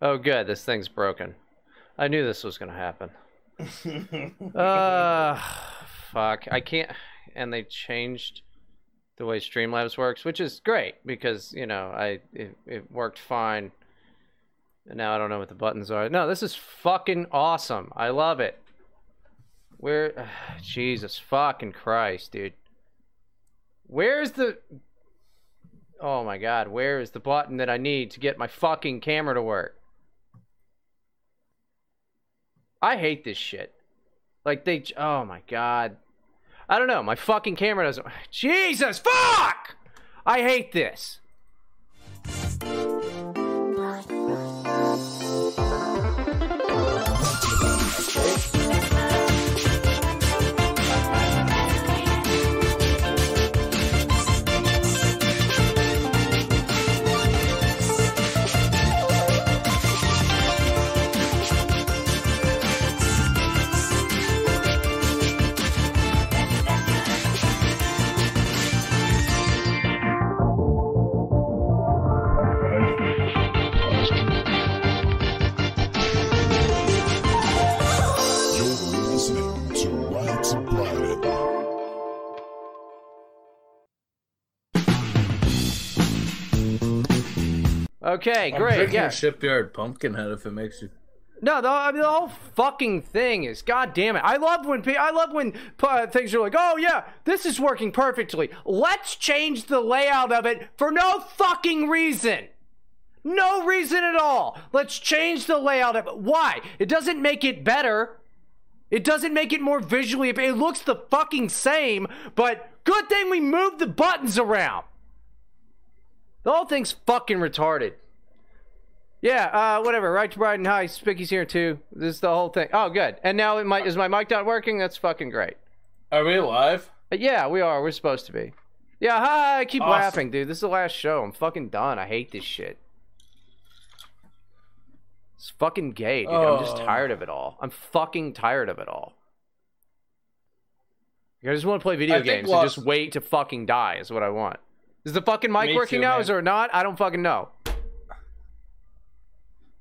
Oh, good. This thing's broken. I knew this was going to happen. Fuck. I can't. And they changed the way Streamlabs works, which is great because, you know, it worked fine. And now I don't know what the buttons are. No, this is fucking awesome. I love it. Jesus fucking Christ, dude. Where's the... Oh my God, where is the button that I need to get my fucking camera to work? I hate this shit. Like they... Oh my God. I don't know. My fucking camera doesn't... Jesus, fuck! I hate this. Okay, great. I'm yeah. Shipyard Pumpkinhead, if it makes you. No, the whole fucking thing is, God damn it! I love when things are like, oh yeah, this is working perfectly. Let's change the layout of it for no fucking reason. No reason at all. Let's change the layout of it. Why? It doesn't make it better. It doesn't make it more visually. It looks the fucking same. But good thing we moved the buttons around. The whole thing's fucking retarded. Yeah, whatever. Right to Biden. Hi, Spicky's here too. This is the whole thing. Oh, good. And now is my mic not working? That's fucking great. Are we live? Yeah, we are. We're supposed to be. Yeah, hi. Keep awesome. Laughing, dude. This is the last show. I'm fucking done. I hate this shit. It's fucking gay, dude. Oh. I'm just tired of it all. I'm fucking tired of it all. I just want to play video games and just wait to fucking die is what I want. Is the fucking mic working now? Is it or not? I don't fucking know.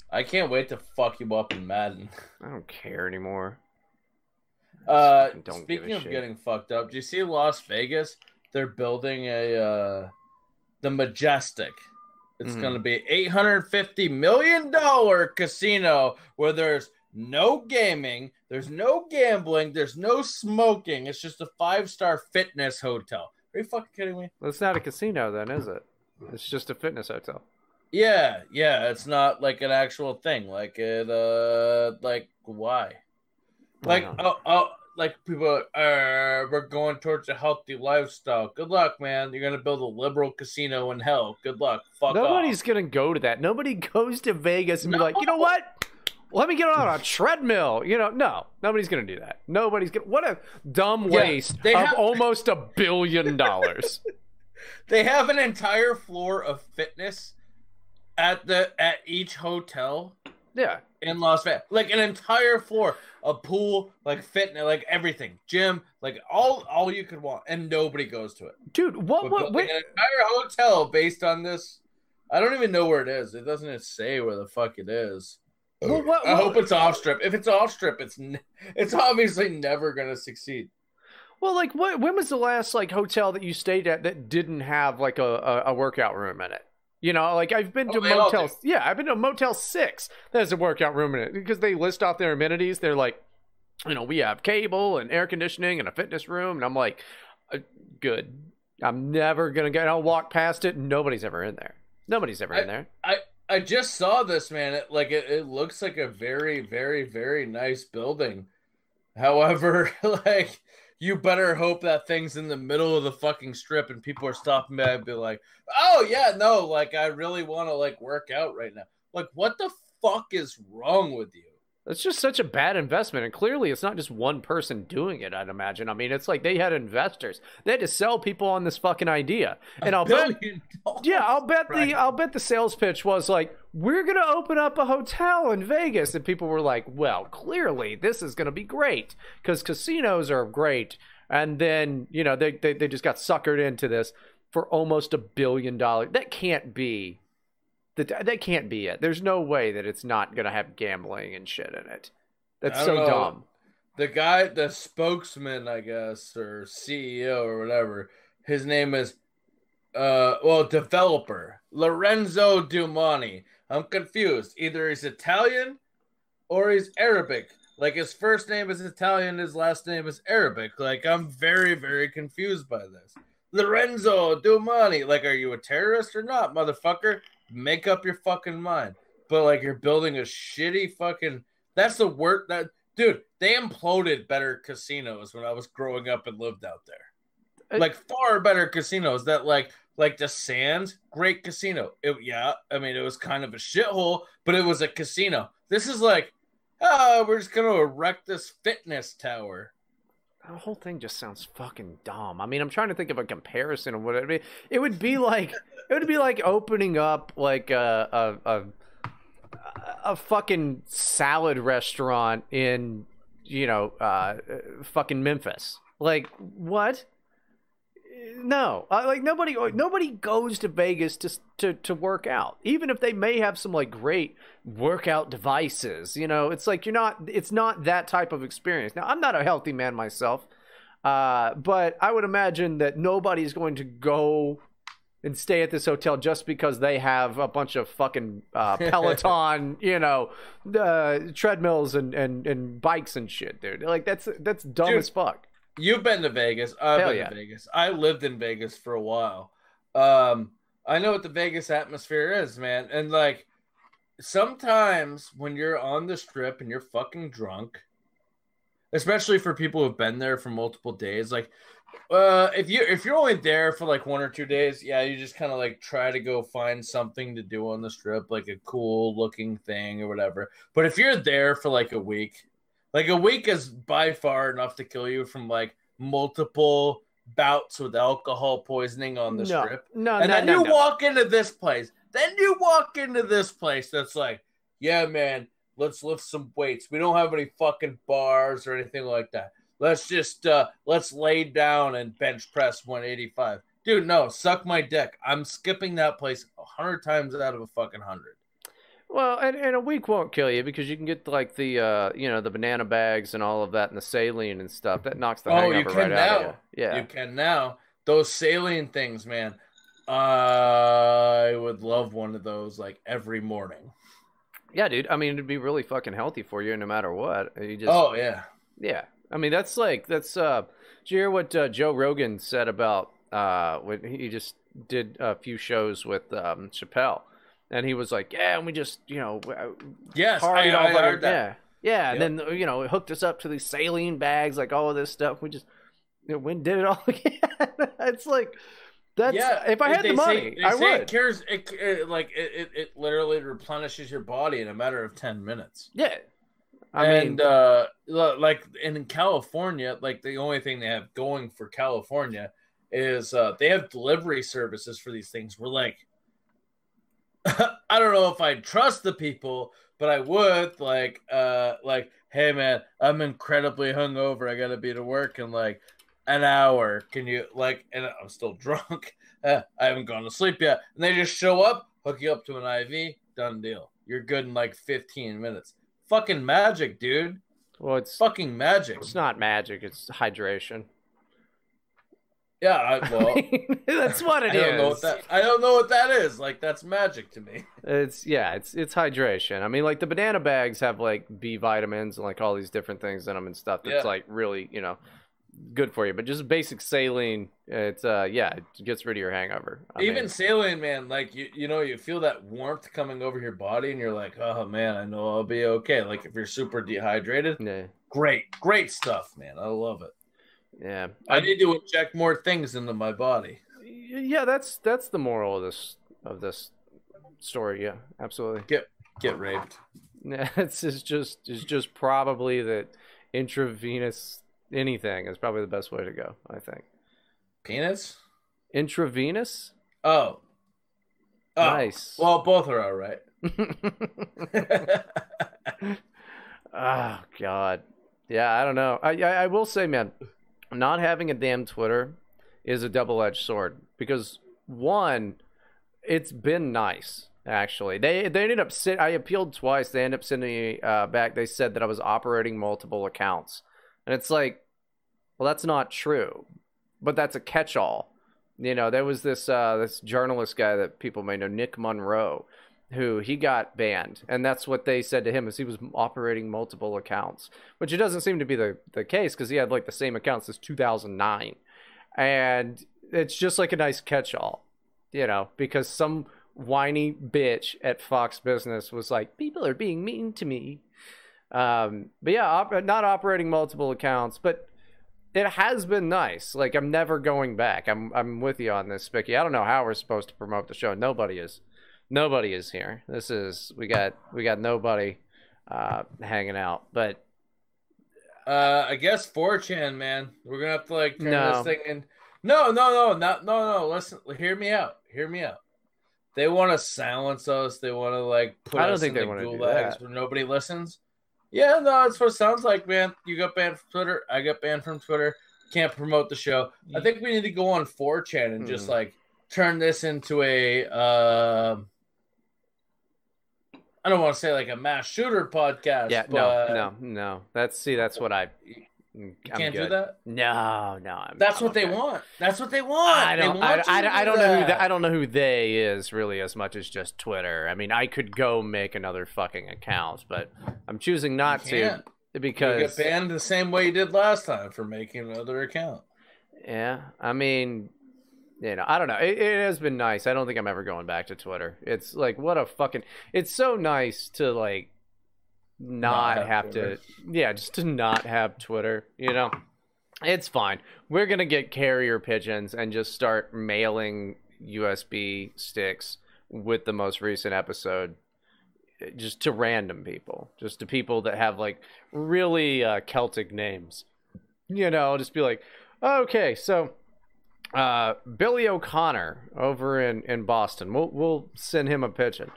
I can't wait to fuck you up in Madden. I don't care anymore. Speaking of getting fucked up, do you see Las Vegas? They're building the Majestic. It's going to be $850 million casino where there's no gaming, there's no gambling, there's no smoking. It's just a 5-star fitness hotel. Are you fucking kidding me? Well, it's not a casino then, is it? It's just a fitness hotel. Yeah, it's not like an actual thing. Like it, like why? Like oh, like people are, we're going towards a healthy lifestyle. Good luck, man. You're gonna build a liberal casino in hell. Good luck. Fuck off. Nobody's gonna go to that. Nobody goes to Vegas and be like, you know what? Let me get on a treadmill. You know, no, nobody's going to do that. Nobody's going to. What a dumb waste of almost $1 billion. They have an entire floor of fitness at each hotel. Yeah. In Las Vegas. Like an entire floor, a pool, like fitness, like everything, gym, like all you could want. And nobody goes to it. Dude, what? An entire hotel based on this. I don't even know where it is. It doesn't say where the fuck it is. Well, I hope it's off strip. If it's off strip, it's obviously never going to succeed. Well, like when was the last like hotel that you stayed at that didn't have like a workout room in it? You know, like I've been to motels. Yeah, I've been to Motel 6 that has a workout room in it because they list off their amenities. They're like, you know, we have cable and air conditioning and a fitness room. And I'm like, good. I'm never going to get, I'll walk past it. And nobody's ever in there. I just saw this, man. It looks like a very, very, very nice building. However, like, you better hope that thing's in the middle of the fucking strip and people are stopping by and be like, oh, yeah, no, like, I really want to, like, work out right now. Like, what the fuck is wrong with you? It's just such a bad investment. And clearly, it's not just one person doing it, I'd imagine. I mean, it's like they had investors. They had to sell people on this fucking idea. And I'll bet the sales pitch was like, we're going to open up a hotel in Vegas. And people were like, well, clearly, this is going to be great because casinos are great. And then, you know, they just got suckered into this for almost $1 billion. That can't be That can't be it. There's no way that it's not going to have gambling and shit in it. That's so dumb. The guy, the spokesman, I guess, or CEO or whatever, his name is, developer, Lorenzo Dumani. I'm confused. Either he's Italian or he's Arabic. Like, his first name is Italian, his last name is Arabic. Like, I'm very, very confused by this. Lorenzo Dumani. Like, are you a terrorist or not, motherfucker? Make up your fucking mind. But, like, you're building a shitty fucking... That's the word that... Dude, they imploded better casinos when I was growing up and lived out there. Like, far better casinos that, like the Sands, great casino. It was kind of a shithole, but it was a casino. This is like... Oh, we're just going to erect this fitness tower. The whole thing just sounds fucking dumb. I mean, I'm trying to think of a comparison of what it would be. It would be like opening up like a fucking salad restaurant in, fucking Memphis. Like, what? No, like nobody goes to Vegas to work out, even if they may have some like great workout devices. You know, it's like it's not that type of experience. Now, I'm not a healthy man myself, but I would imagine that nobody's going to go and stay at this hotel just because they have a bunch of fucking Peloton, treadmills and bikes and shit, dude. Like that's dumb as fuck. You've been to Vegas. I've been to Vegas. I lived in Vegas for a while. I know what the Vegas atmosphere is, man. And, like, sometimes when you're on the strip and you're fucking drunk, especially for people who've been there for multiple days, like, if you're only there for, like, 1 or 2 days, yeah, you just kind of, like, try to go find something to do on the strip, like a cool-looking thing or whatever. But if you're there for, like, a week... Like, a week is by far enough to kill you from, like, multiple bouts with alcohol poisoning on the strip. No. Then you walk into this place that's like, yeah, man, let's lift some weights. We don't have any fucking bars or anything like that. Let's just, let's lay down and bench press 185. Dude, no, suck my dick. I'm skipping that place 100 times out of a fucking 100. Well, and a week won't kill you because you can get like the the banana bags and all of that and the saline and stuff that knocks the hangover right out of you. Yeah, you can now. Those saline things, man. I would love one of those like every morning. Yeah, dude. I mean, it'd be really fucking healthy for you, no matter what. You just. Oh yeah. Yeah, I mean that's. Did you hear what Joe Rogan said about when he just did a few shows with Chappelle? And he was like, yeah, and we just, yes, I heard that. Yeah, yep. And then, it hooked us up to these saline bags, like all of this stuff. We just, when did it all again? It's like, that's, yeah, if I had the money, I would. It cares, it literally replenishes your body in a matter of 10 minutes. Yeah. And in California, like the only thing they have going for California is they have delivery services for these things. We're like, I don't know if I'd trust the people, but I would like, hey man, I'm incredibly hungover. I gotta be to work in like an hour. Can you and I'm still drunk. I haven't gone to sleep yet. And they just show up, hook you up to an IV, done deal. You're good in like 15 minutes. Fucking magic, dude. Well, it's fucking magic. It's not magic. It's hydration. Yeah, that's what it is. I don't know what that is. Like, that's magic to me. It's hydration. I mean, like the banana bags have like B vitamins and like all these different things in them and stuff. That's like really good for you. But just basic saline, it's it gets rid of your hangover. Even saline, man. Like you feel that warmth coming over your body, and you're like, oh man, I know I'll be okay. Like if you're super dehydrated, great stuff, man. I love it. Yeah, I need to inject more things into my body. Yeah, that's the moral of this story. Yeah, absolutely. Get raped. Yeah, it's just probably that intravenous anything is probably the best way to go. I think. Penis. Intravenous. Oh. Nice. Well, both are all right. Oh God. Yeah, I don't know. I will say, man. Not having a damn Twitter is a double-edged sword because, one, it's been nice. actually. They ended up I appealed twice. They ended up sending me back. They said that I was operating multiple accounts. And it's like, well, that's not true. But that's a catch-all. You know, there was this this journalist guy that people may know, Nick Monroe, who he got banned. And that's what they said to him, is he was operating multiple accounts, which it doesn't seem to be the case, because he had like the same accounts since 2009. And it's just like a nice catch-all, you know, because some whiny bitch at Fox Business was like, people are being mean to me. But yeah, not operating multiple accounts, but it has been nice. Like, I'm never going back. I'm with you on this, Spicky. I don't know how we're supposed to promote the show. Nobody is here. This is, we got nobody hanging out, but I guess 4chan, man, we're gonna have to like turn this thing in. No, listen, hear me out. They want to silence us. They want to like put us in the gulags where nobody listens. Yeah, no, that's what it sounds like, man. You got banned from Twitter. I got banned from Twitter. Can't promote the show. I think we need to go on 4chan and just like turn this into a I don't want to say like a mass shooter podcast. Yeah, but no. That's what you can't do that. No. That's what they want. I don't know who they is really as much as just Twitter. I mean, I could go make another fucking account, but I'm choosing not to because you get banned the same way you did last time for making another account. Yeah, I mean, you know, I don't know. It has been nice. I don't think I'm ever going back to Twitter. It's like, what a fucking. It's so nice to like. Not have to, yeah, just to not have Twitter, you know. It's fine. We're gonna get carrier pigeons and just start mailing USB sticks with the most recent episode just to random people, just to people that have like really Celtic names, you know. I'll just be like, okay, so Billy O'Connor over in Boston, we'll send him a pigeon.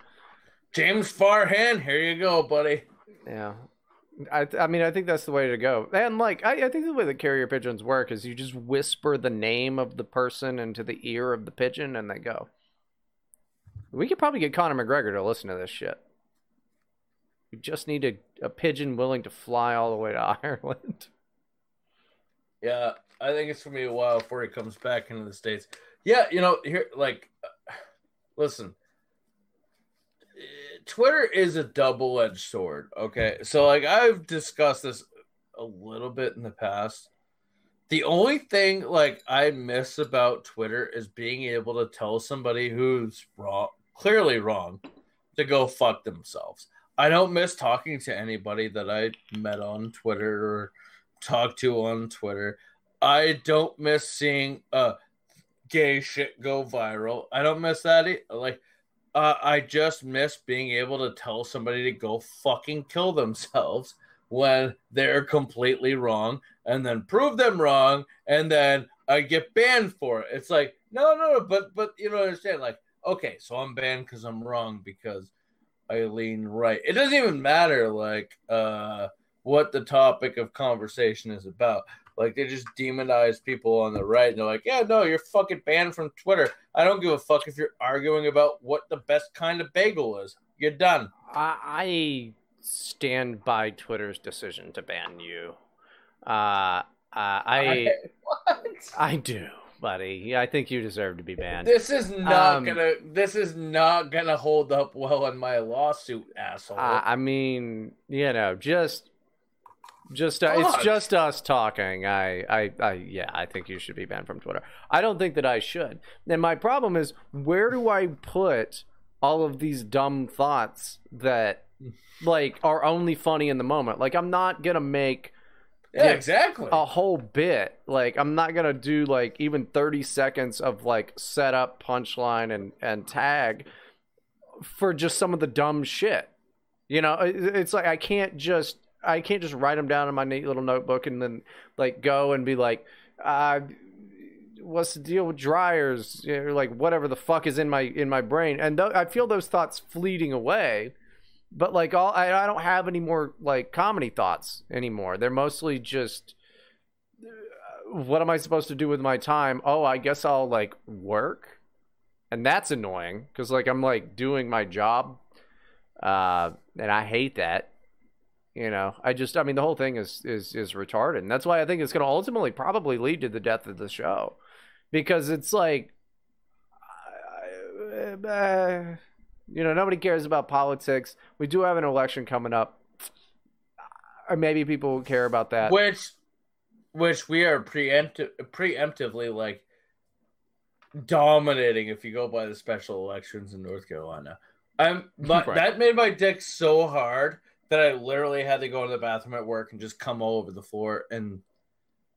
James Farhan, here you go, buddy. Yeah, I mean, I think that's the way to go. And like, I think the way the carrier pigeons work is you just whisper the name of the person into the ear of the pigeon, and they go. We could probably get Conor McGregor to listen to this shit. You just need a pigeon willing to fly all the way to Ireland. Yeah, I think it's gonna be a while before he comes back into the States. Yeah, you know, here, like, listen. Twitter is a double-edged sword, okay? So, like, I've discussed this a little bit in the past. The only thing, like, I miss about Twitter is being able to tell somebody who's wrong, clearly wrong, to go fuck themselves. I don't miss talking to anybody that I met on Twitter or talked to on Twitter. I don't miss seeing gay shit go viral. I don't miss that either. Like, I just miss being able to tell somebody to go fucking kill themselves when they're completely wrong and then prove them wrong and then I get banned for it. It's like, no, but you don't understand. Like, okay, so I'm banned because I'm wrong because I lean right. It doesn't even matter, like, what the topic of conversation is about. Like, they just demonize people on the right, and they're like, yeah, no, you're fucking banned from Twitter. I don't give a fuck if you're arguing about what the best kind of bagel is. You're done. I stand by Twitter's decision to ban you. What? I do, buddy. I think you deserve to be banned. This is not gonna hold up well in my lawsuit, asshole. I mean, you know, it's just us talking. I think you should be banned from Twitter. I don't think that I should. And my problem is, where do I put all of these dumb thoughts that like are only funny in the moment? Like, I'm not gonna make a whole bit. Like, I'm not gonna do like even 30 seconds of like setup, punchline, and tag for just some of the dumb shit. You know, it's like I can't just write them down in my neat little notebook and then like go and be like, what's the deal with dryers? You know, like whatever the fuck is in my brain. And I feel those thoughts fleeting away, but like I don't have any more like comedy thoughts anymore. They're mostly just, what am I supposed to do with my time? Oh, I guess I'll like work. And that's annoying because, like, I'm, like, doing my job, and I hate that. You know, I mean, the whole thing is retarded. And that's why I think it's going to ultimately probably lead to the death of the show, because it's like, you know, nobody cares about politics. We do have an election coming up. Or maybe people will care about that. Which we are preemptively, like, dominating if you go by the special elections in North Carolina. That made my dick so hard that I literally had to go to the bathroom at work and just come all over the floor and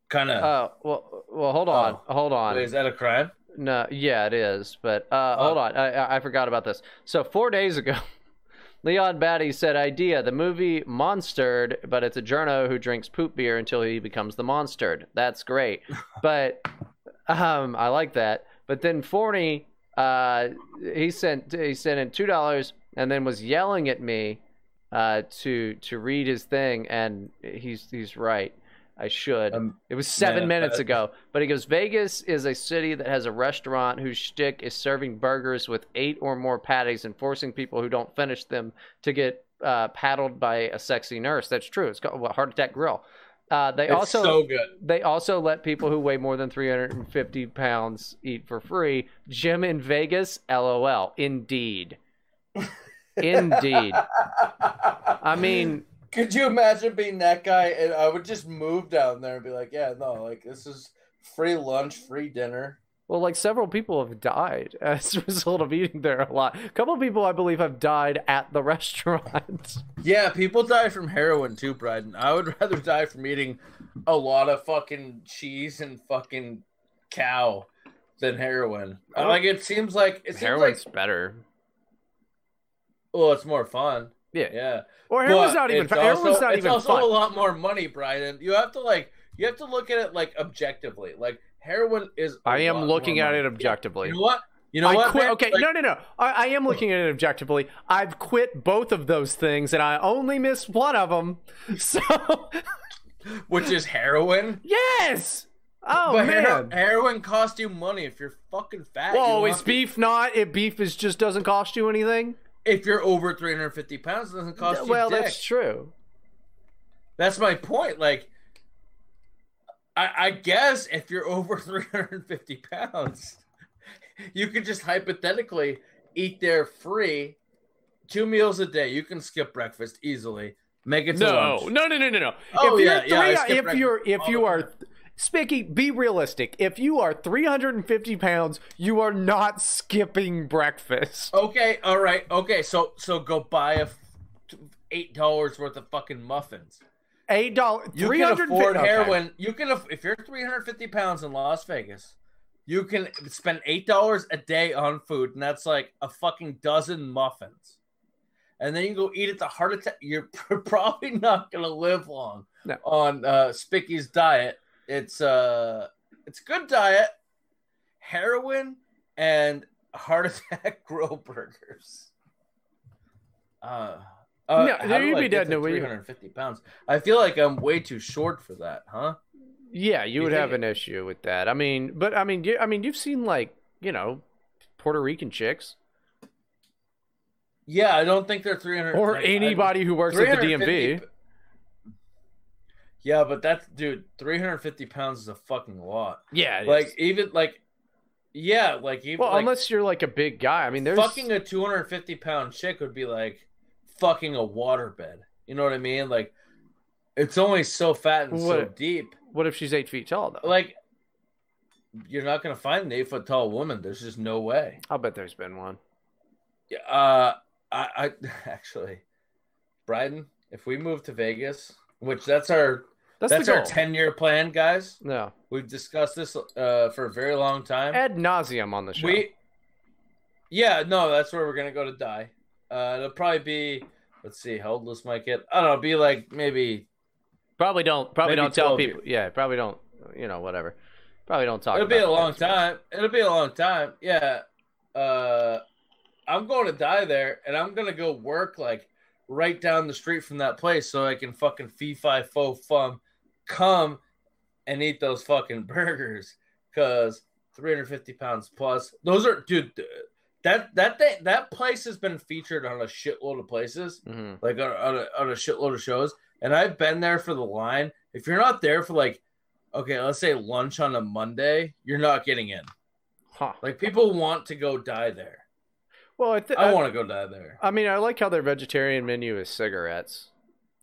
kind of. Hold on. Wait, is that a crime? No, yeah, it is. But hold on, I forgot about this. So 4 days ago, Leon Batty said, "Idea: the movie Monstered, but it's a journo who drinks poop beer until he becomes the Monstered." That's great, but I like that. But then Forney, he sent in $2 and then was yelling at me. To read his thing, and he's right. I should. It was 7 minutes ago, but he goes, Vegas is a city that has a restaurant whose shtick is serving burgers with 8 or more patties and forcing people who don't finish them to get paddled by a sexy nurse. That's true. It's called Heart Attack Grill. They also let people who weigh more than 350 pounds eat for free. Gym in Vegas, LOL. Indeed. I mean, could you imagine being that guy? And I would just move down there and be like, yeah, no, like, this is free lunch, free dinner. Well, like, several people have died as a result of eating there a lot. A couple of people, I believe, have died at the restaurant. Yeah, people die from heroin too, Bryden. I would rather die from eating a lot of fucking cheese and fucking cow than heroin. Like, it seems like heroin's better. Well, it's more fun. Yeah. Or heroin's not even fun. It's also a lot more money, Brian. You have to look at it, like, objectively. Like, heroin is. I am looking at it objectively. You know what? You know what? Okay, like, no. I am looking at it objectively. I've quit both of those things, and I only missed one of them. So, which is heroin. Yes. Oh, but man, heroin costs you money if you're fucking fat. Whoa, is beef not? If beef is just doesn't cost you anything. If you're over 350 pounds, it doesn't cost you. Well, that's true. That's my point. Like, I guess if you're over 350 pounds, you could just hypothetically eat there free, 2 meals a day. You can skip breakfast easily. Make it to lunch. No. Oh, Spicky, be realistic. If you are 350 pounds, you are not skipping breakfast. Okay, all right. Okay, so go buy $8 worth of fucking muffins. $8. You can afford heroin. Okay. You can, if you're 350 pounds in Las Vegas, you can spend $8 a day on food, and that's like a fucking dozen muffins. And then you can go eat at the Heart Attack. You're probably not gonna live long on Spicky's diet. It's a good diet. Heroin and Heart Attack Grill burgers. You'd be dead in a week. 350 pounds. I feel like I'm way too short for that, huh? Yeah, you would have an issue with that. I mean, you've seen, like, you know, Puerto Rican chicks. Yeah, I don't think they're 300. Or anybody who works at the DMV. Yeah, but that's, dude, 350 pounds is a fucking lot. Yeah, it is. Unless you're, like, a big guy. I mean, there's fucking a 250-pound chick would be like fucking a waterbed. You know what I mean? Like, it's only so fat and so deep. What if she's 8 feet tall though? Like, you're not gonna find an 8-foot tall woman. There's just no way. I'll bet there's been one. Yeah, I actually, Bryden, if we move to Vegas, which that's our 10-year plan, guys. Yeah. We've discussed this for a very long time. Ad nauseum on the show. That's where we're going to go to die. It'll probably be, let's see, how old this might get. I don't know, be like maybe. Probably don't tell people. Yeah, probably don't, you know, whatever. Probably don't talk about it. It'll be a long time. Yeah. I'm going to die there, and I'm going to go work like right down the street from that place so I can fucking fee fi fo fum come and eat those fucking burgers, because 350 pounds plus. Those are, dude, that place has been featured on a shitload of places, like on a shitload of shows. And I've been there for the line. If you're not there for like, okay, let's say lunch on a Monday, you're not getting in. Huh. Like people want to go die there. Well, I want to go die there. I mean, I like how their vegetarian menu is cigarettes.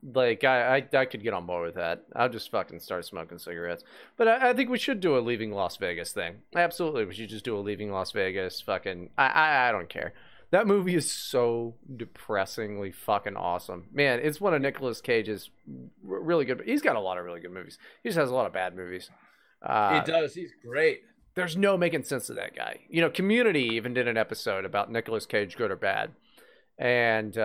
Like I could get on board with that. I'll just fucking start smoking cigarettes. But I think we should do a Leaving Las Vegas thing. Absolutely, we should just do a Leaving Las Vegas fucking. I don't care. That movie is so depressingly fucking awesome, man. It's one of Nicolas Cage's really good. He's got a lot of really good movies. He just has a lot of bad movies. He does. He's great. There's no making sense of that guy. You know, Community even did an episode about Nicolas Cage, good or bad, and.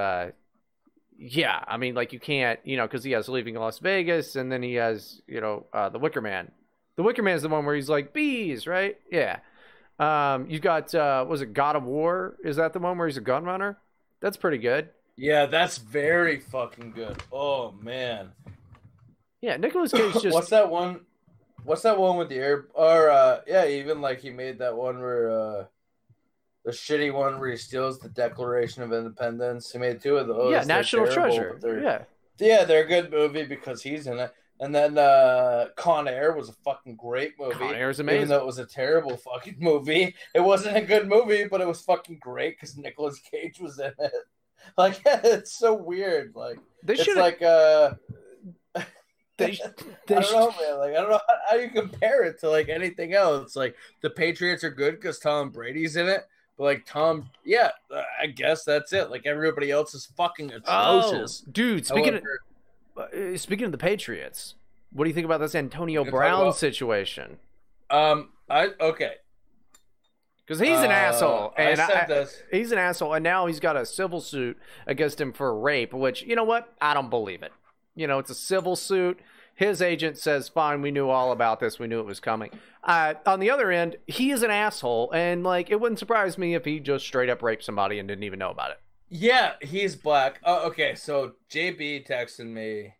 Yeah, I mean, like, you can't, you know, because he has Leaving Las Vegas, and then he has, you know, The Wicker Man. The Wicker Man is the one where he's like, bees, right? Yeah. You've got, was it God of War? Is that the one where he's a gun runner? That's pretty good. Yeah, that's very fucking good. Oh, man. Yeah, Nicolas Cage just... What's that one? What's that one with the air... Or, yeah, even, like, he made that one where, the shitty one where he steals the Declaration of Independence. He made two of those. Yeah, National Treasure. Yeah, they're a good movie because he's in it. And then Con Air was a fucking great movie. Con Air is amazing. Even though it was a terrible fucking movie. It wasn't a good movie, but it was fucking great because Nicolas Cage was in it. Like, it's so weird. Like, it's like... I don't know, man. Like, I don't know how you compare it to, like, anything else. Like, the Patriots are good because Tom Brady's in it. But like Tom, yeah, I guess that's it. Like everybody else is fucking atrocious. Oh, dude, speaking of the Patriots, what do you think about this Antonio Brown situation? Okay, because he's an asshole, and he's an asshole, and now he's got a civil suit against him for rape. Which, you know what? I don't believe it. You know, it's a civil suit. His agent says, fine, we knew all about this. We knew it was coming. On the other end, he is an asshole. And, like, it wouldn't surprise me if he just straight up raped somebody and didn't even know about it. Yeah, he's black. Oh, okay, so JB texted me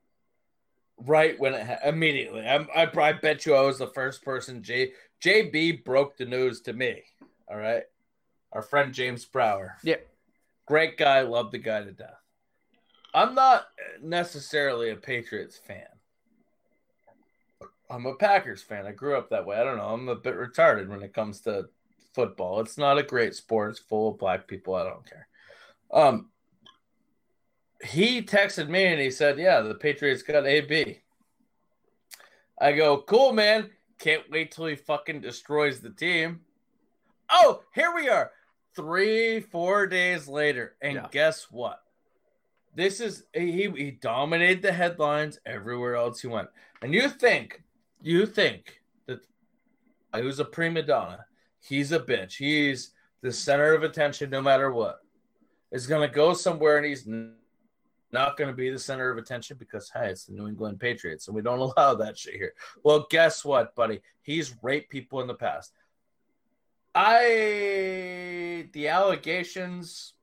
right when it immediately. I bet you I was the first person. JB broke the news to me, all right? Our friend James Brower. Yeah. Great guy. Love the guy to death. I'm not necessarily a Patriots fan. I'm a Packers fan. I grew up that way. I don't know. I'm a bit retarded when it comes to football. It's not a great sport. It's full of black people. I don't care. He texted me and he said, yeah, the Patriots got AB. I go, cool, man. Can't wait till he fucking destroys the team. Oh, here we are. 3-4 days later. And guess what? This is he dominated the headlines everywhere else he went. And you think that he was a prima donna. He's a bitch. He's the center of attention no matter what. Is going to go somewhere and he's not going to be the center of attention because, hey, it's the New England Patriots and we don't allow that shit here. Well, guess what, buddy? He's raped people in the past. The allegations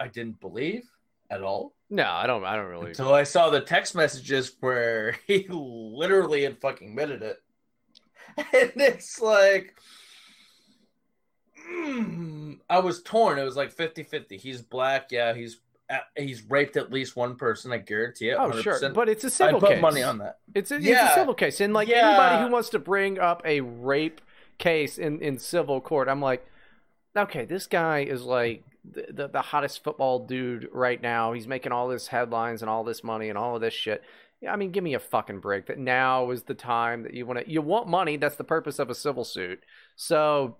I didn't believe at all. No, I don't really. Until I saw the text messages where he literally had fucking admitted it. And it's like, I was torn. It was like 50-50. He's black. Yeah, he's raped at least one person. I guarantee it. 100%. Oh, sure. But it's a civil case. I put money on that. It's a civil case. And like anybody who wants to bring up a rape case in civil court, I'm like, okay, this guy is like, the hottest football dude right now. He's making all this headlines and all this money and all of this shit. Yeah, I mean, give me a fucking break. That now is the time that you want money. That's the purpose of a civil suit. So,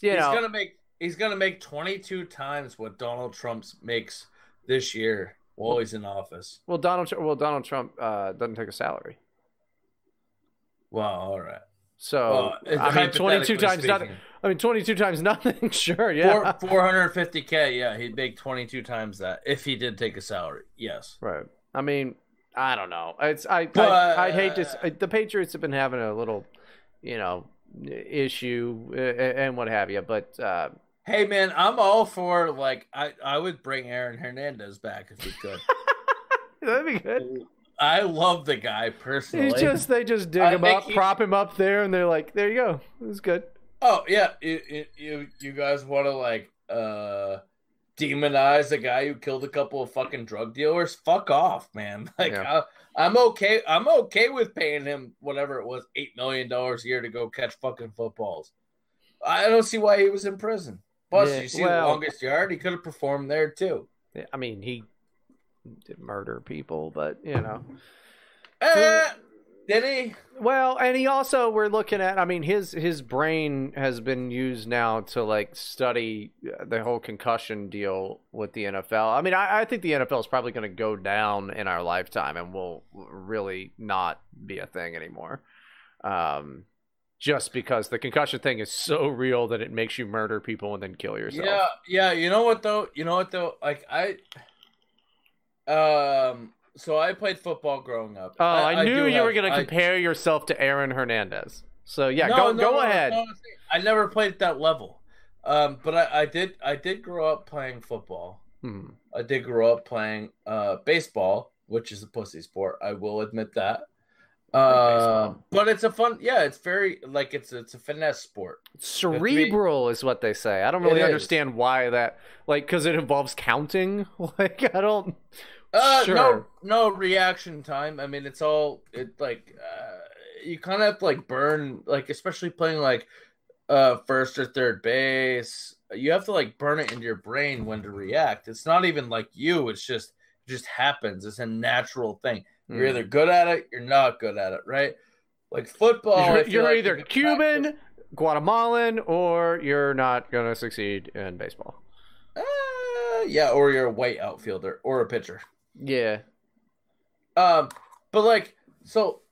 you know, he's gonna make 22 times what Donald Trump makes this year while he's in office. Well, Donald Trump doesn't take a salary. Well, all right. So, well, I mean, 22 times nothing. I mean, 22 times nothing. Sure, yeah. 450K, yeah. He'd make 22 times that if he did take a salary. Yes. Right. I mean, I don't know. I hate this. The Patriots have been having a little, you know, issue and what have you. But, hey, man, I'm all for, like, I would bring Aaron Hernandez back if we could. That'd be good. I love the guy personally. They just dig him up, prop him up there, and they're like, there you go. It was good. Oh yeah, you guys want to like demonize the guy who killed a couple of fucking drug dealers? Fuck off, man. Like yeah. I'm okay. I'm okay with paying him whatever it was, $8 million a year to go catch fucking footballs. I don't see why he was in prison. Plus, yeah, you see The Longest Yard. He could have performed there too. Yeah, I mean, he did murder people, but you know. Did he? Well, and he also, we're looking at, I mean, his brain has been used now to like study the whole concussion deal with the NFL. I mean, I think the NFL is probably going to go down in our lifetime and will really not be a thing anymore. Just because the concussion thing is so real that it makes you murder people and then kill yourself. Yeah. You know what though? Like so I played football growing up. Oh, I knew you were going to compare yourself to Aaron Hernandez. So yeah, go ahead. No, I never played at that level, but I did grow up playing football. Hmm. I did grow up playing baseball, which is a pussy sport. I will admit that. But it's a fun. Yeah, it's very like it's a finesse sport. Cerebral is what they say. I don't really understand why that, like, because it involves counting. Like I don't. Sure. No reaction time. I mean, it's all you kind of have to like burn, like especially playing like first or third base. You have to like burn it into your brain when to react. It's not even like you. It's just happens. It's a natural thing. You're either good at it, you're not good at it, right? Like football, you're either Cuban, Guatemalan, or you're not gonna succeed in baseball. Yeah, or you're a white outfielder or a pitcher. Yeah. But like, so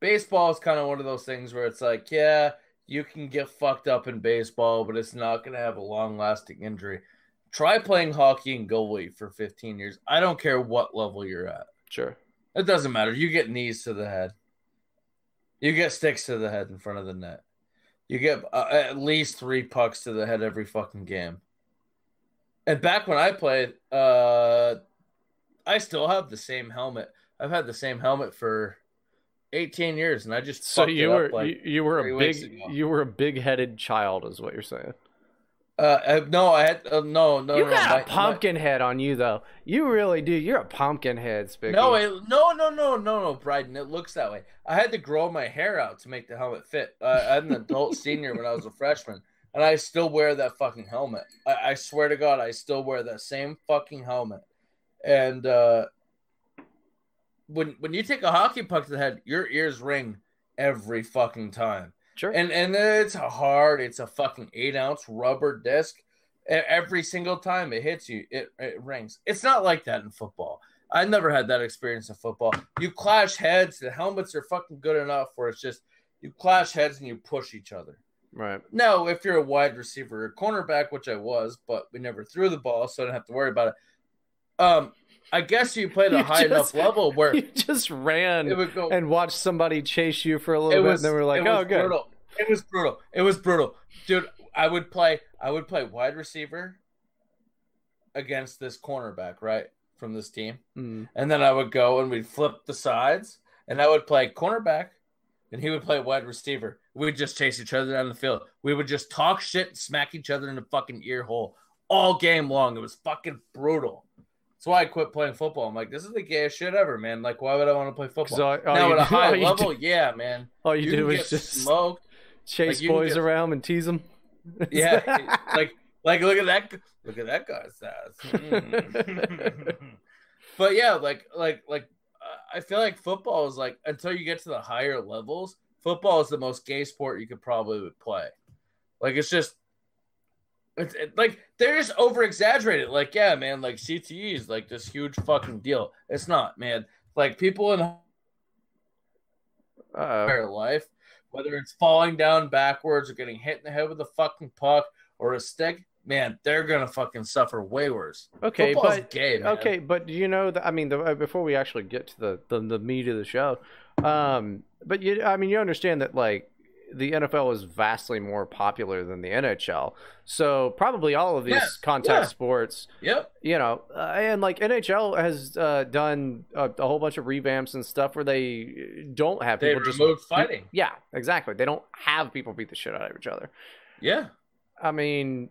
baseball is kind of one of those things where it's like, yeah, you can get fucked up in baseball, but it's not going to have a long-lasting injury. Try playing hockey and goalie for 15 years. I don't care what level you're at. Sure. It doesn't matter. You get knees to the head. You get sticks to the head in front of the net. You get at least 3 pucks to the head every fucking game. And back when I played, I still have the same helmet. I've had the same helmet for 18 years, and I just you were a big-headed child, is what you're saying. No, I had. You got a pumpkin head on you, though. You really do. You're a pumpkin head, Spicky. No, Bryden. It looks that way. I had to grow my hair out to make the helmet fit. I'm an adult senior when I was a freshman. And I still wear that fucking helmet. I swear to God, I still wear that same fucking helmet. And when you take a hockey puck to the head, your ears ring every fucking time. Sure. And it's a fucking 8-ounce rubber disc. Every single time it hits you, it rings. It's not like that in football. I never had that experience in football. You clash heads. The helmets are fucking good enough where it's just you clash heads and you push each other. Right. No, if you're a wide receiver or cornerback, which I was, but we never threw the ball, so I didn't have to worry about it. I guess you played a high enough level where you just ran and watched somebody chase you for a little bit, and then we're like, "Oh, good." Brutal. It was brutal, dude. I would play wide receiver against this cornerback, right, from this team, and then I would go and we'd flip the sides, and I would play cornerback. And he would play wide receiver. We would just chase each other down the field. We would just talk shit and smack each other in the fucking ear hole all game long. It was fucking brutal. That's why I quit playing football. I'm like, this is the gayest shit ever, man. Like, why would I want to play football? At a high level, yeah, man. All you do is just smoked. Chase like, boys around and tease them. Yeah, like look at that guy's ass. But yeah, like. I feel like football is like, until you get to the higher levels, football is the most gay sport you could probably play. Like, it's just, like, they're just over exaggerated. Like, yeah, man, like CTE is like this huge fucking deal. It's not, man. Like, people in their life, whether it's falling down backwards or getting hit in the head with a fucking puck or a stick, man, they're going to fucking suffer way worse. Okay, but gay, man. Okay, but you know, before we actually get to the meat of the show, but you understand that, like, the NFL is vastly more popular than the NHL. So probably all of these contact sports, you know, and like NHL has done a whole bunch of revamps and stuff where they don't have people just removed fighting. Yeah, exactly. They don't have people beat the shit out of each other. Yeah. I mean,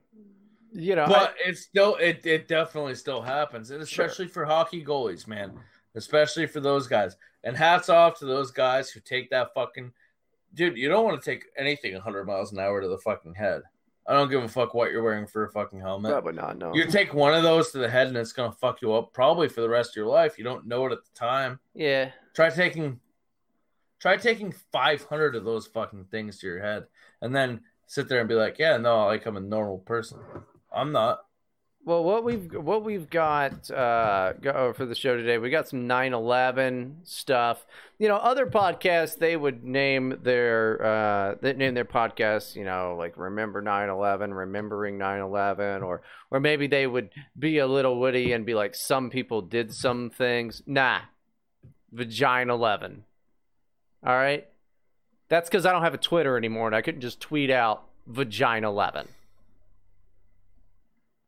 you know, but it's still, it definitely still happens. And especially for hockey goalies, man, especially for those guys, and hats off to those guys who take that fucking, dude, you don't want to take anything 100 miles an hour to the fucking head. I don't give a fuck what you're wearing for a fucking helmet. Probably not, no. You take one of those to the head and it's going to fuck you up probably for the rest of your life. You don't know it at the time. Yeah. Try taking 500 of those fucking things to your head and then sit there and be like, yeah, no, like I'm a normal person. I'm not. Well, what we've got for the show today, we got some 9/11 stuff. You know, other podcasts, they would name their podcasts, you know, like Remember 9/11, Remembering 9/11, or maybe they would be a little witty and be like, some people did some things. Nah, Vagina 11. All right, that's because I don't have a Twitter anymore, and I couldn't just tweet out Vagina 11.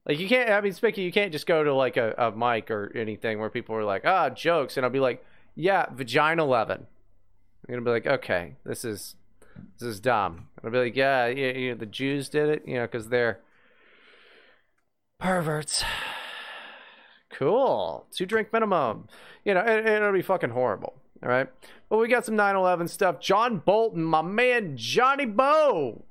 Like, you can't, I mean, Spicky, you can't just go to, like, a mic or anything where people are like, ah, jokes. And I'll be like, yeah, Vagina 11. I'm going to be like, okay, this is dumb. I'll be like, yeah, you know, the Jews did it, you know, because they're perverts. Cool. 2-drink minimum. You know, it'll be fucking horrible. All right. But we got some 9/11 stuff. John Bolton, my man, Johnny Bo,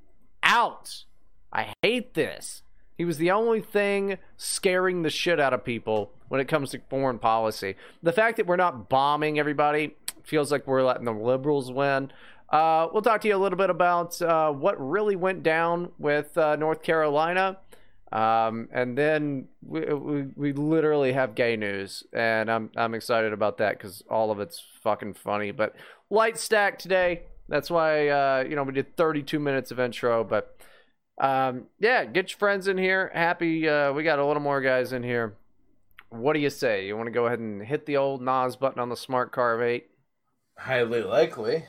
out. I hate this. He was the only thing scaring the shit out of people when it comes to foreign policy. The fact that we're not bombing everybody feels like we're letting the liberals win. We'll talk to you a little bit about what really went down with North Carolina. And then we literally have gay news. And I'm excited about that because all of it's fucking funny. But light stack today. That's why, you know, we did 32 minutes of intro, but... yeah, get your friends in here. Happy, we got a little more guys in here. What do you say? You want to go ahead and hit the old Nas button on the Smart Carve 8? Highly likely.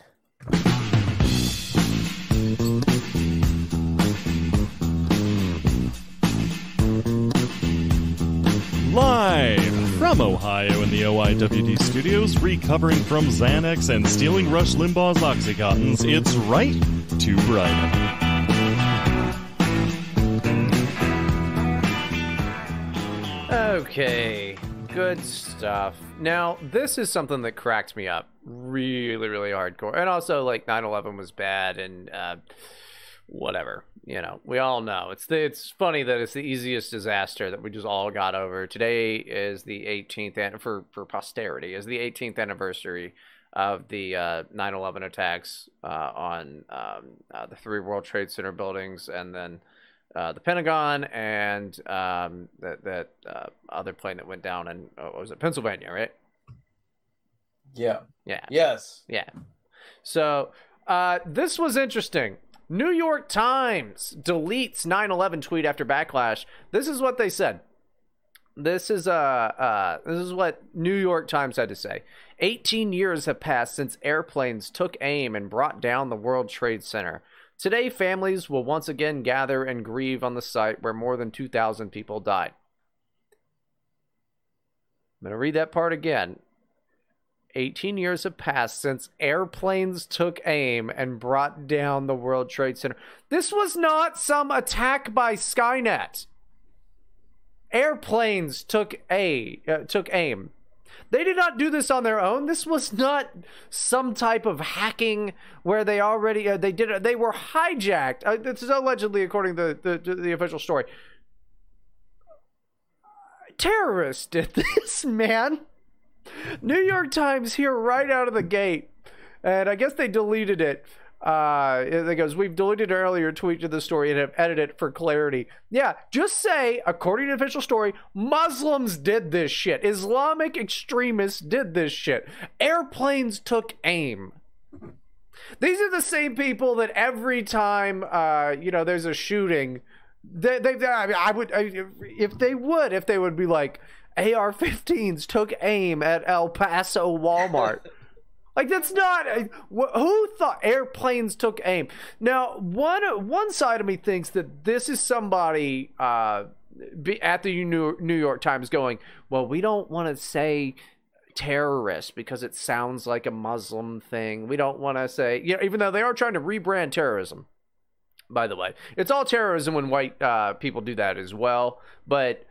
Live from Ohio in the OIWD studios, recovering from Xanax and stealing Rush Limbaugh's Oxycontins, it's Right to Brighton. Okay, good stuff. Now, this is something that cracked me up really, really hardcore. And also, like, 9/11 was bad and whatever. You know, we all know. It's funny that it's the easiest disaster that we just all got over. Today is the 18th, for posterity, is the 18th anniversary of the 9/11 attacks on the 3 World Trade Center buildings and then... the Pentagon and that other plane that went down in was it Pennsylvania, right? Yeah. Yeah. Yes. Yeah. So this was interesting. New York Times deletes 9/11 tweet after backlash. This is what they said. This is what New York Times had to say. 18 years have passed since airplanes took aim and brought down the World Trade Center. Today, families will once again gather and grieve on the site where more than 2,000 people died. I'm going to read that part again. 18 years have passed since airplanes took aim and brought down the World Trade Center. This was not some attack by Skynet. Airplanes took aim. They did not do this on their own. This was not some type of hacking where they already they were hijacked. This is allegedly, according to the official story. Terrorists did this, man. New York Times here right out of the gate, and I guess they deleted it. It goes, we've deleted earlier tweet to the story and have edited it for clarity. Yeah, just say, according to the official story, Muslims did this shit. Islamic extremists did this shit. Airplanes took aim. These are the same people that every time, you know, there's a shooting, if they would be like, AR-15s took aim at El Paso Walmart. Like, that's not... Who thought airplanes took aim? Now, one side of me thinks that this is somebody at the New York Times going, well, we don't want to say terrorist because it sounds like a Muslim thing. We don't want to say... You know, even though they are trying to rebrand terrorism, by the way. It's all terrorism when white people do that as well. But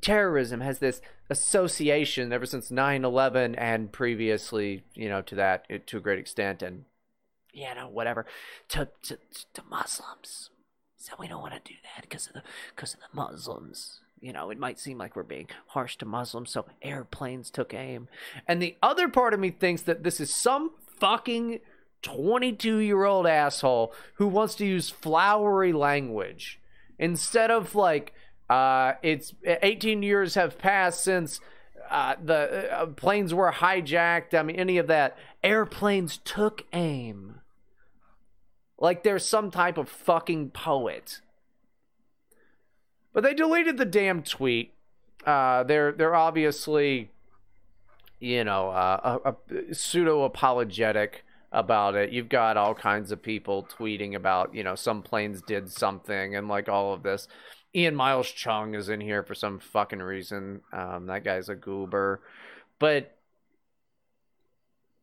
terrorism has this association ever since 9/11 and previously, you know, to that, to a great extent, and, you know, whatever, to Muslims. So we don't want to do that because of the Muslims. You know, it might seem like we're being harsh to Muslims, so airplanes took aim. And the other part of me thinks that this is some fucking 22-year-old asshole who wants to use flowery language instead of, like, it's 18 years have passed since the planes were hijacked. I mean, any of that. Airplanes took aim. Like they're some type of fucking poet. But they deleted the damn tweet. They're obviously, you know, pseudo apologetic about it. You've got all kinds of people tweeting about, you know, some planes did something and like all of this. Ian Miles Chung is in here for some fucking reason. That guy's a goober. But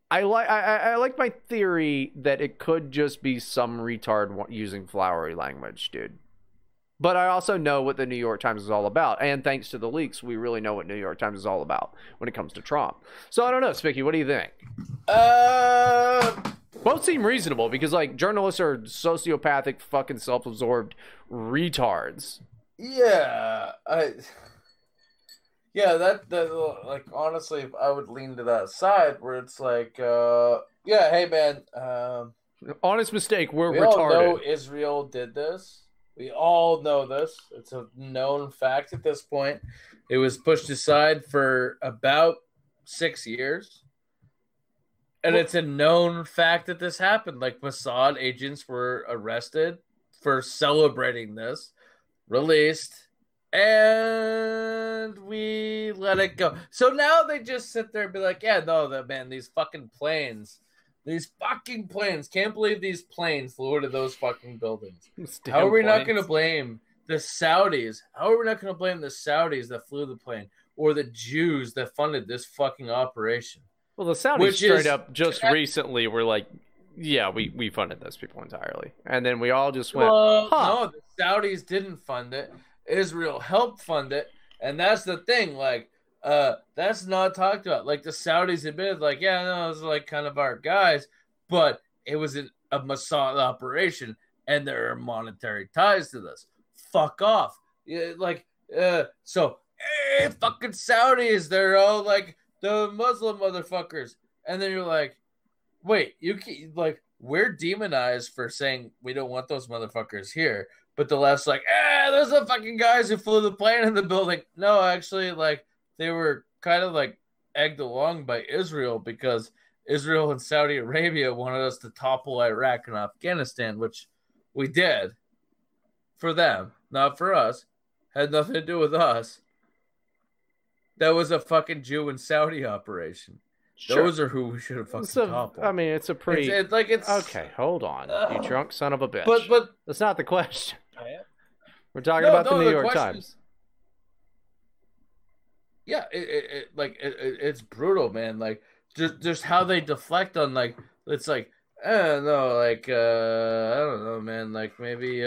I like my theory that it could just be some retard using flowery language, dude. But I also know what the New York Times is all about. And thanks to the leaks, we really know what New York Times is all about when it comes to Trump. So I don't know, Spicky, what do you think? Both seem reasonable because, like, journalists are sociopathic, fucking self-absorbed retards. Yeah. That like, honestly, if I would lean to that side where it's like, yeah, hey, man. Honest mistake, we retarded. We all know Israel did this. We all know this. It's a known fact at this point. It was pushed aside for about 6 years. And it's a known fact that this happened. Like, Mossad agents were arrested for celebrating this, released, and we let it go. So now they just sit there and be like, yeah, no, man, these fucking planes. Can't believe these planes flew into those fucking buildings. How are we not going to blame the Saudis? How are we not going to blame the Saudis that flew the plane or the Jews that funded this fucking operation? Well, the Saudis straight up just recently were like, yeah, we funded those people entirely. And then we all just went, no, the Saudis didn't fund it. Israel helped fund it. And that's the thing. Like, that's not talked about. Like, the Saudis admitted, like, yeah, no, it was, like, kind of our guys. But it was a Mossad operation, and there are monetary ties to this. Fuck off. So, hey, fucking Saudis, they're all, like, the Muslim motherfuckers. And then you're like, wait, you can, like, we're demonized for saying we don't want those motherfuckers here. But the left's like, those are the fucking guys who flew the plane in the building. No, actually, like, they were kind of, like, egged along by Israel because Israel and Saudi Arabia wanted us to topple Iraq and Afghanistan, which we did for them, not for us. Had nothing to do with us. That was a fucking Jew and Saudi operation. Sure. Those are who we should have fucking toppled. I mean, it's a pretty... It's okay, hold on, you drunk son of a bitch. But that's not the question. We're talking about the New York Times. Yeah, it's brutal, man. Like, just how they deflect on, like, it's like, I don't know, man. Like, maybe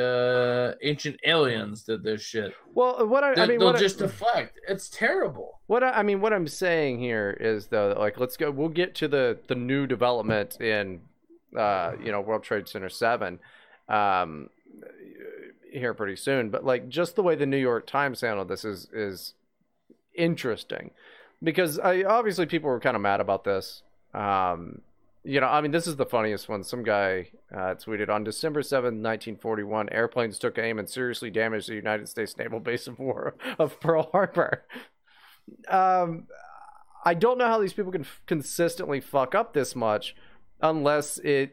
ancient aliens did this shit. Well, they'll deflect. It's terrible. What I'm saying here is, though, like, let's go. We'll get to the new development in, you know, World Trade Center 7 here pretty soon. But, like, just the way the New York Times handled this is interesting because obviously people were kind of mad about this. You know, I mean, this is the funniest one. Some guy tweeted, on December 7th, 1941, airplanes took aim and seriously damaged the United States naval base of war of Pearl Harbor. I don't know how these people can consistently fuck up this much unless it's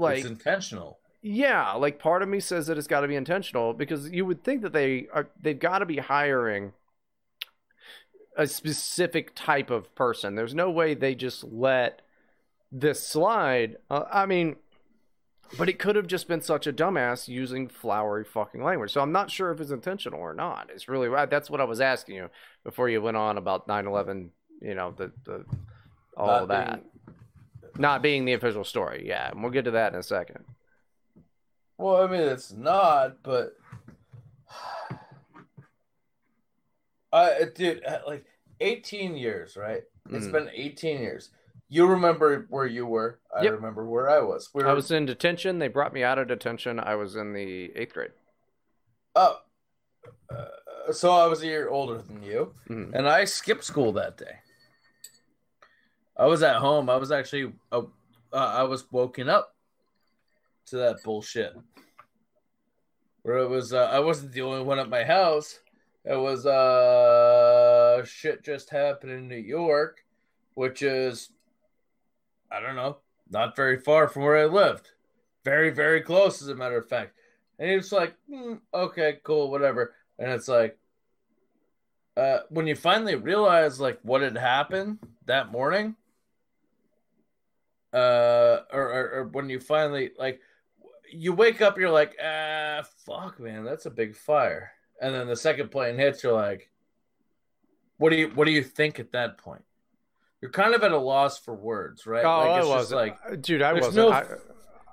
intentional. Yeah, like, part of me says that it's got to be intentional because you would think that they've got to be hiring a specific type of person. There's no way they just let this slide, I mean, but it could have just been such a dumbass using flowery fucking language. So I'm not sure if it's intentional or not. It's really, that's what I was asking you before you went on about 9/11, you know, the all of that. Not being the official story, yeah. And we'll get to that in a second. Well, I mean, it's not, but... dude, like, 18 years, right? It's been 18 years. You remember where you were. I remember where I was. I was in detention. They brought me out of detention. I was in the 8th grade. Oh. So I was a year older than you. Mm. And I skipped school that day. I was at home. I was actually, I was woken up to that bullshit. Where it was, I wasn't the only one at my house. It was, shit just happened in New York, which is, I don't know, not very far from where I lived. Very, very close, as a matter of fact. And it's like, okay, cool, whatever. And it's like, when you finally realize, like, what had happened that morning, or when you finally, like, you wake up, you're like, fuck, man, that's a big fire. And then the second plane hits, you're like, what do you think at that point? You're kind of at a loss for words, right? Oh, like, it's I wasn't. Just like, dude, I wasn't.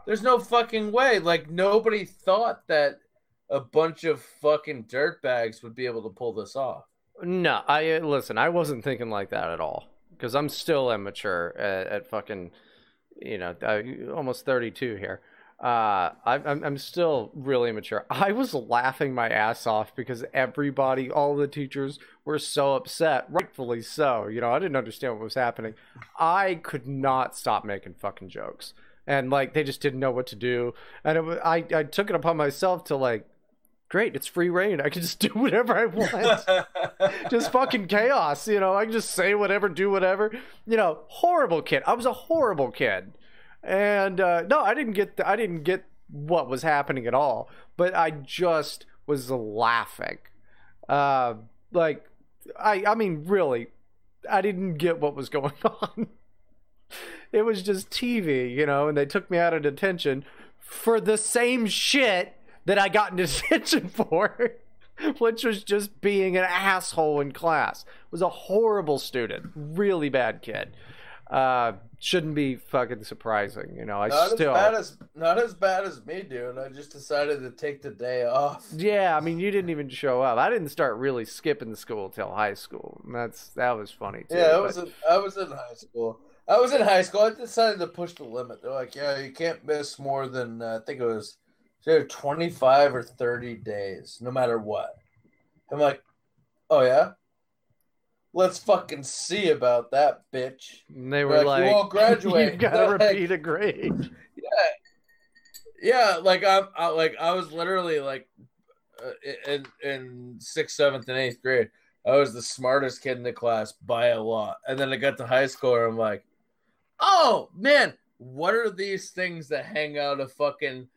There's no fucking way. Like, nobody thought that a bunch of fucking dirtbags would be able to pull this off. No, I wasn't thinking like that at all. Because I'm still immature at fucking, you know, almost 32 here. I'm still really immature. I was laughing my ass off because everybody, all the teachers were so upset, rightfully so. You know, I didn't understand what was happening. I could not stop making fucking jokes. And, like, they just didn't know what to do. And I took it upon myself to, like, great, it's free reign. I can just do whatever I want. Just fucking chaos, you know. I can just say whatever, do whatever. You know, horrible kid. I was a horrible kid. And no, I didn't get what was happening at all. But I just was laughing. Like, I mean, really, I didn't get what was going on. It was just TV, you know. And they took me out of detention for the same shit that I got in detention for, which was just being an asshole in class. Was a horrible student, really bad kid. Shouldn't be fucking surprising, you know. Not as bad as me, dude. I just decided to take the day off. Yeah, I mean, you didn't even show up. I didn't start really skipping school till high school. And that was funny too. Yeah, I was in high school. I decided to push the limit. They're like, yeah, you can't miss more than I think it was. So 25 or 30 days, no matter what. I'm like, oh, yeah? Let's fucking see about that, bitch. And they were like, you won't graduate. You gotta repeat a grade. Yeah. Yeah, like, I was literally, like, in 6th, 7th, and 8th grade, I was the smartest kid in the class by a lot. And then I got to high school, and I'm like, oh, man, what are these things that hang out of fucking...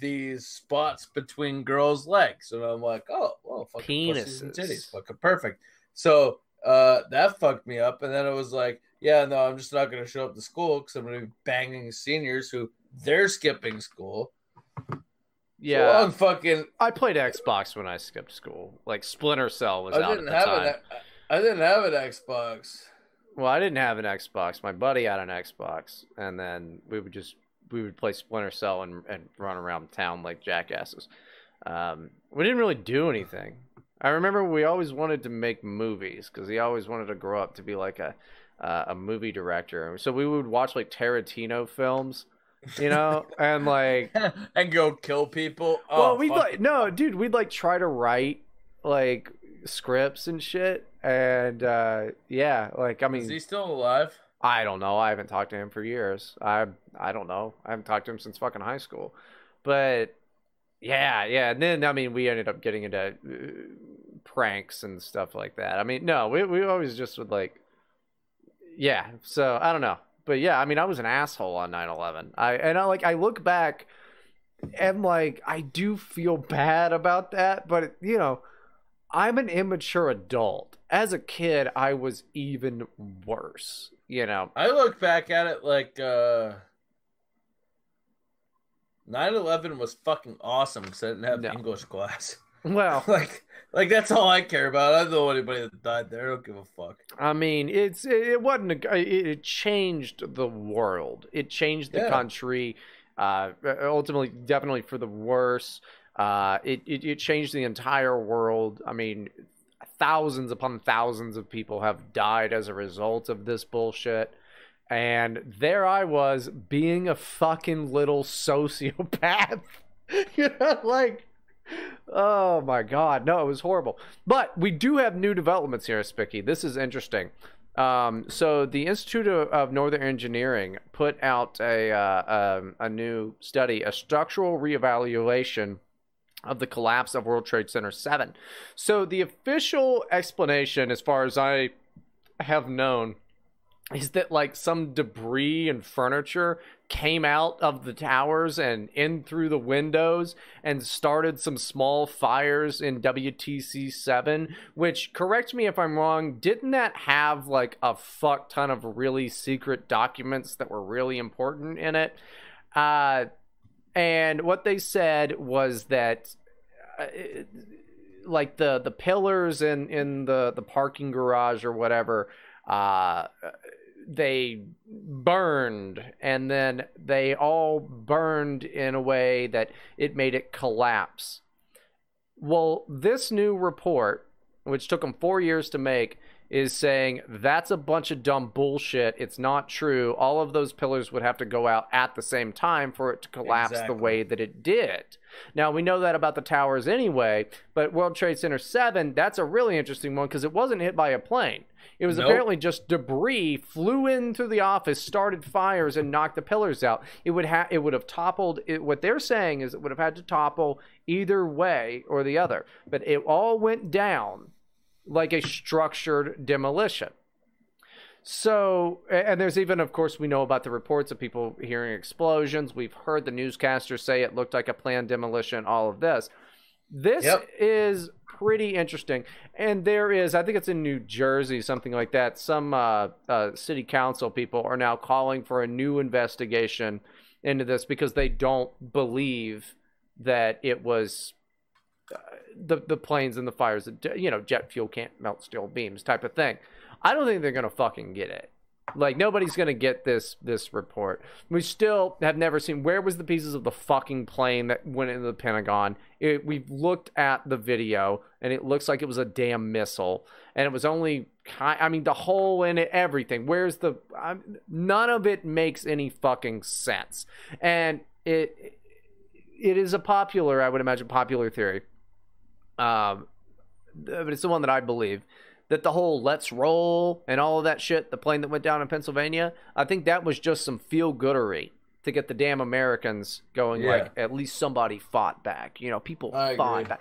these spots between girls' legs, and I'm like, oh, well, fucking penises and titties, fucking perfect. So that fucked me up, and then it was like, yeah, no, I'm just not gonna show up to school because I'm gonna be banging seniors who they're skipping school. Yeah, so I'm fucking. I played Xbox when I skipped school. Like Splinter Cell was out at the time. I didn't have an Xbox. Well, I didn't have an Xbox. My buddy had an Xbox, and then we would play Splinter Cell and run around town like jackasses. We didn't really do anything. I remember we always wanted to make movies because he always wanted to grow up to be like a movie director. So we would watch like Tarantino films, you know, and like and go kill people. Well, we'd like try to write like scripts and shit. And yeah, like I mean, is he still alive? I don't know. I haven't talked to him for years. I don't know. I haven't talked to him since fucking high school. But yeah. And then, I mean, we ended up getting into pranks and stuff like that. I mean, no, we always just would like, yeah. So I don't know. But yeah, I mean, I was an asshole on 9/11. I look back and like, I do feel bad about that, but you know, I'm an immature adult. As a kid, I was even worse, you know. I look back at it like 9/11 was fucking awesome because I didn't have English class. Well, like that's all I care about. I don't know anybody that died there. I don't give a fuck. I mean, it changed the world. It changed the country. Ultimately, definitely for the worse. It changed the entire world. I mean, thousands upon thousands of people have died as a result of this bullshit. And there I was being a fucking little sociopath. You know, like, oh my God. No, it was horrible. But we do have new developments here, Spicky. This is interesting. So the Institute of Northern Engineering put out a new study, a structural reevaluation of the collapse of World Trade Center 7. So the official explanation, as far as I have known, is that like some debris and furniture came out of the towers and in through the windows and started some small fires in WTC 7, which, correct me if I'm wrong, didn't that have like a fuck ton of really secret documents that were really important in it? And what they said was that, like, the pillars in the parking garage or whatever, they burned, and then they all burned in a way that it made it collapse. Well, this new report, which took them 4 years to make, is saying that's a bunch of dumb bullshit. It's not true. All of those pillars would have to go out at the same time for it to collapse the way that it did. Now, we know that about the towers anyway, but World Trade Center 7, that's a really interesting one because it wasn't hit by a plane. It was apparently just debris flew in through the office, started fires, and knocked the pillars out. It would have toppled. What they're saying is it would have had to topple either way or the other. But it all went down like a structured demolition. So, and there's even, of course, we know about the reports of people hearing explosions. We've heard the newscasters say it looked like a planned demolition, all of this. This is pretty interesting. And there is, I think it's in New Jersey, something like that, some city council people are now calling for a new investigation into this because they don't believe that it was the planes and the fires, that, you know, jet fuel can't melt steel beams type of thing. I don't think they're going to fucking get it. Like, nobody's going to get this report. We still have never seen, where was the pieces of the fucking plane that went into the Pentagon? We've looked at the video, and it looks like it was a damn missile. And it was only, I mean, the hole in it, everything. Where's the, none of it makes any fucking sense. And it is a popular, I would imagine, popular theory. But it's the one that I believe, that the whole let's roll and all of that shit, the plane that went down in Pennsylvania, I think that was just some feel-goodery to get the damn Americans going, like, at least somebody fought back. You know, people fought back.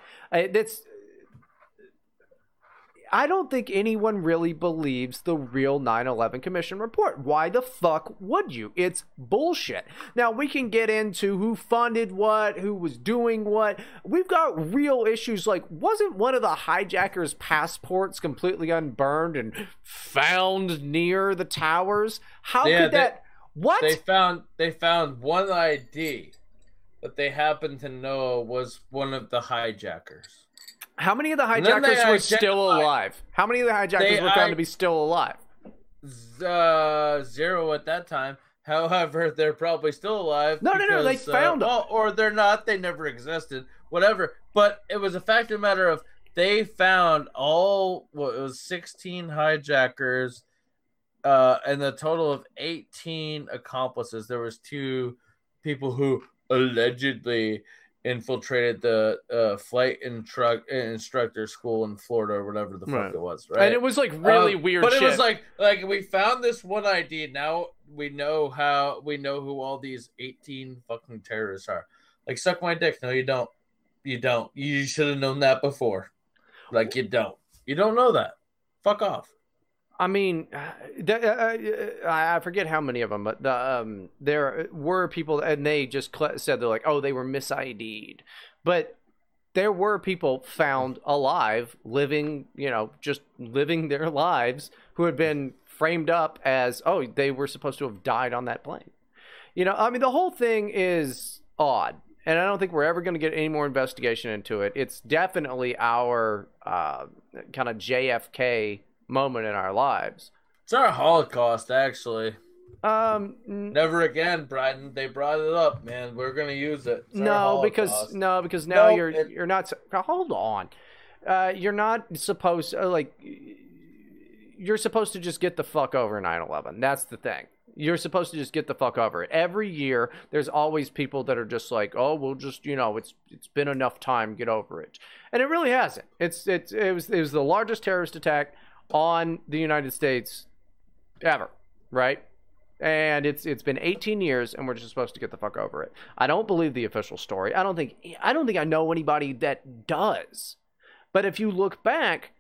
I don't think anyone really believes the real 9/11 Commission report. Why the fuck would you? It's bullshit. Now, we can get into who funded what, who was doing what. We've got real issues like, wasn't one of the hijackers' passports completely unburned and found near the towers? How could that... What? They found one ID that they happened to know was one of the hijackers. How many of the hijackers were still alive? How many of the hijackers were found to be still alive? Zero at that time. However, they're probably still alive. No, they found them. Or they're not. They never existed. Whatever. But it was a fact of the matter of they found all, it was 16 hijackers and a total of 18 accomplices. There was two people who allegedly infiltrated the flight instructor school in Florida or whatever the fuck it was, right? And it was like really weird but shit. But it was like we found this one ID. Now we know who all these 18 fucking terrorists are. Like, suck my dick. No, you don't. You don't. You should have known that before. Like, you don't. You don't know that. Fuck off. I mean, I forget how many of them, but there were people, and they just said they're like, oh, they were mis-ID'd. But there were people found alive, living, you know, just living their lives, who had been framed up as, oh, they were supposed to have died on that plane. You know, I mean, the whole thing is odd, and I don't think we're ever going to get any more investigation into it. It's definitely our kind of JFK moment in our lives. It's our Holocaust, actually. Never again, Biden. They brought it up, man. We're gonna use it. No, because now you're not. Hold on, you're not supposed like. You're supposed to just get the fuck over 9/11. That's the thing. You're supposed to just get the fuck over it. Every year, there's always people that are just like, oh, we'll just, you know, it's been enough time. Get over it. And it really hasn't. It was the largest terrorist attack on the United States ever. Right. And it's been 18 years, and we're just supposed to get the fuck over it. I don't believe the official story. I don't think I know anybody that does. But if you look back,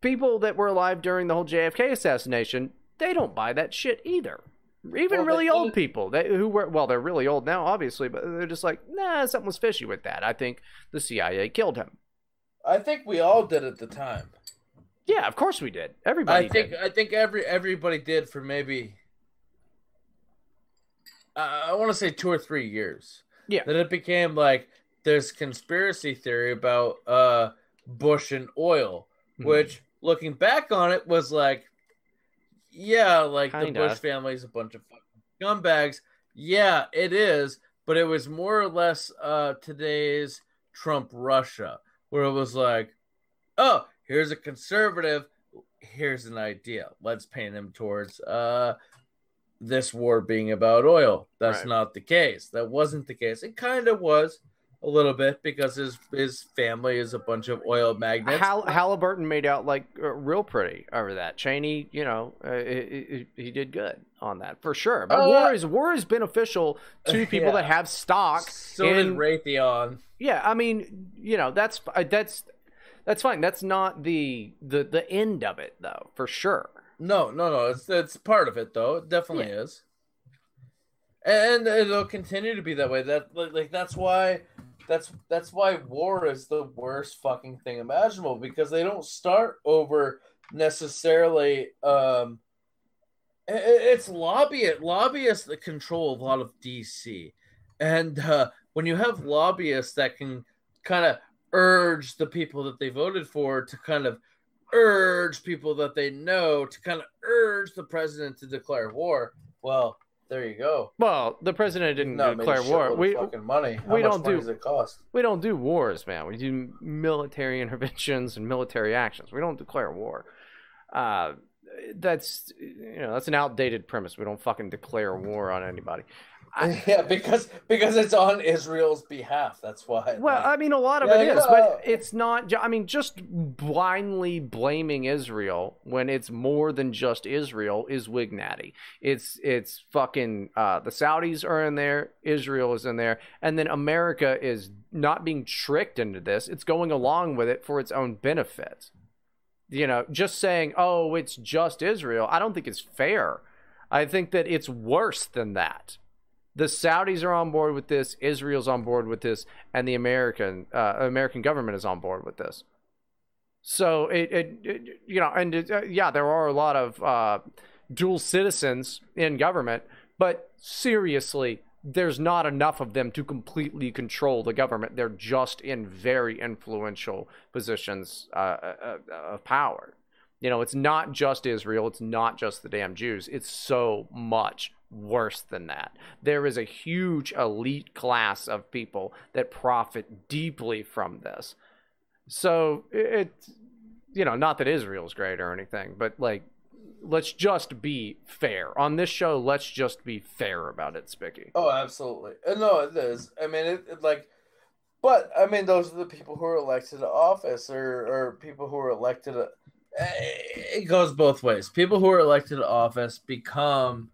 people that were alive during the whole JFK assassination, they don't buy that shit either. Even really old people they're really old now, obviously, but they're just like, nah, something was fishy with that. I think the CIA killed him. I think we all did at the time. Yeah, of course we did. Everybody. I think everybody did for maybe. I want to say 2 or 3 years. Yeah. Then it became like this conspiracy theory about Bush and oil, which looking back on it was like, yeah, like kinda. The Bush family is a bunch of fucking scumbags. Yeah, it is. But it was more or less today's Trump-Russia, where it was like, oh, here's a conservative. Here's an idea. Let's paint him towards this war being about oil. That's right. Not the case. That wasn't the case. It kind of was a little bit because his family is a bunch of oil magnates. Halliburton made out like real pretty over that. Cheney, you know, he did good on that for sure. But war is beneficial to people that have stock. So did Raytheon. Yeah, I mean, you know, that's fine. That's not the end of it though, for sure. No. It's part of it, though. It definitely is, and it'll continue to be that way. That's why war is the worst fucking thing imaginable, because they don't start over necessarily. It's lobbyists that control a lot of DC, and when you have lobbyists that can kind of urge the people that they voted for to kind of urge people that they know to kind of urge the president to declare war. Well, there you go. Well, the president didn't declare war. We fucking money. How much money does it cost? We don't do wars, man. We do military interventions and military actions. We don't declare war. That's an outdated premise. We don't fucking declare war on anybody. Because it's on Israel's behalf. That's why. Well, I mean, a lot of it is, but it's not. I mean, just blindly blaming Israel when it's more than just Israel is Wignatty. It's fucking the Saudis are in there, Israel is in there, and then America is not being tricked into this. It's going along with it for its own benefit. You know, just saying, oh, it's just Israel. I don't think it's fair. I think that it's worse than that. The Saudis are on board with this, Israel's on board with this, and the American government is on board with this. So there are a lot of dual citizens in government, but seriously, there's not enough of them to completely control the government. They're just in very influential positions of power. You know, it's not just Israel. It's not just the damn Jews. It's so much worse than that. There is a huge elite class of people that profit deeply from this. So it's, you know, not that Israel's great or anything, but like, let's just be fair on this show. Let's just be fair about it, Spicky. Oh, absolutely. No, it is. I mean, but I mean, those are the people who are elected to office, or people who are elected. It goes both ways. People who are elected to office become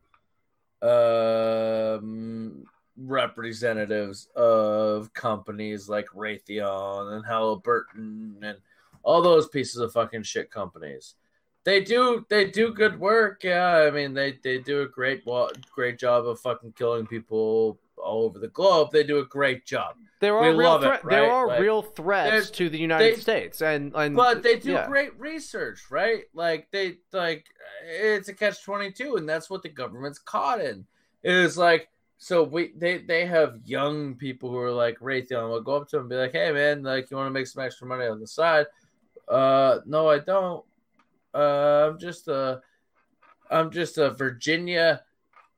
representatives of companies like Raytheon and Halliburton and all those pieces of fucking shit companies. They do good work. Yeah, I mean they do a great job of fucking killing people all over the globe. They do a great job. There are real threats to the United States, but they do great research, right? Like it's a catch-22, and that's what the government's caught in. It is like, so they have young people who are like Raytheon will go up to them and be like, hey man, like you want to make some extra money on the side? No, I don't. I'm just a Virginia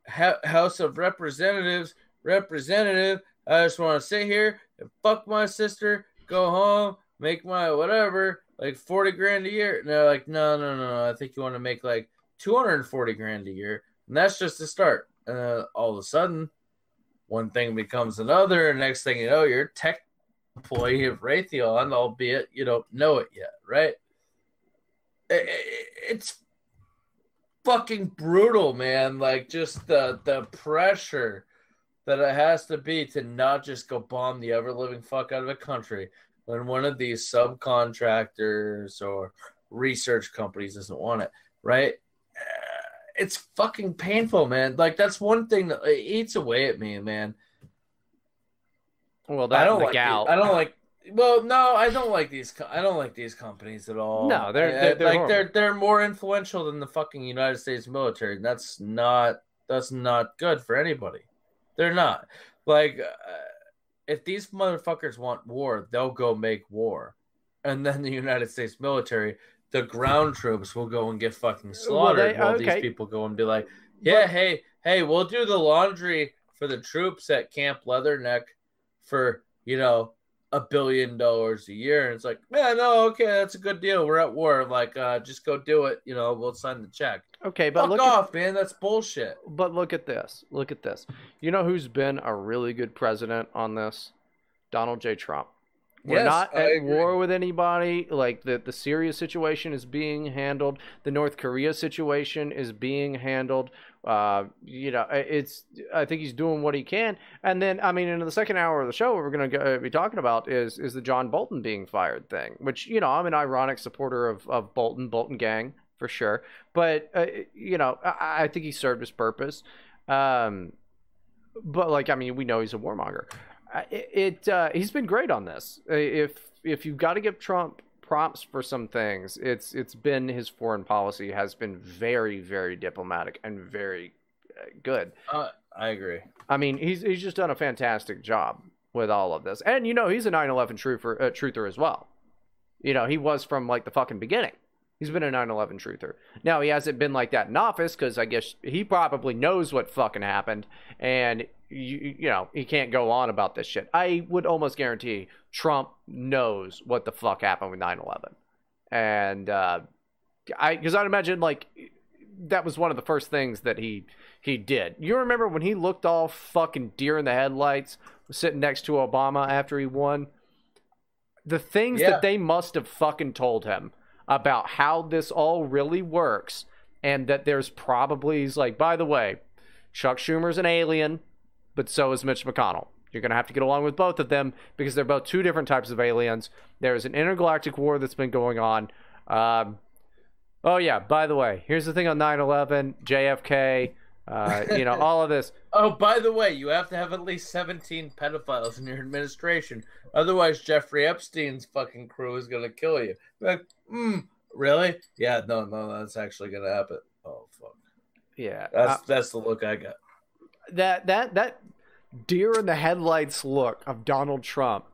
House of Representatives representative. I just want to sit here and fuck my sister, go home, make my whatever, like $40,000 a year. And they're like, no. I think you want to make like $240,000 a year. And that's just the start. And all of a sudden, one thing becomes another. And next thing you know, you're a tech employee of Raytheon, albeit you don't know it yet, right? It's fucking brutal, man. Like just the pressure that it has to be to not just go bomb the ever-living fuck out of a country when one of these subcontractors or research companies doesn't want it, right? It's fucking painful, man. Like, that's one thing that eats away at me, man. Well, that I don't like. I don't like these companies at all. No, they're more influential than the fucking United States military. And that's not good for anybody. They're not. Like, if these motherfuckers want war, they'll go make war, and then the United States military, the ground troops, will go and get fucking slaughtered these people go and be like, yeah, hey, we'll do the laundry for the troops at Camp Leatherneck for, $1 billion a year. And it's like, man, no, okay, that's a good deal. We're at war. Like, just go do it. We'll sign the check. Okay, but fuck off, man. That's bullshit. But look at this. You know who's been a really good president on this? Donald J. Trump. We're not at war with anybody. Like, the Syria situation is being handled. The North Korea situation is being handled. I think he's doing what he can. And then, in the second hour of the show, what we're going to be talking about is the John Bolton being fired thing, which, I'm an ironic supporter of Bolton gang for sure. But, I think he served his purpose. We know he's a warmonger. He's been great on this. If you've got to give Trump props for some things, it's been his foreign policy has been very, very diplomatic and very good. I agree. He's just done a fantastic job with all of this, and he's a 9/11 truther as well. He was from like the fucking beginning. He's been a 9/11 truther. Now he hasn't been like that in office because I guess he probably knows what fucking happened and. He can't go on about this shit. I would almost guarantee Trump knows what the fuck happened with 9/11. And because I'd imagine like that was one of the first things that he did. You remember when he looked all fucking deer in the headlights sitting next to Obama after he won? The things that they must have fucking told him about how this all really works, and that there's probably, he's like, by the way, Chuck Schumer's an alien. But so is Mitch McConnell. You're going to have to get along with both of them because they're both two different types of aliens. There is an intergalactic war that's been going on. By the way, here's the thing on 9/11, JFK, all of this. Oh, by the way, you have to have at least 17 pedophiles in your administration. Otherwise, Jeffrey Epstein's fucking crew is going to kill you. Like, really? Yeah, no, that's actually going to happen. Oh, fuck. Yeah. That's the look I got. That deer in the headlights look of Donald Trump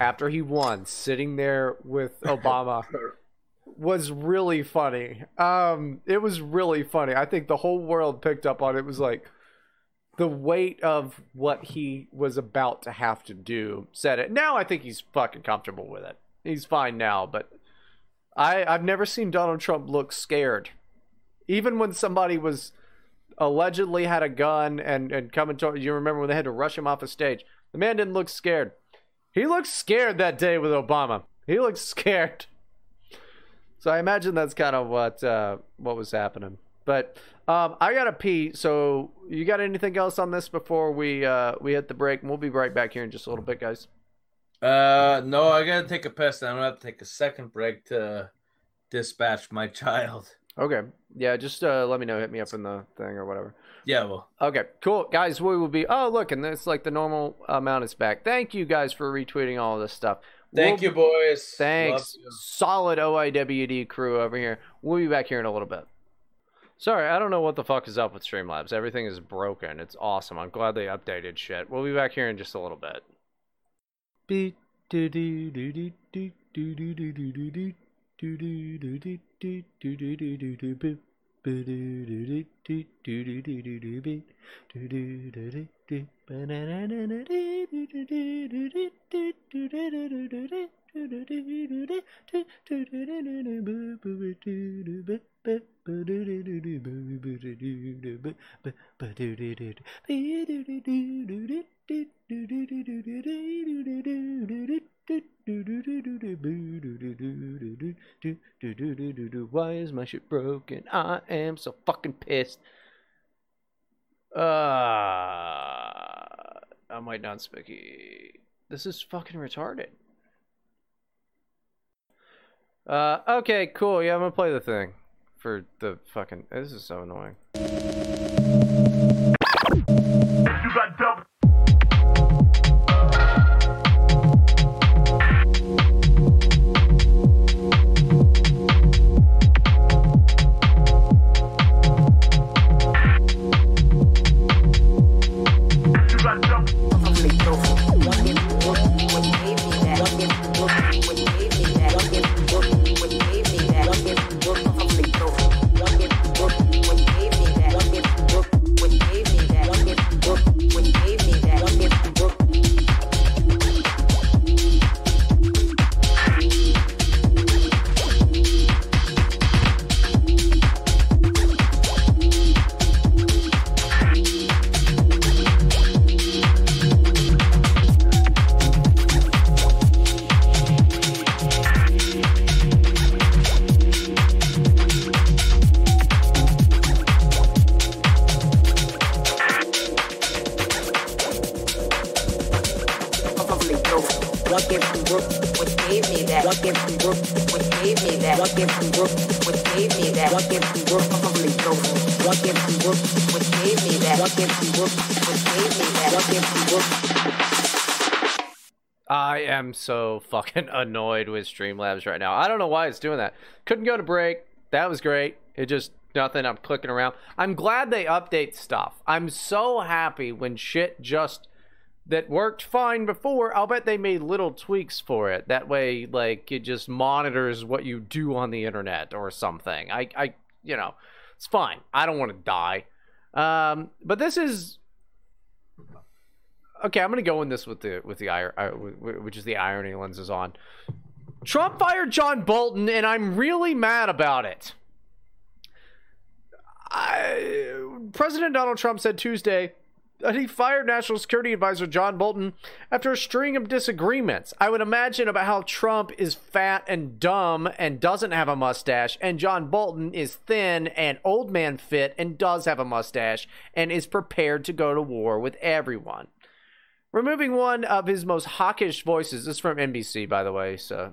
after he won, sitting there with Obama, was really funny. It was really funny. I think the whole world picked up on it. It was like the weight of what he was about to have to do said it. Now I think he's fucking comfortable with it. He's fine now, but I've never seen Donald Trump look scared. Even when somebody was allegedly had a gun and coming to you, remember when they had to rush him off the stage, the man didn't look scared. He looked scared that day with Obama. He looked scared. So I imagine that's kind of what was happening. But I gotta pee, so you got anything else on this before we hit the break? And we'll be right back here in just a little bit, guys. No, I gotta take a piss. I'm gonna have to take a second break to dispatch my child. Okay. Yeah, just let me know. Hit me up in the thing or whatever. Yeah, well. Okay, cool. Guys, we will be... Oh, look, and it's like the normal amount is back. Thank you guys for retweeting all of this stuff. Thank you, boys. Thanks. Solid OIWD crew over here. We'll be back here in a little bit. Sorry, I don't know what the fuck is up with Streamlabs. Everything is broken. It's awesome. I'm glad they updated shit. We'll be back here in just a little bit. Why is my shit broken? I am so fucking pissed. I might not spiky. This is fucking retarded. Okay, cool. Yeah, I'm gonna play the thing for the fucking. This is so annoying. You got double. I'm so fucking annoyed with Streamlabs right now. I don't know why it's doing that. Couldn't go to break. That was great. It just nothing. I'm clicking around. I'm glad they update stuff. I'm so happy when shit just that worked fine before. I'll bet they made little tweaks for it. That way, like, it just monitors what you do on the internet or something. I you know, it's fine. I don't want to die. But this is. Okay, I'm gonna go in this which is the irony lens is on. Trump fired John Bolton, and I'm really mad about it. President Donald Trump said Tuesday that he fired National Security Advisor John Bolton after a string of disagreements. I would imagine about how Trump is fat and dumb and doesn't have a mustache, and John Bolton is thin and old man fit and does have a mustache and is prepared to go to war with everyone. Removing one of his most hawkish voices, this is from NBC, by the way, so,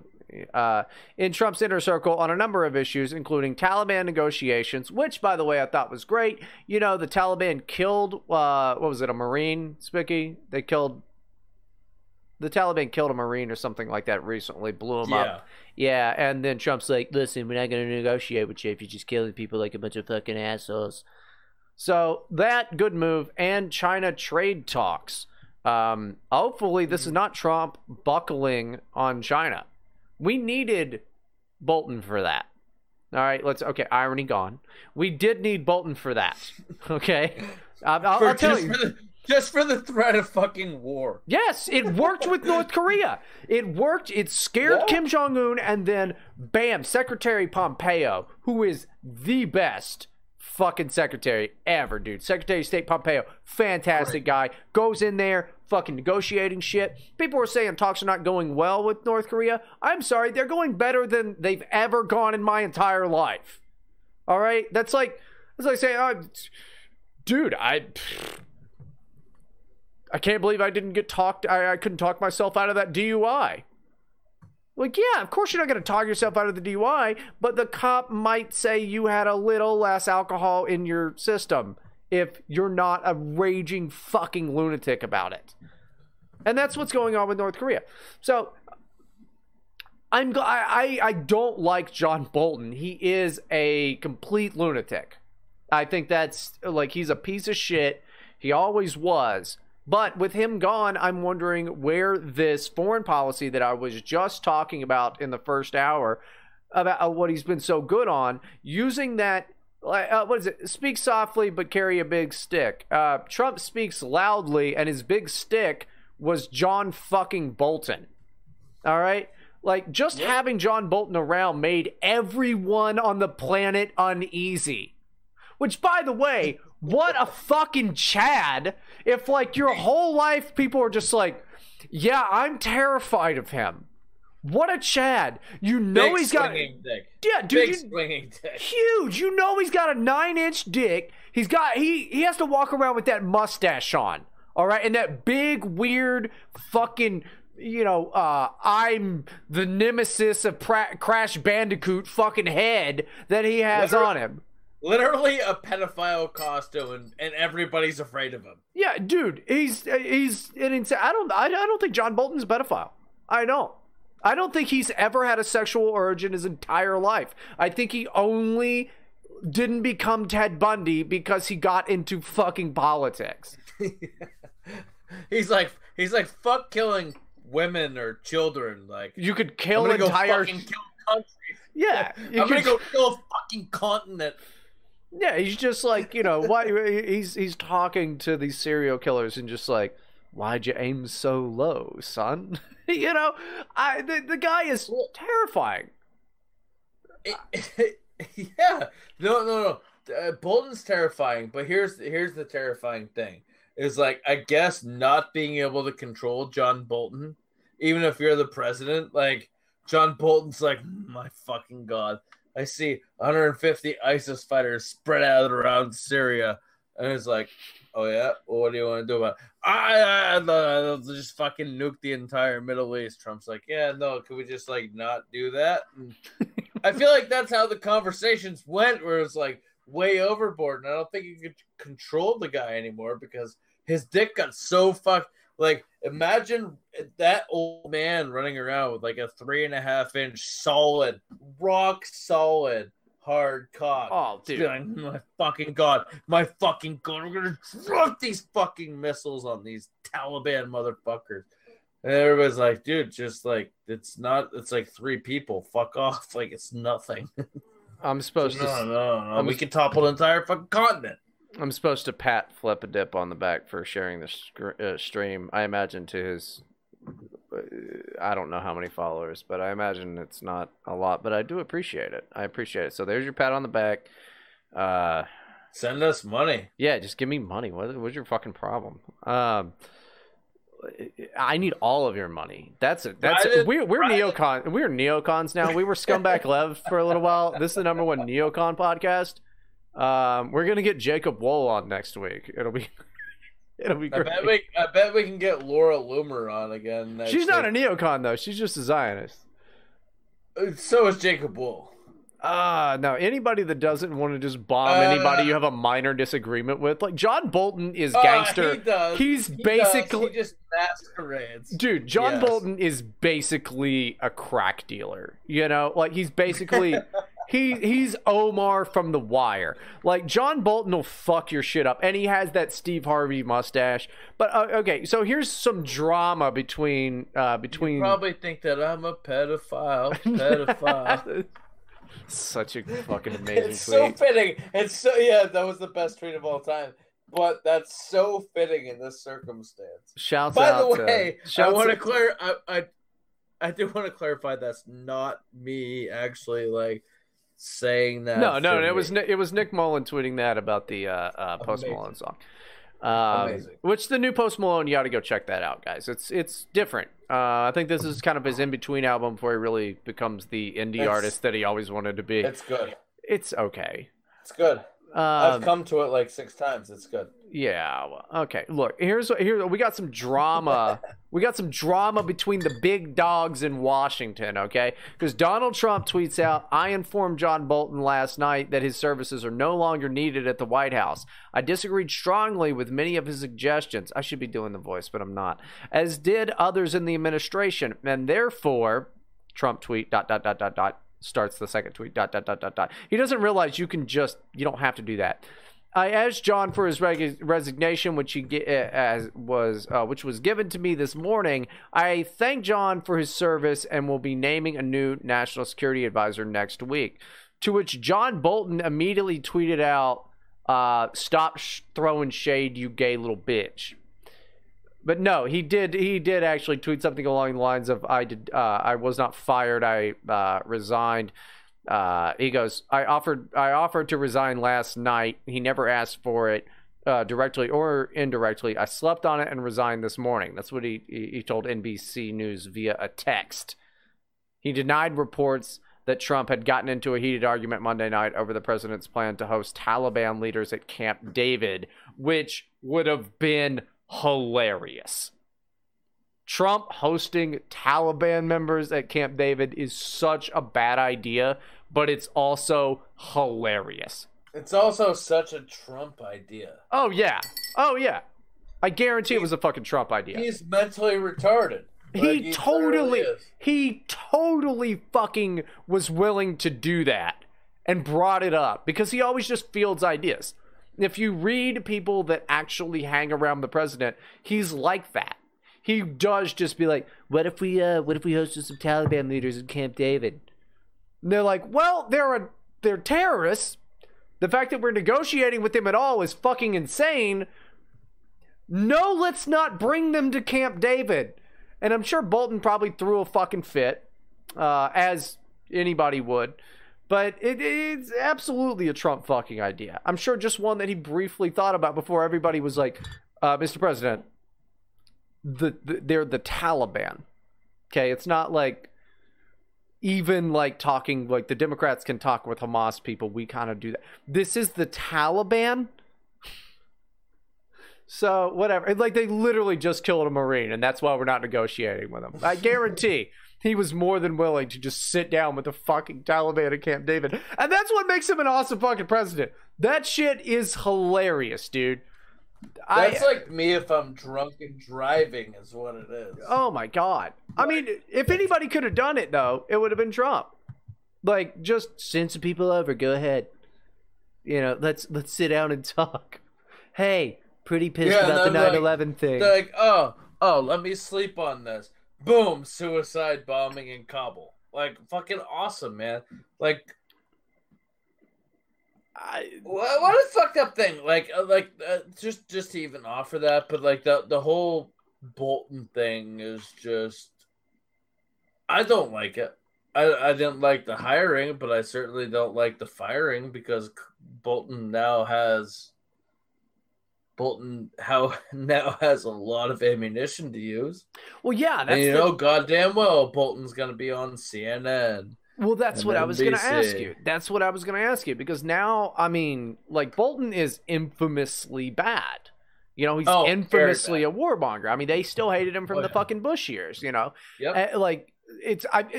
in Trump's inner circle on a number of issues, including Taliban negotiations, which, by the way, I thought was great. You know, the Taliban killed, what was it, a Marine, Spicky? The Taliban killed a Marine or something like that recently, blew him up. Yeah, and then Trump's like, listen, we're not going to negotiate with you if you're just killing people like a bunch of fucking assholes. So that, good move, and China trade talks. Hopefully this is not Trump buckling on China. We needed Bolton for that. All right, okay, irony gone. We did need Bolton for that, okay? I'll tell you. Just for the threat of fucking war. Yes, it worked with North Korea. It worked. It scared Kim Jong-un, and then, bam, Secretary Pompeo, who is the best fucking secretary ever, dude. Secretary of State Pompeo, fantastic guy, goes in there, fucking negotiating shit. People were saying talks are not going well with North Korea. I'm sorry, they're going better than they've ever gone in my entire life. All right, that's like saying, oh, dude, I can't believe I didn't get talked. I couldn't talk myself out of that DUI. Like, yeah, of course you're not going to talk yourself out of the DUI, but the cop might say you had a little less alcohol in your system if you're not a raging fucking lunatic about it. And that's what's going on with North Korea. So I don't like John Bolton. He is a complete lunatic. I think that's, like, he's a piece of shit. He always was. But with him gone, I'm wondering where this foreign policy that I was just talking about in the first hour, about what he's been so good on, using that, what is it? Speak softly, but carry a big stick. Trump speaks loudly, and his big stick was John fucking Bolton. All right? Like, just having John Bolton around made everyone on the planet uneasy. Which, by the way, what a fucking Chad if, like, your whole life people are just like, yeah, I'm terrified of him. What a Chad. You know big he's got... dick. Yeah, dude. Big swinging dick. Huge. You know he's got a 9-inch dick. He's got... He has to walk around with that mustache on, all right? And that big, weird, fucking... you know, I'm the nemesis of Crash Bandicoot fucking head that he has on him. Literally a pedophile costume, and everybody's afraid of him. Yeah, dude, he's an insane. I don't think John Bolton's a pedophile. I don't think he's ever had a sexual urge in his entire life. I think he only didn't become Ted Bundy because he got into fucking politics. He's like, fuck killing women or children. Like, you could kill an entire country. Yeah, I'm gonna go kill a fucking continent. Yeah, he's just like, you know, why he's talking to these serial killers and just like, why'd you aim so low, son? You know, the guy is terrifying. Yeah, no. Bolton's terrifying, but here's the terrifying thing. Is like, I guess not being able to control John Bolton, even if you're the president, like, John Bolton's like, my fucking God, I see 150 ISIS fighters spread out around Syria. And it's like, oh yeah? Well, what do you want to do about it? I'll just fucking nuke the entire Middle East. Trump's like, yeah, no, could we just, like, not do that? And I feel like that's how the conversations went, where it's like, way overboard, and I don't think you could control the guy anymore because his dick got so fucked. Like, imagine that old man running around with like a 3.5-inch solid, rock solid, hard cock. Oh, dude! Like, my fucking god! We're gonna drop these fucking missiles on these Taliban motherfuckers. And everybody's like, dude, just like, it's not. It's like 3 people. Fuck off! Like, it's nothing. I'm supposed to... No. We can topple an entire fucking continent. I'm supposed to pat Flip a Dip on the back for sharing this stream. I imagine to his... I don't know how many followers, but I imagine it's not a lot, but I do appreciate it. So there's your pat on the back. Send us money. Yeah, just give me money. What's your fucking problem? I need all of your money. We're neocons. We're neocons now. We were Scumbag Lev for a little while. This is the #1 neocon podcast. We're gonna get Jacob Wool on next week. It'll be great. I bet we can get Laura Loomer on again. She's not a neocon though. She's just a Zionist. So is Jacob Wool. No. Anybody that doesn't want to just bomb anybody you have a minor disagreement with, like John Bolton is gangster. He does. He basically does. He just masquerades. Dude, John Bolton is basically a crack dealer. You know, like he's basically he's Omar from The Wire. Like John Bolton will fuck your shit up, and he has that Steve Harvey mustache. But okay, so here's some drama between. You probably think that I'm a pedophile. Such a fucking amazing tweet. It's so fitting. It's so that was the best tweet of all time. But that's so fitting in this circumstance. I do want to clarify that's not me actually like saying that. No, it was Nick Mullen tweeting that about the Post Malone song. Which the new Post Malone, you ought to go check that out, guys. It's different. I think this is kind of his in-between album before he really becomes the indie artist that he always wanted to be. It's good. It's okay. It's good. I've come to it like 6 times. It's good. Yeah. Okay. Look, here's we got some drama. We got some drama between the big dogs in Washington. Okay, because Donald Trump tweets out, "I informed John Bolton last night that his services are no longer needed at the White House. I disagreed strongly with many of his suggestions." I should be doing the voice, but I'm not. "As did others in the administration, and therefore," Trump tweet ... starts the second tweet ... He doesn't realize you don't have to do that. "I asked John for his resignation, which was given to me this morning. I thank John for his service and will be naming a new national security advisor next week." To which John Bolton immediately tweeted out, "Stop throwing shade, you gay little bitch." But no, he did actually tweet something along the lines of, I was not fired. I resigned. He goes, I offered to resign last night. He never asked for it, directly or indirectly. I slept on it and resigned this morning. That's what he told NBC News via a text. He denied reports that Trump had gotten into a heated argument Monday night over the president's plan to host Taliban leaders at Camp David, which would have been hilarious. Trump hosting Taliban members at Camp David is such a bad idea, but it's also hilarious. It's also such a Trump idea. Oh yeah. I guarantee it was a fucking Trump idea. He's mentally retarded. He totally fucking was willing to do that and brought it up because he always just fields ideas. If you read people that actually hang around the president, he's like that. He does just be like, what if we hosted some Taliban leaders in Camp David? And they're like, well, they're terrorists. The fact that we're negotiating with them at all is fucking insane. No, let's not bring them to Camp David. And I'm sure Bolton probably threw a fucking fit, as anybody would. But it's absolutely a Trump fucking idea. I'm sure just one that he briefly thought about before everybody was like, Mr. President, they're the Taliban. Okay, it's not like even like talking like the Democrats can talk with Hamas people. We kind of do that. This is the Taliban. So whatever. Like they literally just killed a Marine, and that's why we're not negotiating with them. I guarantee he was more than willing to just sit down with the fucking Taliban at Camp David. And that's what makes him an awesome fucking president. That shit is hilarious, dude. That's like me if I'm drunk and driving is what it is. Oh, my God. What? I mean, if anybody could have done it, though, it would have been Trump. Like, just send some people over. Go ahead. You know, let's sit down and talk. Hey, pretty pissed about the 9/11 thing. They're like, oh, let me sleep on this. Boom, suicide bombing in Kabul. Like, fucking awesome, man. Like, what a fucked up thing. Like, just to even offer that, but like the whole Bolton thing is just, I don't like it. I didn't like the hiring, but I certainly don't like the firing because Bolton now has a lot of ammunition to use. Well, yeah. That's know goddamn well Bolton's going to be on CNN. Well, that's what NBC. I was going to ask you. That's what I was going to ask you because now, I mean, like Bolton is infamously bad. You know, he's infamously a warmonger. I mean, they still hated him from the fucking Bush years, you know. Yep. Like,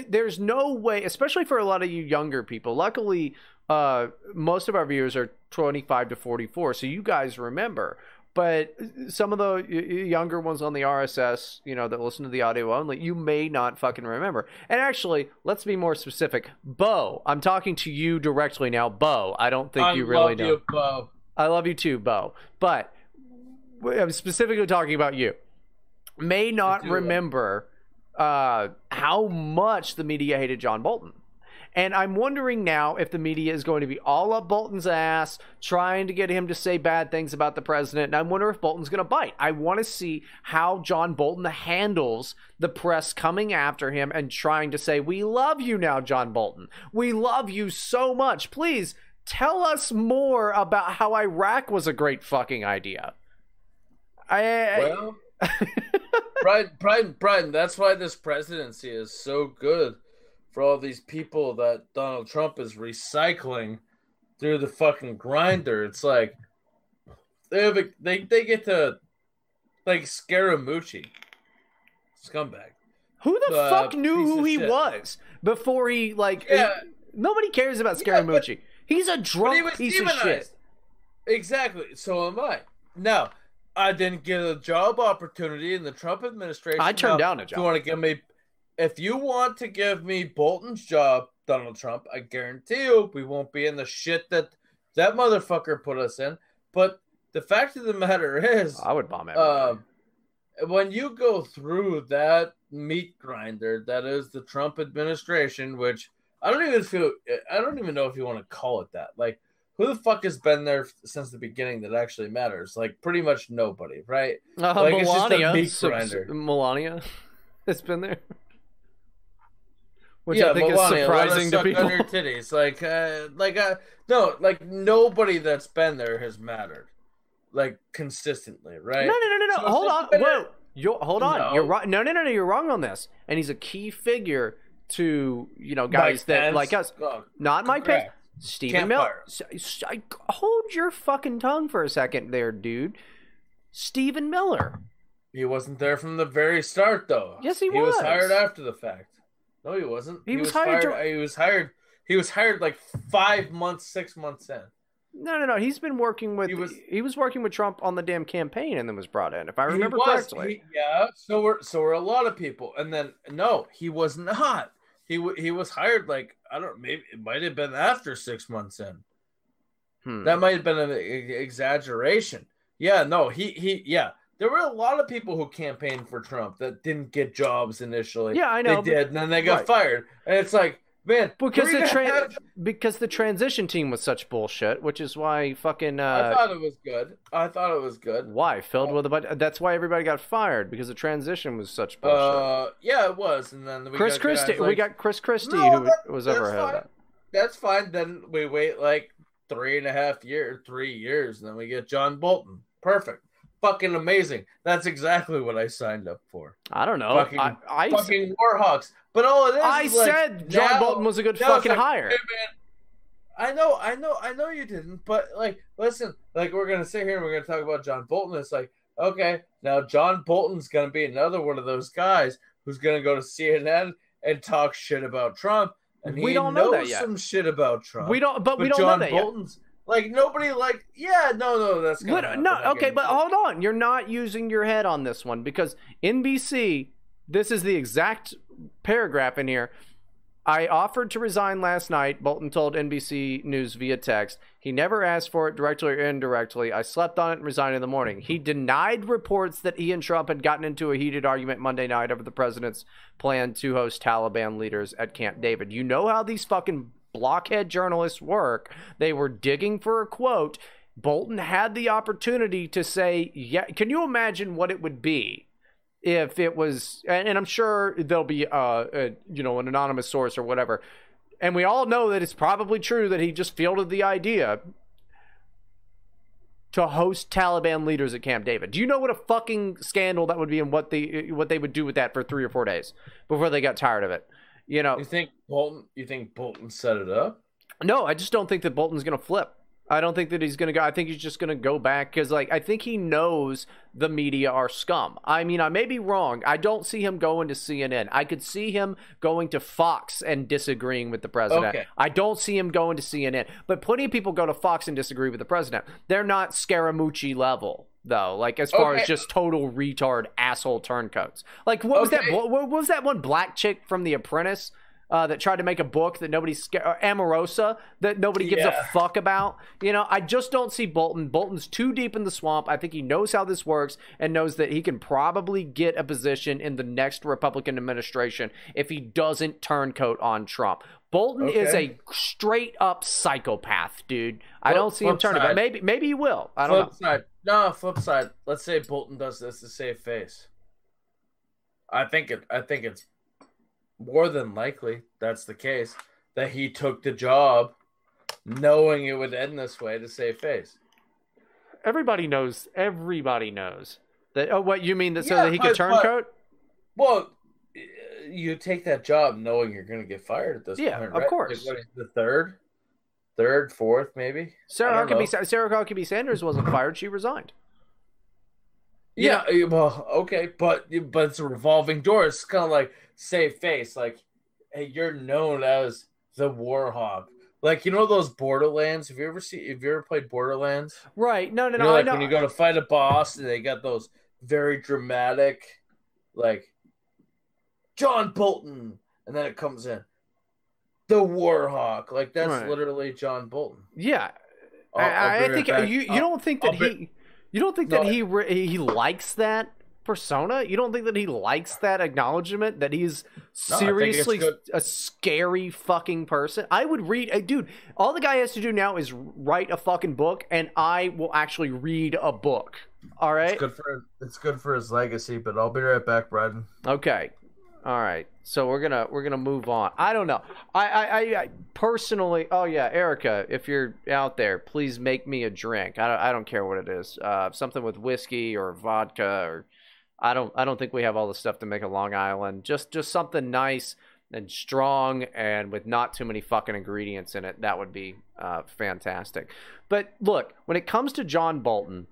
there's no way, especially for a lot of you younger people. Luckily, most of our viewers are 25 to 44, so you guys remember. But some of the younger ones on the RSS, you know, that listen to the audio only, you may not fucking remember. And actually, let's be more specific. Bo, I'm talking to you directly now. Bo, I don't think you really know. I love you, Bo. I love you too, Bo. But I'm specifically talking about you. May not remember how much the media hated John Bolton. And I'm wondering now if the media is going to be all up Bolton's ass, trying to get him to say bad things about the president. And I wonder if Bolton's going to bite. I want to see how John Bolton handles the press coming after him and trying to say, we love you now, John Bolton. We love you so much. Please tell us more about how Iraq was a great fucking idea. Brian, that's why this presidency is so good. For all these people that Donald Trump is recycling through the fucking grinder. It's like they have a, they get to like Scaramucci, scumbag. Who the fuck knew who he was before he like? Yeah. Nobody cares about Scaramucci. Yeah, he's a drunk piece of shit. Exactly. So am I. Now, I didn't get a job opportunity in the Trump administration. I turned down a job. If you want to give me Bolton's job, Donald Trump, I guarantee you we won't be in the shit that motherfucker put us in. But the fact of the matter is, I would bomb everybody. When you go through that meat grinder that is the Trump administration, which I don't even know if you want to call it that. Like, who the fuck has been there since the beginning that actually matters? Like, pretty much nobody, right? Like, Melania, it's just a meat grinder. Melania has been there. Which I think Melania, is surprising to people. On your titties. Like nobody that's been there has mattered, like, consistently, right? No. So hold on, whoa, hold on. No. You're right. No. You're wrong on this. And he's a key figure to guys that like us. Oh, not Mike Pence. Stephen Miller. Hold your fucking tongue for a second there, dude. Stephen Miller. He wasn't there from the very start, though. Yes, he was. He was hired after the fact. No, he wasn't. He was hired like 5 months, 6 months in. No. He's been working with. He was working with Trump on the damn campaign, and then was brought in. If I remember correctly. So were a lot of people, and then no, he was not. He was hired like, I don't, maybe it might have been after 6 months in. That might have been an exaggeration. Yeah, no, he there were a lot of people who campaigned for Trump that didn't get jobs initially. Yeah, I know. They did, and then they got fired. And it's like, man, because the transition team was such bullshit, which is why fucking I thought it was good. Why? Filled with a bunch. That's why everybody got fired, because the transition was such bullshit. Yeah, it was. And then Chris Christie, who was ever ahead of that. That's fine. Then we wait like 3 years, and then we get John Bolton. Perfect. Fucking amazing. That's exactly what I signed up for. I don't know. Fucking Warhawks. But all it is, I said John Bolton was a good fucking hire. Hey, man, I know you didn't, but like, listen, like, we're gonna sit here and we're gonna talk about John Bolton. It's like, okay, now John Bolton's gonna be another one of those guys who's gonna go to CNN and talk shit about Trump, and we don't know that yet. Some shit about Trump. We don't know that yet. Like, nobody, like, that's going to happen. But hold on. You're not using your head on this one, because NBC, this is the exact paragraph in here. I offered to resign last night, Bolton told NBC News via text. He never asked for it, directly or indirectly. I slept on it and resigned in the morning. He denied reports that he and Trump had gotten into a heated argument Monday night over the president's plan to host Taliban leaders at Camp David. You know how these fucking blockhead journalists work. They were digging for a quote. Bolton had the opportunity to say, yeah, can you imagine what it would be if it was, and I'm sure there'll be an anonymous source or whatever, and we all know that it's probably true that he just fielded the idea to host Taliban leaders at Camp David. Do you know what a fucking scandal that would be, and what they would do with that for 3 or 4 days before they got tired of it? You think Bolton set it up? No, I just don't think that Bolton's going to flip. I don't think that he's going to go. I think he's just going to go back, because, like, I think he knows the media are scum. I mean, I may be wrong. I don't see him going to CNN. I could see him going to Fox and disagreeing with the president. Okay. I don't see him going to CNN. But plenty of people go to Fox and disagree with the president. They're not Scaramucci level, though, like, as far as just total retard asshole turncoats. Like, what was that one black chick from The Apprentice that tried to make a book that nobody's scared, Omarosa, that nobody gives a fuck about? I just don't see Bolton's too deep in the swamp. I think he knows how this works, and knows that he can probably get a position in the next Republican administration if he doesn't turncoat on Trump. Bolton is a straight up psychopath, dude. I don't see him turning, but maybe he will. I don't know. Flip side. Let's say Bolton does this to save face. I think it's more than likely that's the case, that he took the job knowing it would end this way to save face. Everybody knows that. Oh, what you mean that? So that he could turncoat? Well, you take that job knowing you're going to get fired at this point, right? Of course. Like, what is the third? Third, fourth, maybe. Sarah Huckabee Sanders wasn't fired; she resigned. Yeah, you know? Well, okay, but it's a revolving door. It's kind of like save face. Like, hey, you're known as the War Hawk. Like, you know those Borderlands? Have you ever played Borderlands? Right. No. You know, like when you go to fight a boss, and they got those very dramatic, like John Bolton, and then it comes in. The War Hawk, like that's right. Literally John Bolton. Yeah, I think you don't think that he likes that persona. You don't think that he likes that acknowledgement that he's seriously a scary fucking person. I would read, dude. All the guy has to do now is write a fucking book, and I will actually read a book. All right, it's good for his legacy. But I'll be right back, Bryden. Okay. All right, so we're gonna move on. I don't know. I personally. Oh yeah, Erica, if you're out there, please make me a drink. I don't care what it is. Something with whiskey or vodka or I don't think we have all the stuff to make a Long Island. Just something nice and strong and with not too many fucking ingredients in it. That would be fantastic. But look, when it comes to John Bolton,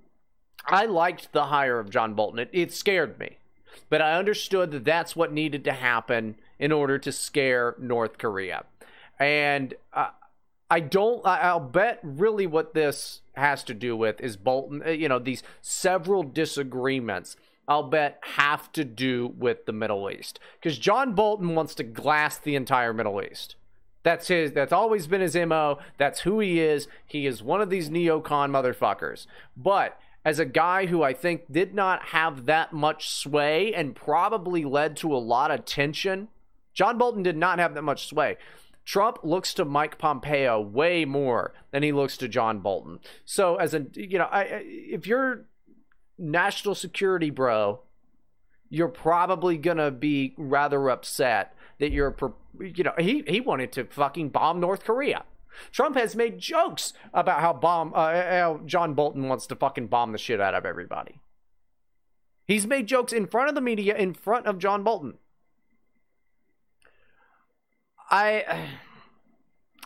I liked the hire of John Bolton. It scared me. But I understood that that's what needed to happen in order to scare North Korea. And I'll bet really what this has to do with is Bolton, you know, these several disagreements, I'll bet have to do with the Middle East. Because John Bolton wants to glass the entire Middle East. That's always been his MO. That's who he is. He is one of these neocon motherfuckers. But as a guy who I think did not have that much sway and probably led to a lot of tension, John Bolton did not have that much sway. Trump looks to Mike Pompeo way more than he looks to John Bolton. So as a, you know, if you're national security bro, you're probably gonna be rather upset that you're, you know, he wanted to fucking bomb North Korea. Trump has made jokes about how John Bolton wants to fucking bomb the shit out of everybody. He's made jokes in front of the media, in front of John Bolton. I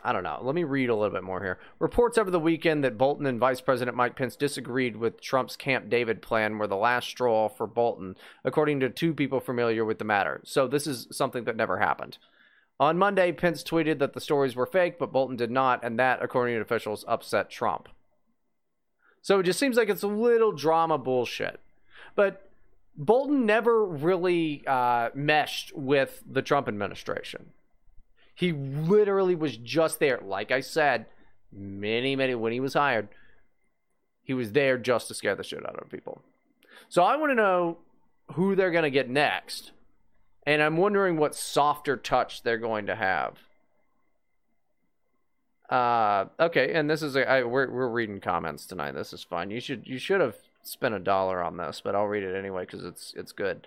don't know. Let me read a little bit more here. Reports over the weekend that Bolton and Vice President Mike Pence disagreed with Trump's Camp David plan were the last straw for Bolton, according to two people familiar with the matter. So this is something that never happened. On Monday, Pence tweeted that the stories were fake, but Bolton did not, and that, according to officials, upset Trump. So it just seems like it's a little drama bullshit. But Bolton never really meshed with the Trump administration. He literally was just there. Like I said, when he was hired, he was there just to scare the shit out of people. So I want to know who they're going to get next. And I'm wondering what softer touch they're going to have. Okay, and this is we're reading comments tonight. This is fine. You should have spent $1 on this, but I'll read it anyway because it's good.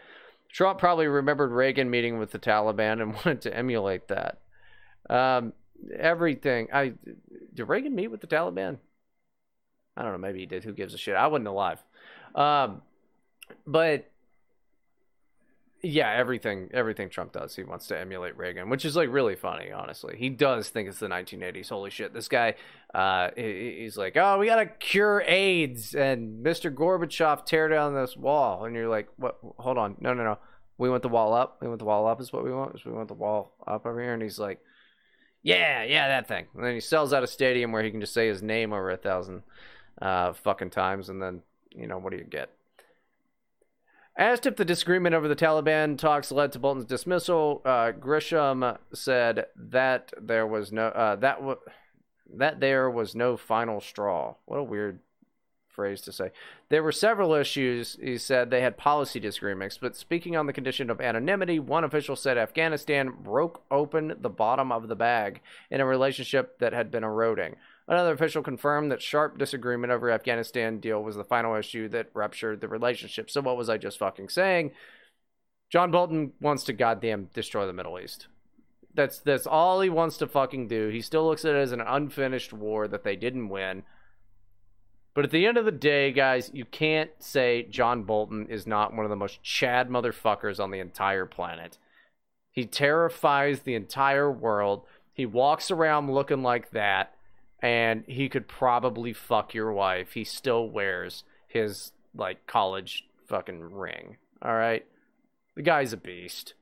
Trump probably remembered Reagan meeting with the Taliban and wanted to emulate that. Did Reagan meet with the Taliban? I don't know. Maybe he did. Who gives a shit? I wasn't alive. But. Yeah, everything Trump does, he wants to emulate Reagan, which is like really funny, honestly. He does think it's the 1980s. Holy shit, this guy, he's like, oh, we gotta cure AIDS, and Mr. Gorbachev, tear down this wall, and you're like, what? Hold on, no, we want the wall up. We want the wall up is what we want. We want the wall up over here, and he's like, yeah, that thing. And then he sells out a stadium where he can just say his name over 1,000 fucking times, and then you know what do you get? Asked if the disagreement over the Taliban talks led to Bolton's dismissal, Grisham said that there was no final straw. What a weird phrase to say. There were several issues. He said they had policy disagreements, but speaking on the condition of anonymity, one official said Afghanistan broke open the bottom of the bag in a relationship that had been eroding. Another official confirmed that sharp disagreement over Afghanistan deal was the final issue that ruptured the relationship. So what was I just fucking saying? John Bolton wants to goddamn destroy the Middle East. That's all he wants to fucking do. He still looks at it as an unfinished war that they didn't win. But at the end of the day, guys, you can't say John Bolton is not one of the most Chad motherfuckers on the entire planet. He terrifies the entire world. He walks around looking like that. and he could probably fuck your wife. He still wears his, like, college fucking ring, all right? The guy's a beast.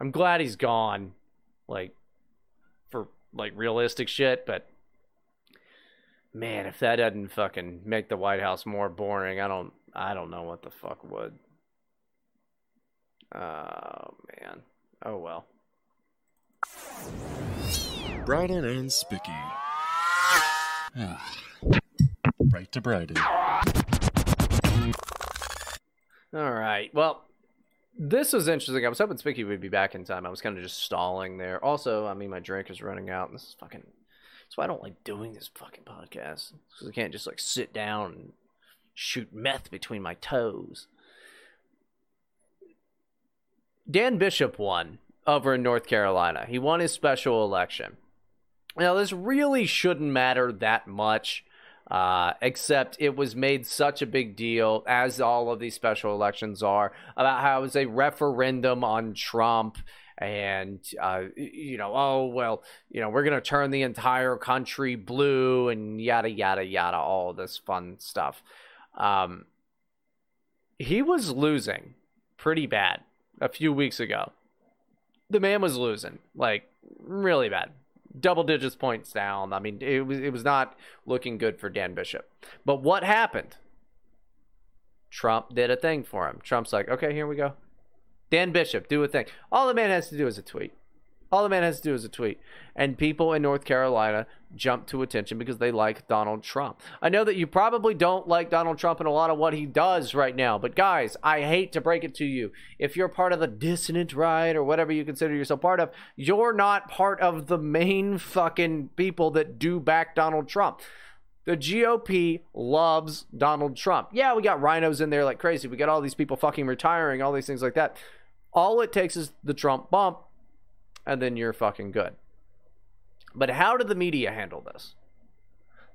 I'm glad he's gone, like, for, like, realistic shit, but... Man, if that doesn't fucking make the White House more boring, I don't know what the fuck would. Oh, man. Oh, well. Bryden and Spicky. Right to Bryden. All right. Well, this was interesting. I was hoping Spicky would be back in time. I was kind of just stalling there. Also, I mean, my drink is running out, and this is fucking... So I don't like doing this fucking podcast, because I can't just like sit down and shoot meth between my toes. Dan Bishop won over in North Carolina. He won his special election. Now, this really shouldn't matter that much, except it was made such a big deal, as all of these special elections are, about how it was a referendum on Trump. And, you know, oh, well, you know, we're going to turn the entire country blue and yada, yada, yada, all this fun stuff. He was losing pretty bad a few weeks ago. The man was losing, like, really bad. Double digits points down. I mean, it was not looking good for Dan Bishop. But what happened? Trump did a thing for him. Trump's like, okay, here we go. Dan Bishop, do a thing. All the man has to do is a tweet. All the man has to do is a tweet. And people in North Carolina jump to attention because they like Donald Trump. I know that you probably don't like Donald Trump and a lot of what he does right now. But guys, I hate to break it to you. If you're part of the dissonant right or whatever you consider yourself part of, you're not part of the main fucking people that do back Donald Trump. The GOP loves Donald Trump. Yeah, we got rhinos in there like crazy. We got all these people fucking retiring, all these things like that. All it takes is the Trump bump, and then you're fucking good. But how did the media handle this?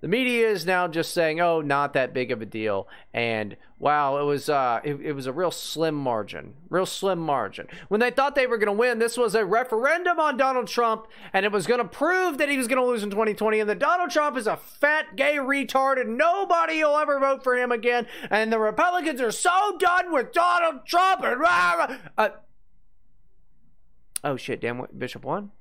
The media is now just saying, oh, not that big of a deal. And, wow, it was a real slim margin. When they thought they were going to win, this was a referendum on Donald Trump, and it was going to prove that he was going to lose in 2020, and that Donald Trump is a fat, gay retard, and nobody will ever vote for him again, and the Republicans are so done with Donald Trump, and oh, shit, Dan Bishop won?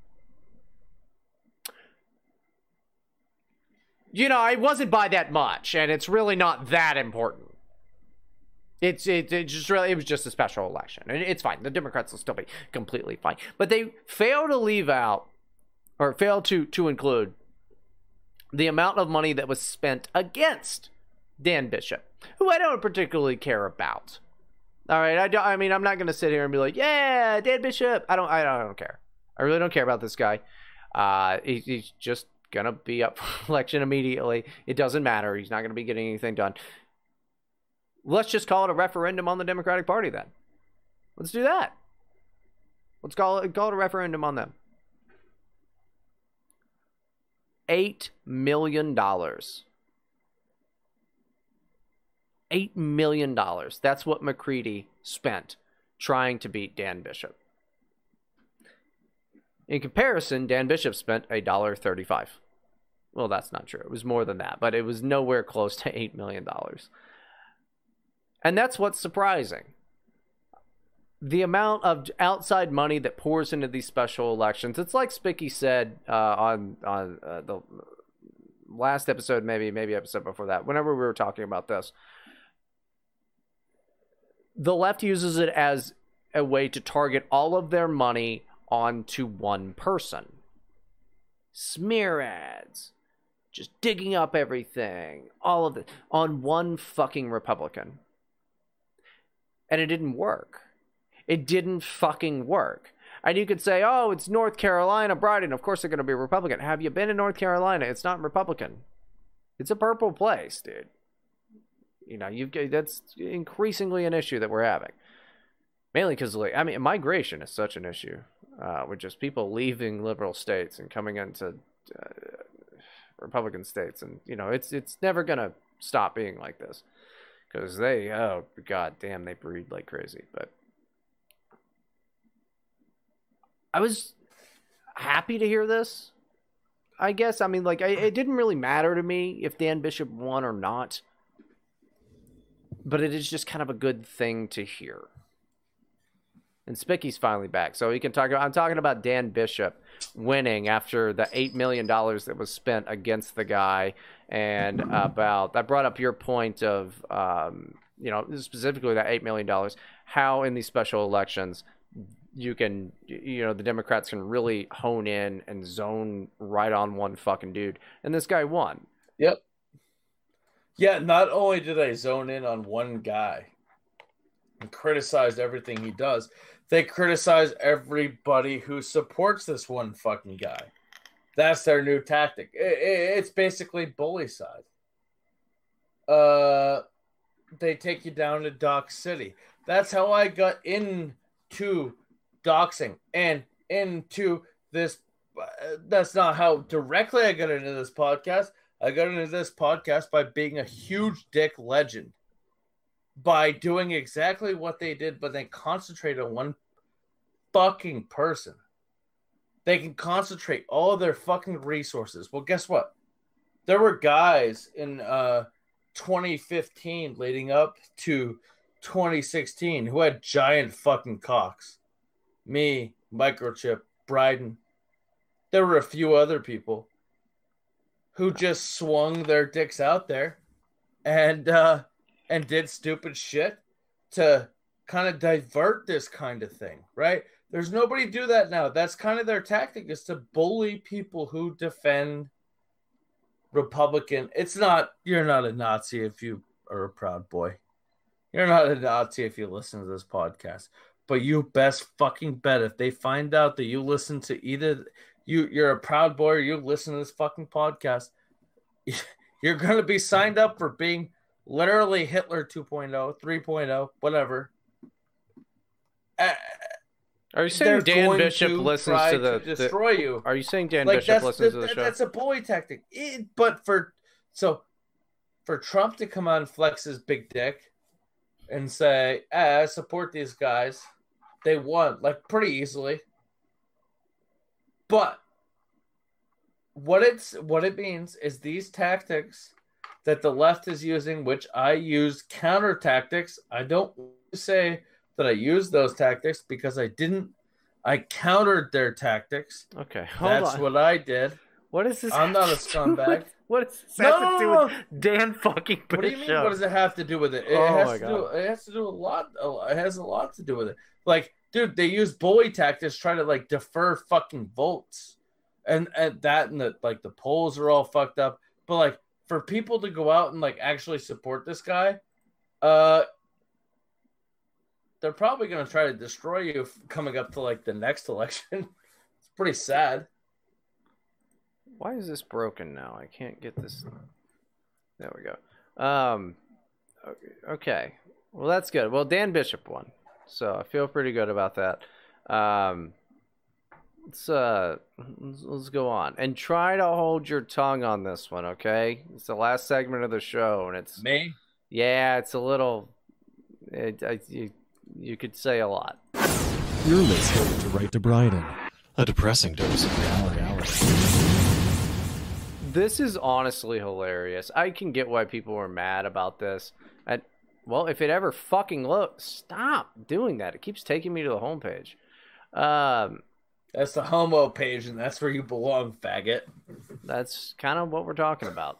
You know, it wasn't by that much, and it's really not that important. It was just a special election. It's fine. The Democrats will still be completely fine. But they fail to leave out, or fail to include, the amount of money that was spent against Dan Bishop, who I don't particularly care about. All right, I mean, I'm not going to sit here and be like, yeah, Dan Bishop. I don't care. I really don't care about this guy. He's just gonna be up for election immediately. It doesn't matter. He's not gonna be getting anything done. Let's just call it a referendum on the Democratic Party then. Let's do that. Let's call it a referendum on them. $8 million. $8 million. That's what McCready spent trying to beat Dan Bishop. In comparison, Dan Bishop spent $1.35. Well, that's not true. It was more than that, but it was nowhere close to $8 million. And that's what's surprising. The amount of outside money that pours into these special elections, it's like Spicky said on the last episode, maybe episode before that, whenever we were talking about this, the left uses it as a way to target all of their money onto one person. Smear ads, just digging up everything, all of it on one fucking Republican. And it didn't work. It didn't fucking work. And you could say, oh, it's North Carolina, Bryden, of course they're going to be Republican. Have you been in North Carolina? It's not Republican. It's a purple place, dude. You know, that's increasingly an issue that we're having. Mainly because, like, I mean, migration is such an issue. With just people leaving liberal states and coming into Republican states, and you know it's never gonna stop being like this, because oh god damn, they breed like crazy. But I was happy to hear this. I guess. I mean, like, it didn't really matter to me if Dan Bishop won or not. But it is just kind of a good thing to hear. And Spicky's finally back, so he can talk about... I'm talking about Dan Bishop winning after the $8 million that was spent against the guy. And about... I brought up your point of, you know, specifically that $8 million. How in these special elections... you can, you know, the Democrats can really hone in and zone right on one fucking dude. And this guy won. Yep. Yeah, not only did I zone in on one guy and criticized everything he does, they criticize everybody who supports this one fucking guy. That's their new tactic. It's basically bully side. They take you down to Doc City. That's how I got into doxing and into this. That's not how directly I got into this podcast. I got into this podcast by being a huge dick legend, by doing exactly what they did, but then concentrate on one fucking person. They can concentrate all their fucking resources. Well, guess what? There were guys in 2015 leading up to 2016 who had giant fucking cocks. Me, Microchip, Bryden. There were a few other people who just swung their dicks out there and did stupid shit to kind of divert this kind of thing, right? There's nobody do that now. That's kind of their tactic, is to bully people who defend Republican. It's not, you're not a Nazi if you are a Proud Boy. You're not a Nazi if you listen to this podcast. But you best fucking bet if they find out that you listen to either you're a Proud Boy or you listen to this fucking podcast, you're going to be signed up for being literally Hitler 2.0, 3.0, whatever. Are you saying Dan Bishop listens to destroy you? Are you saying Dan Bishop listens to the show? That's a bully tactic. But for Trump to come out and flex his big dick and say, I support these guys, they won, like, pretty easily. But what it means is these tactics that the left is using, which I use counter tactics. I don't say that I use those tactics because I didn't. I countered their tactics. Okay, that's what I did. What is this? I'm not a scumbag. What does this have to do with Dan fucking Bishop? What do you mean? What does it have to do with it? It has to do a lot. It has a lot to do with it. Like, dude, they use bully tactics trying to like defer fucking votes, and the polls are all fucked up. But like, for people to go out and like actually support this guy, they're probably gonna try to destroy you coming up to like the next election. It's pretty sad. Why is this broken now? I can't get this. There we go. Okay. Well, that's good. Well, Dan Bishop won, so I feel pretty good about that. Let's go on and try to hold your tongue on this one. Okay, it's the last segment of the show, and it's me. Yeah, it's a little. You could say a lot. You're listening to Right to Brighton, a depressing dose of reality. This is honestly hilarious. I can get why people were mad about this. Well, if it ever fucking stop doing that. It keeps taking me to the homepage. That's the homo page, and that's where you belong, faggot. That's kind of what we're talking about.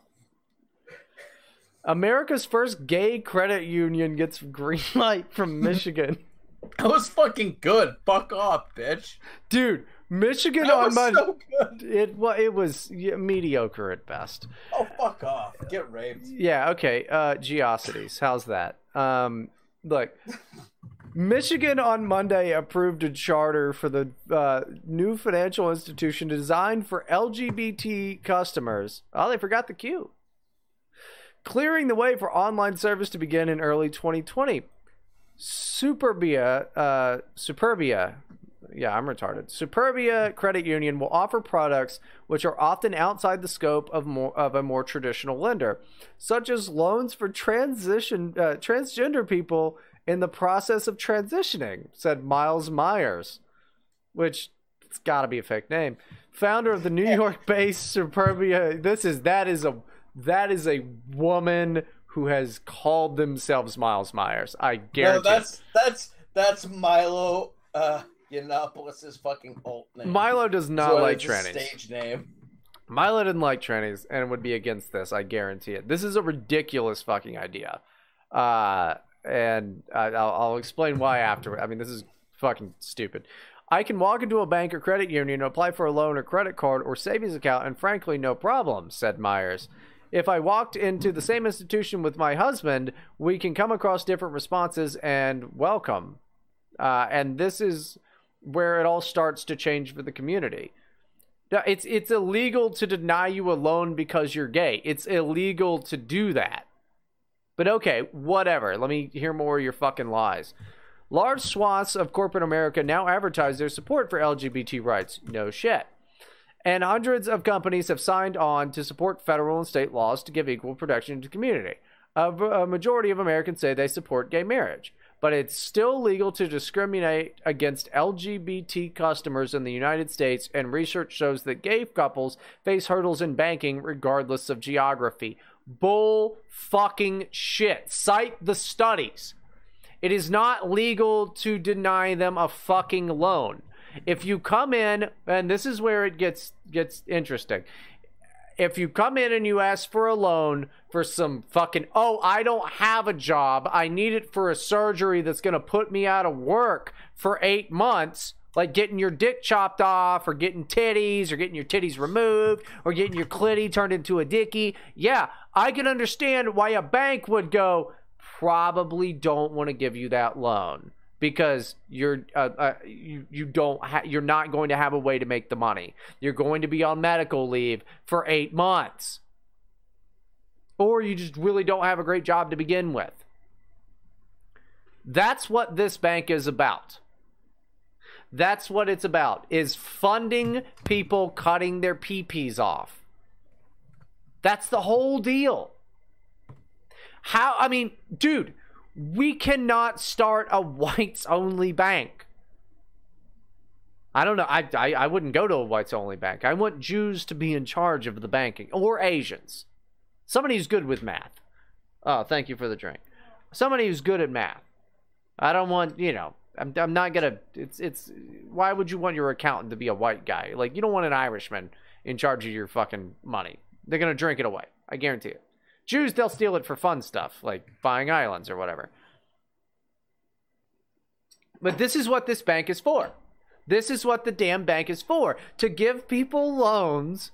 America's first gay credit union gets green light from Michigan. That was fucking good. Fuck off, bitch. Dude. Michigan on Monday. So it was mediocre at best. Oh, fuck off. Get raped. Yeah, okay. Geocities. How's that? Look, Michigan on Monday approved a charter for the new financial institution designed for LGBT customers. Oh, they forgot the Q. Clearing the way for online service to begin in early 2020. Superbia. Yeah, I'm retarded. Superbia Credit Union will offer products which are often outside the scope of a more traditional lender, such as loans for transgender people in the process of transitioning, said Miles Myers, which It's got to be a fake name. Founder of the New York-based Superbia. That is a woman who has called themselves Miles Myers. I guarantee. No, that's Milo Yiannopoulos' fucking alt name. Milo does not like trannies. Stage name. Milo didn't like trannies and would be against this. I guarantee it. This is a ridiculous fucking idea, and I'll explain why afterward. I mean, this is fucking stupid. I can walk into a bank or credit union, apply for a loan or credit card or savings account, and frankly, no problem, said Myers. If I walked into the same institution with my husband, we can come across different responses and welcome. And this is where it all starts to change for the community. It's illegal to deny you a loan because you're gay. It's illegal to do that. But okay, whatever. Let me hear more of your fucking lies. Large swaths of corporate America now advertise their support for LGBT rights. No shit. And hundreds of companies have signed on to support federal and state laws to give equal protection to the community. A majority of Americans say they support gay marriage. But it's still legal to discriminate against LGBT customers in the United States, and research shows that gay couples face hurdles in banking regardless of geography. Bull fucking shit. Cite the studies. It is not legal to deny them a fucking loan. If you come in, and this is where it gets interesting. If you come in and you ask for a loan for some fucking, oh, I don't have a job, I need it for a surgery that's going to put me out of work for 8 months, like getting your dick chopped off or getting titties or getting your titties removed or getting your clitty turned into a dicky. Yeah, I can understand why a bank would go, probably don't want to give you that loan. Because you're not going to have a way to make the money. You're going to be on medical leave for 8 months, or you just really don't have a great job to begin with. That's what this bank is about. That's what it's about, is funding people cutting their peepees off. That's the whole deal. How? I mean, dude. We cannot start a whites-only bank. I don't know. I wouldn't go to a whites-only bank. I want Jews to be in charge of the banking. Or Asians. Somebody who's good with math. Oh, thank you for the drink. Somebody who's good at math. I don't want, you know, I'm not going to, why would you want your accountant to be a white guy? Like, you don't want an Irishman in charge of your fucking money. They're going to drink it away. I guarantee it. Jews, they'll steal it for fun stuff, like buying islands or whatever. But this is what this bank is for. This is what the damn bank is for. To give people loans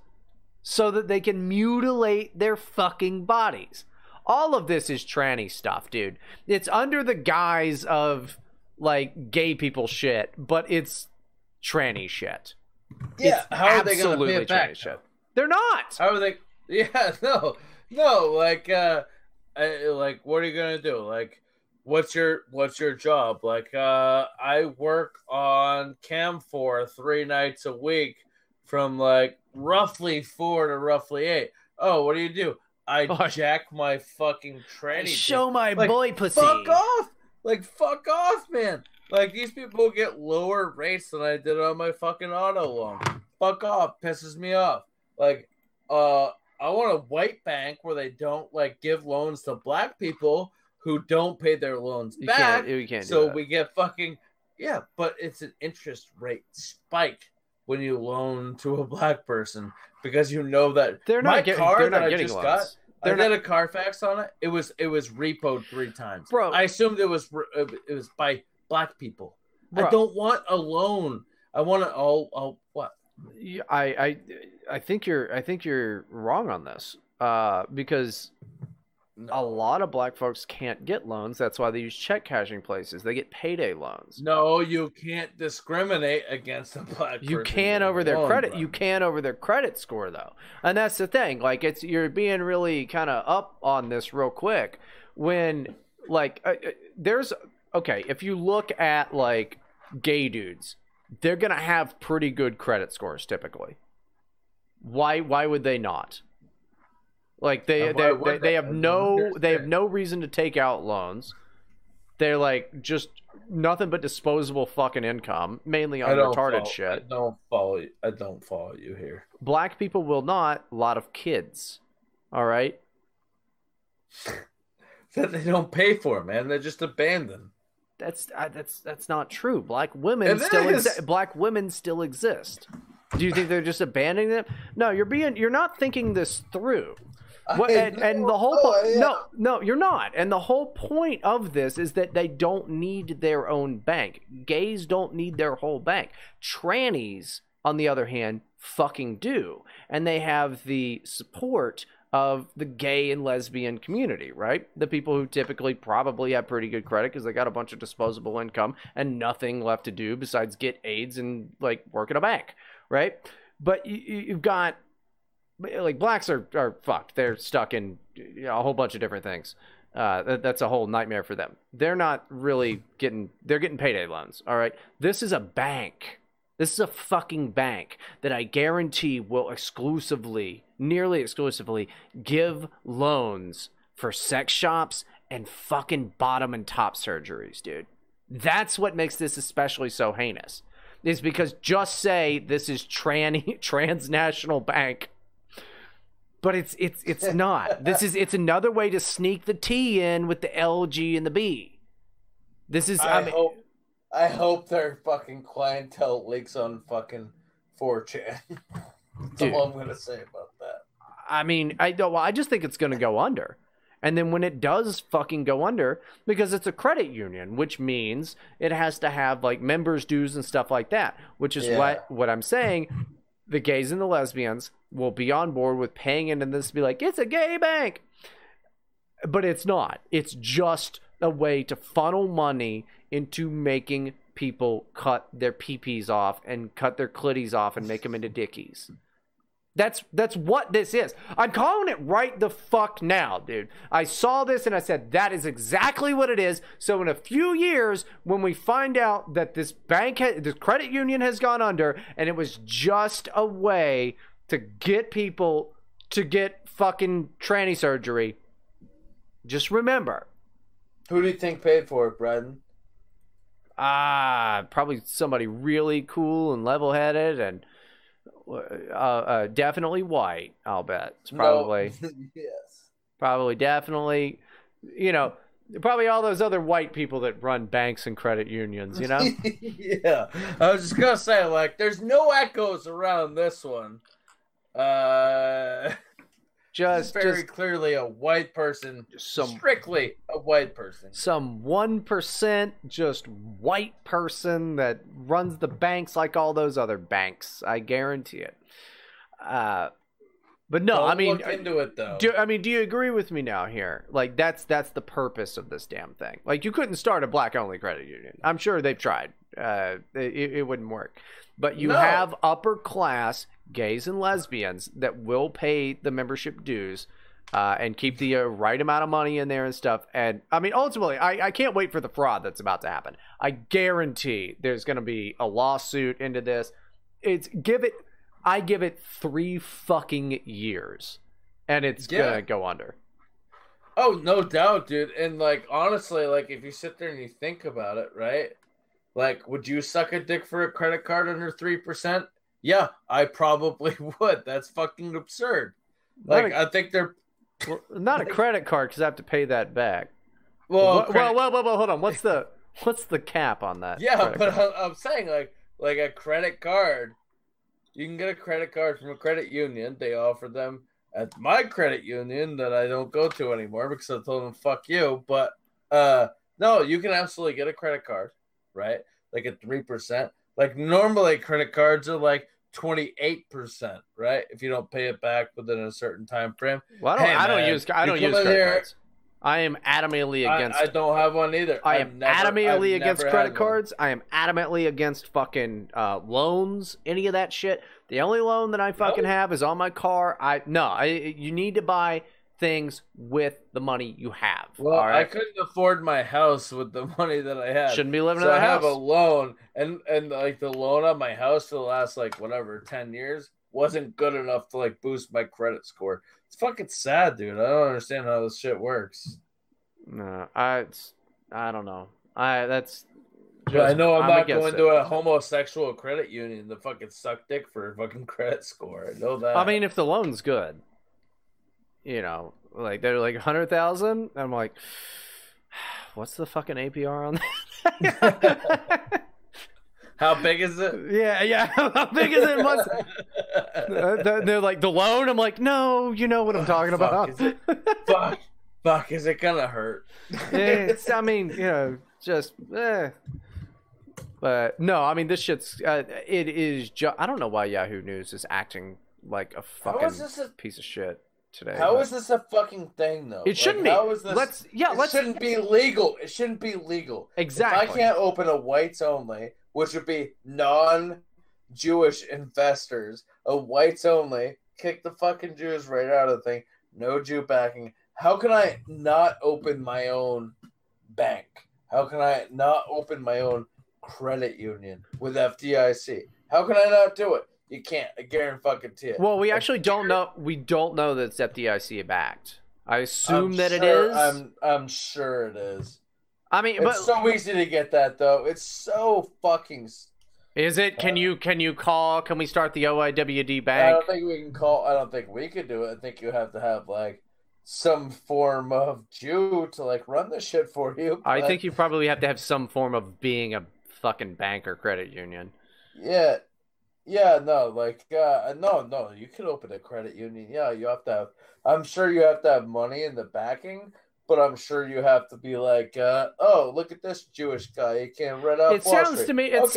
so that they can mutilate their fucking bodies. All of this is tranny stuff, dude. It's under the guise of, like, gay people shit, but it's tranny shit. Yeah, it's how are they going to pay it back? Shit. They're not! How are they... Yeah, no... No, like, what are you gonna do? Like, what's your job? Like, I work on Camfor 3 nights a week, from like roughly 4 to roughly 8. Oh, what do? I jack my fucking tranny. Show my like, boy pussy. Fuck off! Like, fuck off, man. Like, these people get lower rates than I did on my fucking auto loan. Fuck off, pisses me off. Like, I want a white bank where they don't, like, give loans to black people who don't pay their loans back. You can't so do that. We get fucking... Yeah, but it's an interest rate spike when you loan to a black person because you know that... They're not getting loans. I got a Carfax on it. It was repoed 3 times. Bro. I assumed it was by black people. Bro. I don't want a loan. I want to... Oh, what? I think you're wrong on this because a lot of black folks can't get loans. That's why they use check cashing places. They get payday loans. No, you can't discriminate against a black person. You can over their credit. You can over their credit score though, and that's the thing. Like you're being really kind of up on this real quick when like if you look at like gay dudes. They're going to have pretty good credit scores, typically. Why would they not? Like, they have no reason to take out loans. They're like just nothing but disposable fucking income, mainly on retarded shit. I don't follow you. I don't follow you here. Black people will not. A lot of kids. All right. That they don't pay for, man. They're just abandoned. That's not true. Black women still exist. Do you think they're just abandoning them? No, you're not thinking this through. You're not. And the whole point of this is that they don't need their own bank. Gays don't need their whole bank. Trannies, on the other hand, fucking do. And they have the support of the gay and lesbian community, right? The people who typically probably have pretty good credit because they got a bunch of disposable income and nothing left to do besides get AIDS and like work at a bank, right? But you've got like blacks are fucked. They're stuck in a whole bunch of different things. That's a whole nightmare for them. They're not really getting payday loans. All right. This is a bank. This is a fucking bank that I guarantee will nearly exclusively give loans for sex shops and fucking bottom and top surgeries, dude. That's what makes this especially so heinous, is because just say this is transnational bank. But it's not. It's another way to sneak the T in with the L, G, and the B. I hope their fucking clientele leaks on fucking 4chan. That's all I'm gonna say about that. I mean, I just think it's gonna go under. And then when it does fucking go under, because it's a credit union, which means it has to have like members dues and stuff like that, which is what I'm saying. The gays and the lesbians will be on board with paying into this to be like, it's a gay bank. But it's not. It's just a way to funnel money into making people cut their peepees off and cut their clitties off and make them into dickies. That's what this is. I'm calling it right the fuck now, dude. I saw this and I said, that is exactly what it is. So in a few years, when we find out that this bank, this credit union has gone under and it was just a way to get people to get fucking tranny surgery, just remember. Who do you think paid for it, Braden? Probably somebody really cool and level-headed and definitely white, I'll bet. It's probably yes. Probably definitely, you know, probably all those other white people that run banks and credit unions, you know? Yeah. I was just going to say, like, there's no echoes around this one. Very clearly a white person, strictly a white person. Some 1% just white person that runs the banks like all those other banks. I guarantee it. But no, don't look into it though. Do you agree with me now here? Like that's the purpose of this damn thing. Like you couldn't start a black only credit union. I'm sure they've tried. It wouldn't work. But you have upper class gays and lesbians that will pay the membership dues and keep the right amount of money in there and stuff. And I mean, ultimately, I can't wait for the fraud that's about to happen. I guarantee there's going to be a lawsuit into this. I give it 3 fucking years and it's going to go under. Oh, no doubt, dude. And like, honestly, like if you sit there and you think about it, right? Like, would you suck a dick for a credit card under 3%? Yeah, I probably would. That's fucking absurd. Like, I think they're... Not a credit card, because I have to pay that back. Well, hold on. What's the cap on that? Yeah, but I'm saying, like a credit card. You can get a credit card from a credit union. They offer them at my credit union that I don't go to anymore because I told them, fuck you. But, no, you can absolutely get a credit card, right? Like at 3%. Like normally credit cards are like 28%, right? If you don't pay it back within a certain time frame. Well, I don't use credit cards. I am adamantly against. I don't have one either. I am adamantly against credit cards. I am adamantly against fucking loans, any of that shit. The only loan that I fucking have is on my car. You need to buy things with the money you have. Well, right? I couldn't afford my house with the money that I had. Shouldn't be living in a house. I have a loan, and like the loan on my house for the last like whatever 10 years wasn't good enough to like boost my credit score. It's fucking sad, dude. I don't understand how this shit works. No, I I don't know. I know I'm not going to a homosexual credit union to fucking suck dick for a fucking credit score. I know that. I mean, if the loan's good, you know, like they're like 100,000, I'm like, what's the fucking APR on that? How big is it? Yeah. How big is it? They're like, the loan? I'm like, no, you know what I'm talking about. Fuck, is it gonna hurt? It's, I mean, you know, just, But, no, I mean, this shit's, it is just, I don't know why Yahoo News is acting like a fucking piece of shit today. How is this a fucking thing, though? It shouldn't be. How is this, it shouldn't be legal. It shouldn't be legal. Exactly. If I can't open a whites only, which would be non-Jewish investors, a whites only, kick the fucking Jews right out of the thing, no Jew backing. How can I not open my own bank? How can I not open my own credit union with FDIC? How can I not do it? You can't. I guarantee it. Well, we actually don't know. We don't know that it's FDIC backed. I assume that it is. I'm sure it is. I mean, it's so easy to get that, though. It's so fucking. Is it? Can you call? Can we start the OIWD bank? I don't think we can call. I don't think we could do it. I think you have to have like some form of Jew to like run this shit for you. I think you probably have to have some form of being a fucking bank or credit union. Yeah. Yeah, no, like, no, you can open a credit union. Yeah, you have to have, I'm sure you have to have money in the backing, but I'm sure you have to be like, oh, look at this Jewish guy. He can't rent out Wall Street. It sounds to me, it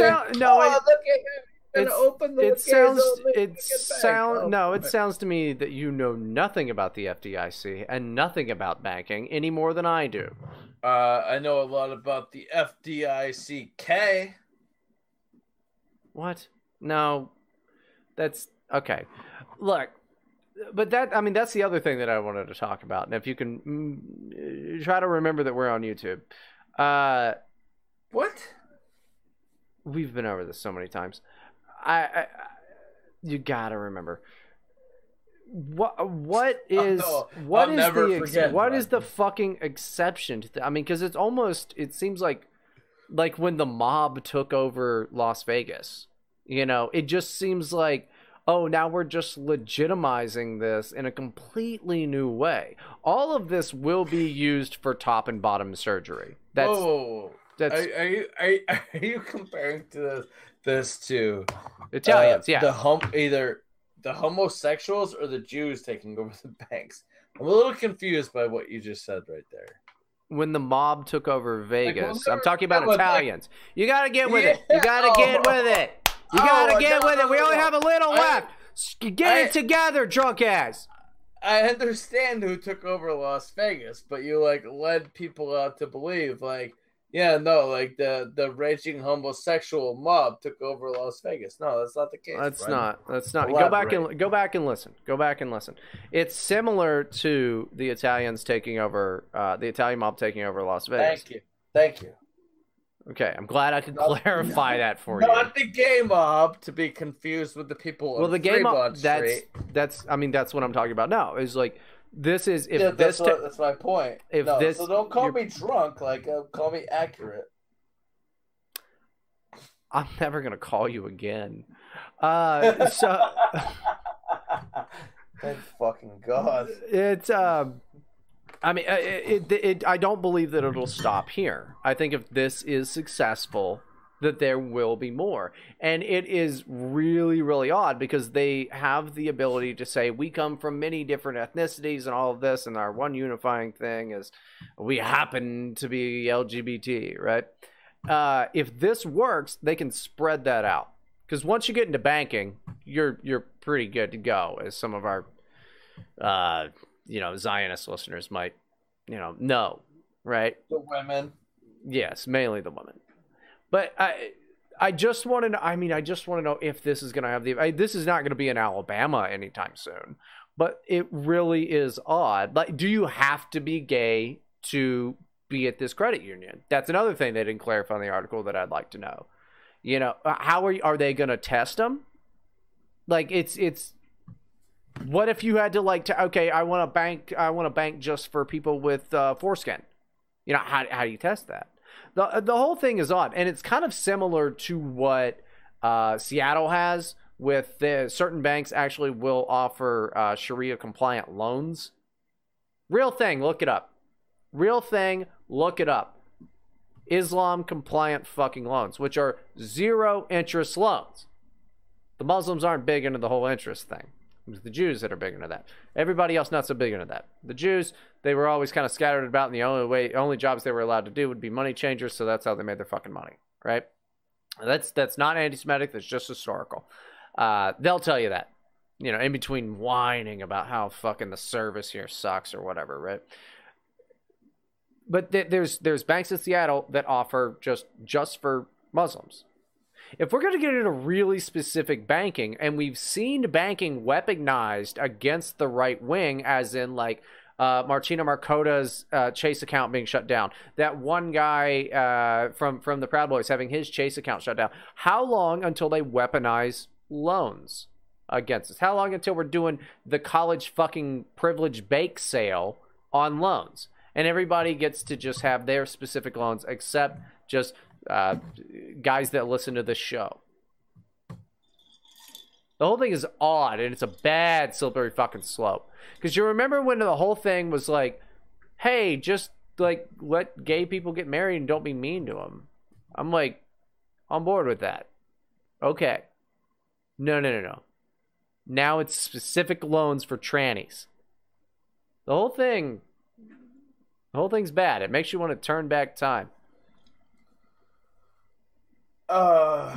sounds to me that you know nothing about the FDIC and nothing about banking any more than I do. I know a lot about the FDICK. What? No, that's okay. Look, but that, I mean, that's the other thing that I wanted to talk about. And if you can try to remember that we're on YouTube. What? We've been over this so many times. I you gotta remember. What is the fucking exception to that? I mean, because it seems like when the mob took over Las Vegas. You know, it just seems like, oh, now we're just legitimizing this in a completely new way. All of this will be used for top and bottom surgery. Are you comparing to this to Italians? Yeah, either the homosexuals or the Jews taking over the banks. I'm a little confused by what you just said right there. When the mob took over Vegas, I'm talking about Italians. You gotta get with it. You gotta get with it. You gotta get with it. We only have a little left. Get it together, drunk ass. I understand who took over Las Vegas, but you like led people out to believe like, yeah, no, like the raging homosexual mob took over Las Vegas. No, that's not the case. That's not. Go back and listen. It's similar to the Italians taking over the Italian mob taking over Las Vegas. Thank you. Okay, I'm glad I could clarify that for you. Not the gay mob to be confused with the people. Well, the gay mob. That's what I'm talking about now. Is like this is if yeah, this. That's my point. If no, this, so don't call me drunk. Like call me accurate. I'm never gonna call you again. So. Thank fucking God. It's I mean, I don't believe that it'll stop here. I think if this is successful, that there will be more. And it is really, really odd because they have the ability to say, we come from many different ethnicities and all of this, and our one unifying thing is we happen to be LGBT, right? If this works, they can spread that out. Because once you get into banking, you're pretty good to go, as some of our... you know, Zionist listeners might, you know, right? The women. Yes, mainly the women. But I just want to know if this is going to have this is not going to be in Alabama anytime soon, but it really is odd. Like, do you have to be gay to be at this credit union? That's another thing they didn't clarify in the article that I'd like to know. You know, how are they going to test them? Like, it's, what if you had to I want a bank just for people with foreskin? You know, how do you test that? The whole thing is odd, and it's kind of similar to what Seattle has with certain banks actually will offer Sharia-compliant loans. Real thing, look it up. Real thing, look it up. Islam-compliant fucking loans, which are zero-interest loans. The Muslims aren't big into the whole interest thing. It was the Jews that are big into that. Everybody else not so big into that. The Jews, they were always kind of scattered about, and the only jobs they were allowed to do would be money changers, so that's how they made their fucking money, right? That's not anti-Semitic, that's just historical. They'll tell you that, you know, in between whining about how fucking the service here sucks or whatever, right? But there's banks in Seattle that offer just for Muslims. If we're going to get into really specific banking, and we've seen banking weaponized against the right wing, as in like Martina Marcota's Chase account being shut down, that one guy from the Proud Boys having his Chase account shut down, how long until they weaponize loans against us? How long until we're doing the college fucking privilege bake sale on loans? And everybody gets to just have their specific loans except just... guys that listen to this show. The whole thing is odd, and it's a bad slippery fucking slope. Because you remember when the whole thing was like, hey, just like let gay people get married and don't be mean to them. I'm like, on board with that. Okay. No. Now it's specific loans for trannies. The whole thing's bad. It makes you want to turn back time. The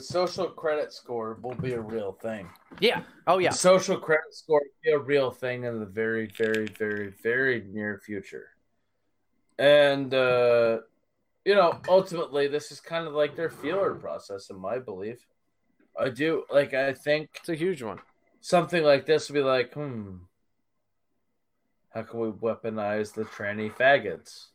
social credit score will be a real thing. Yeah. Oh, yeah. The social credit score will be a real thing in the very, very, very, very near future. And, you know, ultimately, this is kind of like their feeler process, in my belief. I think... It's a huge one. Something like this would be like, how can we weaponize the tranny faggots?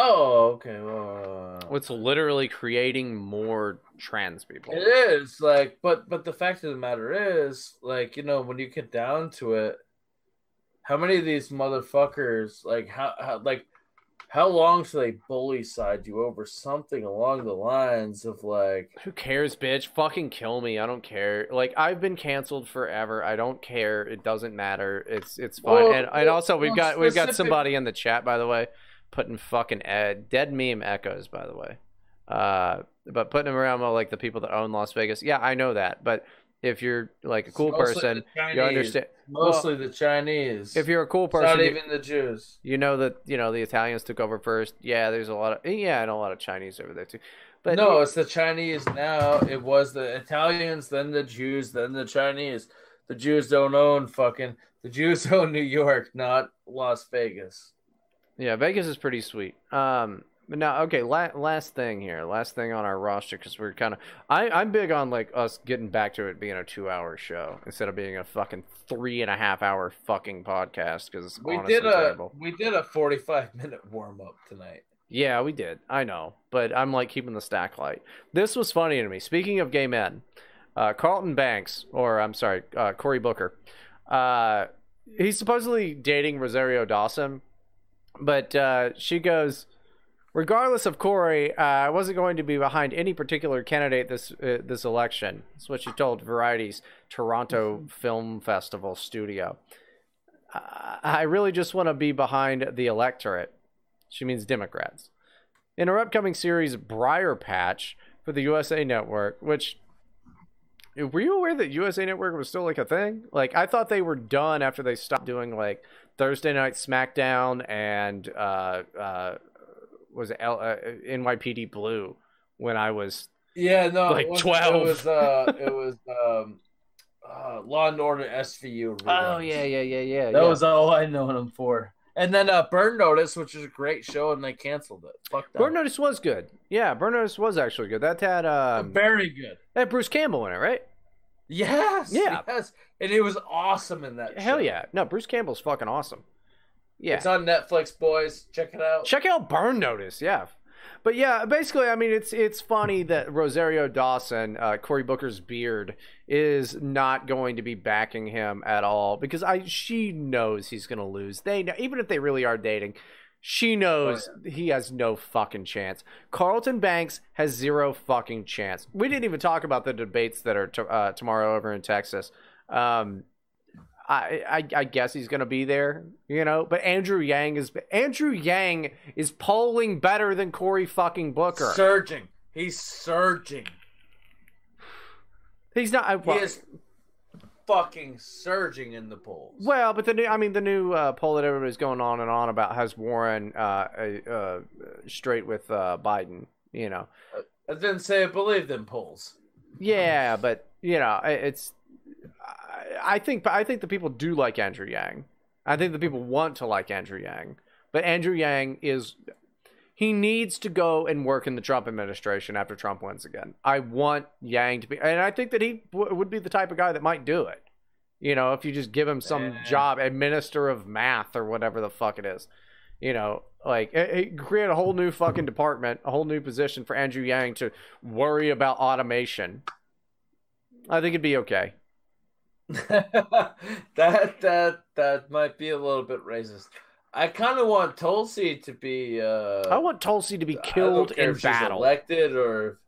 Oh, okay. Well, it's literally creating more trans people. It is, like, but the fact of the matter is, like, you know, when you get down to it, how many of these motherfuckers, like, how long should they bully side you over something along the lines of like, who cares, bitch? Fucking kill me. I don't care. Like, I've been canceled forever. I don't care. It doesn't matter. It's fine. Well, and also we've got somebody in the chat, by the way. Putting fucking dead meme echoes, by the way, but putting them around like the people that own Las Vegas. Yeah, I know that, but if you're like a cool person, you understand. Mostly the Chinese. If you're a cool person, not even the Jews. You know that the Italians took over first. Yeah, there's a lot of Chinese over there too. But no, it's the Chinese now. It was the Italians, then the Jews, then the Chinese. The Jews don't own fucking. The Jews own New York, not Las Vegas. Yeah, Vegas is pretty sweet. But now, okay, last thing here. Last thing on our roster, because we're kind of... I'm big on, like, us getting back to it being a 2-hour show instead of being a fucking 3.5-hour fucking podcast, because it's honestly terrible. We did a 45-minute warm-up tonight. Yeah, we did. I know. But I'm, like, keeping the stack light. This was funny to me. Speaking of gay men, Carlton Banks, or, I'm sorry, Cory Booker, he's supposedly dating Rosario Dawson. But she goes, regardless of Cory, I wasn't going to be behind any particular candidate this election. That's what she told Variety's Toronto Film Festival studio. I really just want to be behind the electorate. She means Democrats. In her upcoming series, Briar Patch, for the USA Network, which... Were you aware that USA Network was still like a thing? Like, I thought they were done after they stopped doing like Thursday Night SmackDown and was it NYPD Blue when I was 12. It was Law and Order SVU. Reruns. Oh yeah. That was all I know them for. And then Burn Notice, which is a great show, and they canceled it. Fuck that. Burn Notice was good. Yeah, Burn Notice was actually good. That had very good. That had Bruce Campbell in it, right? Yes. Yeah. Yes. And it was awesome in that. Hell show. Yeah. No, Bruce Campbell's fucking awesome. Yeah. It's on Netflix, boys. Check it out. Check out Burn Notice. Yeah. But yeah, basically, I mean, it's funny that Rosario Dawson, Cory Booker's beard, is not going to be backing him at all, because she knows he's going to lose. They know, even if they really are dating, she knows he has no fucking chance. Carlton Banks has zero fucking chance. We didn't even talk about the debates that are tomorrow over in Texas. I guess he's going to be there, you know, but Andrew Yang is polling better than Cory fucking Booker. Surging. He's surging. He's not. He is fucking surging in the polls. Well, but the new poll that everybody's going on and on about has Warren straight with Biden, you know. I didn't say I believe them polls. Yeah, but, you know, it's... I think the people do like Andrew Yang. I think the people want to like Andrew Yang. But Andrew Yang he needs to go and work in the Trump administration after Trump wins again. I want Yang to be, and I think that he would be the type of guy that might do it. You know, if you just give him some job, a minister of math or whatever the fuck it is, you know, like create a whole new fucking department, a whole new position for Andrew Yang to worry about automation. I think it'd be okay. that might be a little bit racist. I kind of want Tulsi to be. I want Tulsi to be killed in battle. Elected or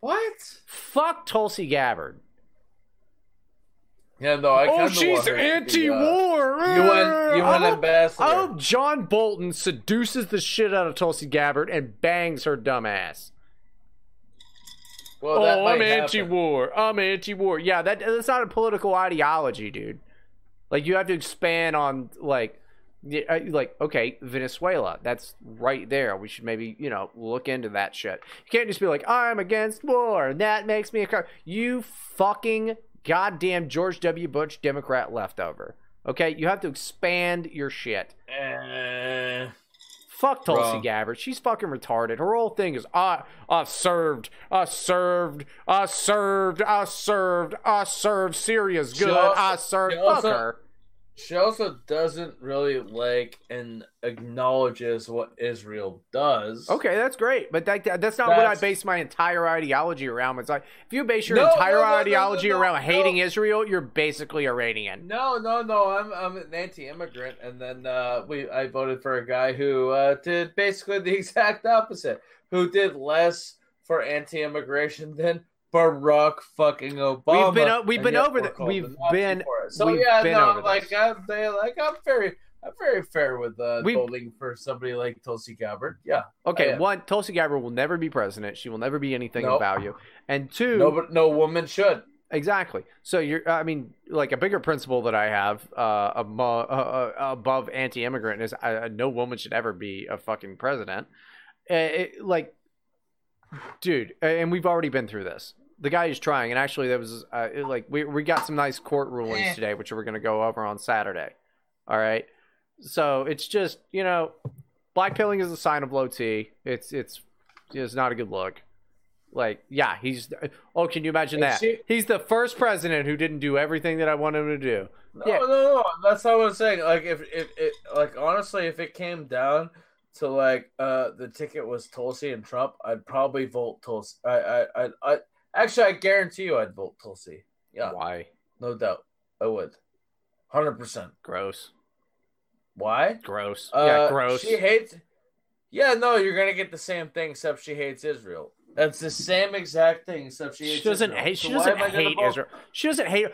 what? Fuck Tulsi Gabbard. Yeah, no. She's anti-war. UN ambassador. Oh, John Bolton seduces the shit out of Tulsi Gabbard and bangs her dumb ass. Well, I'm anti-war. I'm anti-war. Yeah, that's not a political ideology, dude. Like, you have to expand on, like, okay, Venezuela. That's right there. We should maybe, you know, look into that shit. You can't just be like, I'm against war, and that makes me a coward. You fucking goddamn George W. Bush Democrat leftover. Okay? You have to expand your shit. Fuck Tulsi Gabbard. She's fucking retarded. Her whole thing is, I served. Syria's good. I served. Fuck her. She also doesn't really like and acknowledges what Israel does. Okay, that's great. But that's not what I base my entire ideology around. It's like, if you base your entire ideology around hating Israel, you're basically Iranian. No. I'm an anti-immigrant. And then I voted for a guy who did basically the exact opposite, who did less for anti-immigration than Barack fucking Obama. I'm very fair with voting for somebody like Tulsi Gabbard. Yeah. Okay. One, Tulsi Gabbard will never be president. She will never be anything of value. And two, no woman should. Exactly. So like a bigger principle that I have above anti-immigrant is no woman should ever be a fucking president. Dude, and we've already been through this. The guy is trying, and actually there was we got some nice court rulings today, which we're going to go over on Saturday. All right? So it's just, you know, blackpilling is a sign of low T. It's not a good look. Like, yeah, can you imagine that? He's the first president who didn't do everything that I wanted him to do. No. That's what I was saying. Like, honestly, if it came down to the ticket was Tulsi and Trump, I'd probably vote Tulsi. I guarantee you I'd vote Tulsi. Yeah. Why? No doubt. I would. 100%. Gross. Why? Gross. Yeah, gross. She hates... Yeah, no, you're going to get the same thing, except she hates Israel. That's the same exact thing, except she hates Israel. She doesn't hate Israel. She doesn't like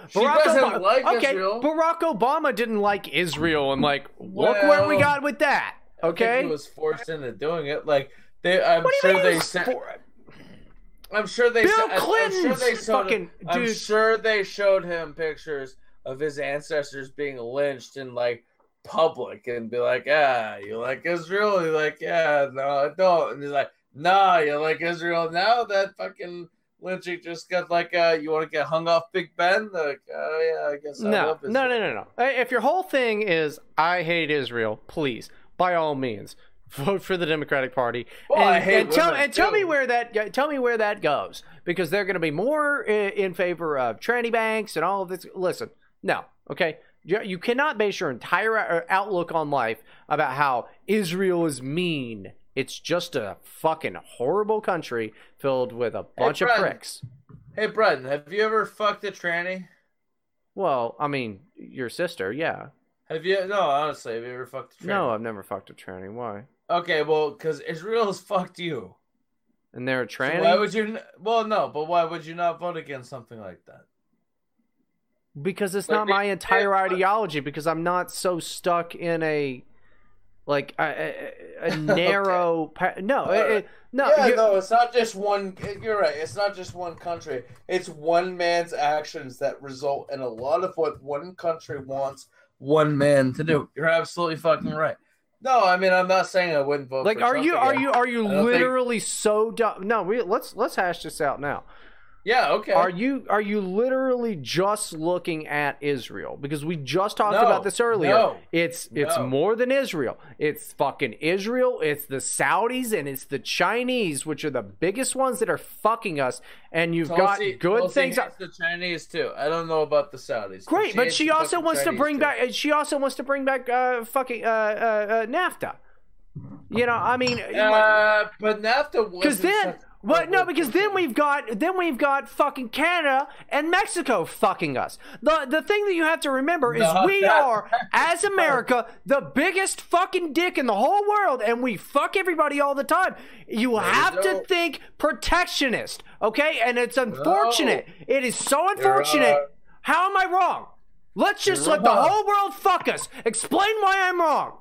Israel. Barack Obama didn't like Israel, and look where we got with that. Okay. I think he was forced into doing it. I'm sure they showed him pictures of his ancestors being lynched in public and be like, "Ah, you like Israel?" He's like, "Yeah, no, I don't." And he's like, "No, you like Israel now? That fucking lynching just got you want to get hung off Big Ben?" Like, "Oh yeah, I guess." No. If your whole thing is I hate Israel, please, by all means, vote for the Democratic Party, and tell me where that goes, because they're going to be more in favor of tranny banks and all of this. Listen, no, okay, you cannot base your entire outlook on life about how Israel is mean It's just a fucking horrible country filled with a bunch of pricks. Hey, Brendan, have you ever fucked a tranny? Well, I mean, your sister, yeah. Have you? No, honestly, have you ever fucked a tranny? No, I've never fucked a tranny. Why? Okay, well, because Israel's fucked you. And they're a tranny? So why would you? Well, no, but why would you not vote against something like that? Because it's not my entire ideology, because I'm not so stuck in a, like, a narrow... okay. No. Yeah, no, it's not just one... You're right. It's not just one country. It's one man's actions that result in a lot of what one country wants one man to do. You're absolutely fucking right. No, I mean, I'm not saying I wouldn't vote for Trump again. Are you literally so dumb? No, let's hash this out now. Yeah, okay. Are you literally just looking at Israel? Because we just talked about this earlier. No, it's more than Israel. It's fucking Israel, it's the Saudis, and it's the Chinese, which are the biggest ones that are fucking us. And you've got good things. The Chinese too. I don't know about the Saudis. Great, but she also wants to bring back. She also wants to bring back fucking NAFTA. You know, I mean. But NAFTA was. Because then. Well, no, because then we've got fucking Canada and Mexico fucking us. The thing that you have to remember is we are, as America, the biggest fucking dick in the whole world, and we fuck everybody all the time. You have to think protectionist, okay? And it's unfortunate. No. It is so unfortunate. How am I wrong? Let's just let the whole world fuck us. Explain why I'm wrong.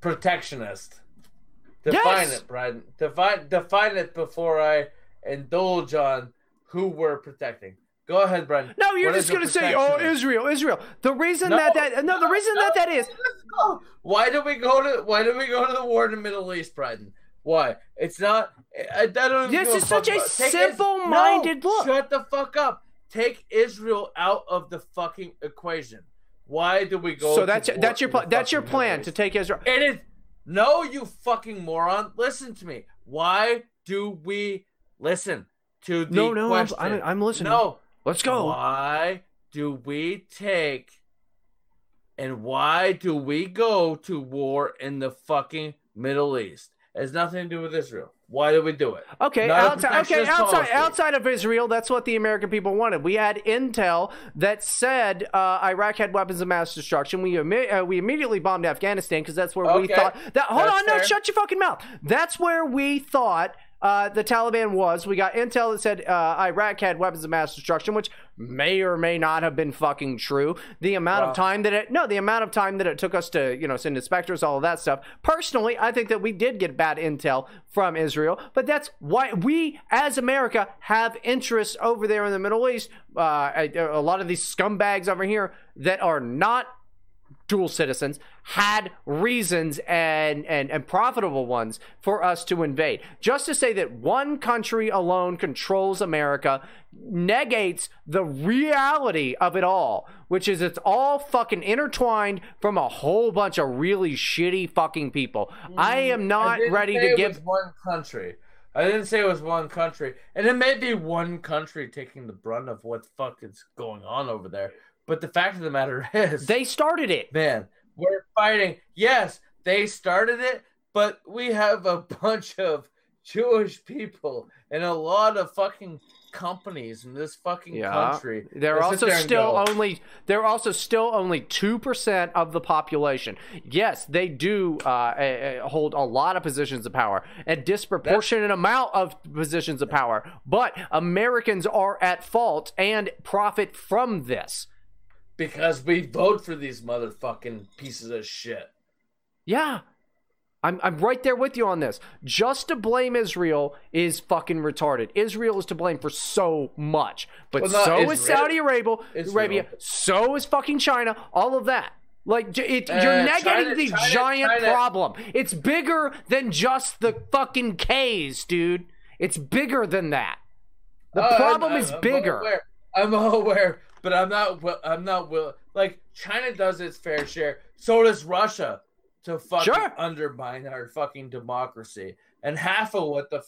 Protectionist. Define it, Brian. Define it before I indulge on who we're protecting. Go ahead, Brian. No, you're just going to say, "Oh, Israel." The reason that is. Why do we go to the war in the Middle East, Brian? Why? It's not. I don't. Even this is such a simple-minded look. Shut the fuck up. Take Israel out of the fucking equation. Why do we go? So that's your plan to take Israel. It is. No, you fucking moron. Listen to me. Why do we listen to the question? I'm listening. No. Let's go. Why do we take and why do we go to war in the fucking Middle East? It has nothing to do with Israel. Why do we do it? Okay, outside of Israel, that's what the American people wanted. We had intel that said Iraq had weapons of mass destruction. We immediately bombed Afghanistan because that's where we thought. Shut your fucking mouth. That's where we thought the Taliban was. We got intel that said Iraq had weapons of mass destruction, which may or may not have been fucking true. The amount of time that it took us to, send inspectors, all of that stuff. Personally, I think that we did get bad intel from Israel, but that's why we, as America, have interests over there in the Middle East. A lot of these scumbags over here that are not dual citizens had reasons and profitable ones for us to invade. Just to say that one country alone controls America negates the reality of it all, which is it's all fucking intertwined from a whole bunch of really shitty fucking people. I am not ready to give one country. I didn't say it was one country, and it may be one country taking the brunt of what the fuck is going on over there. But the fact of the matter is... They started it. Man, we're fighting. Yes, they started it, but we have a bunch of Jewish people and a lot of fucking companies in this fucking country. They're also still only 2% of the population. Yes, they do hold a lot of positions of power, a disproportionate amount of positions of power, but Americans are at fault and profit from this. Because we vote for these motherfucking pieces of shit. Yeah. I'm right there with you on this. Just to blame Israel is fucking retarded. Israel is to blame for so much. But is Saudi Arabia. So is fucking China. All of that. Like, you're negating the giant problem. It's bigger than just the fucking K's, dude. It's bigger than that. The problem is bigger. I'm aware. But I'm not willing. Like, China does its fair share. So does Russia to fucking undermine our fucking democracy. And half of what the...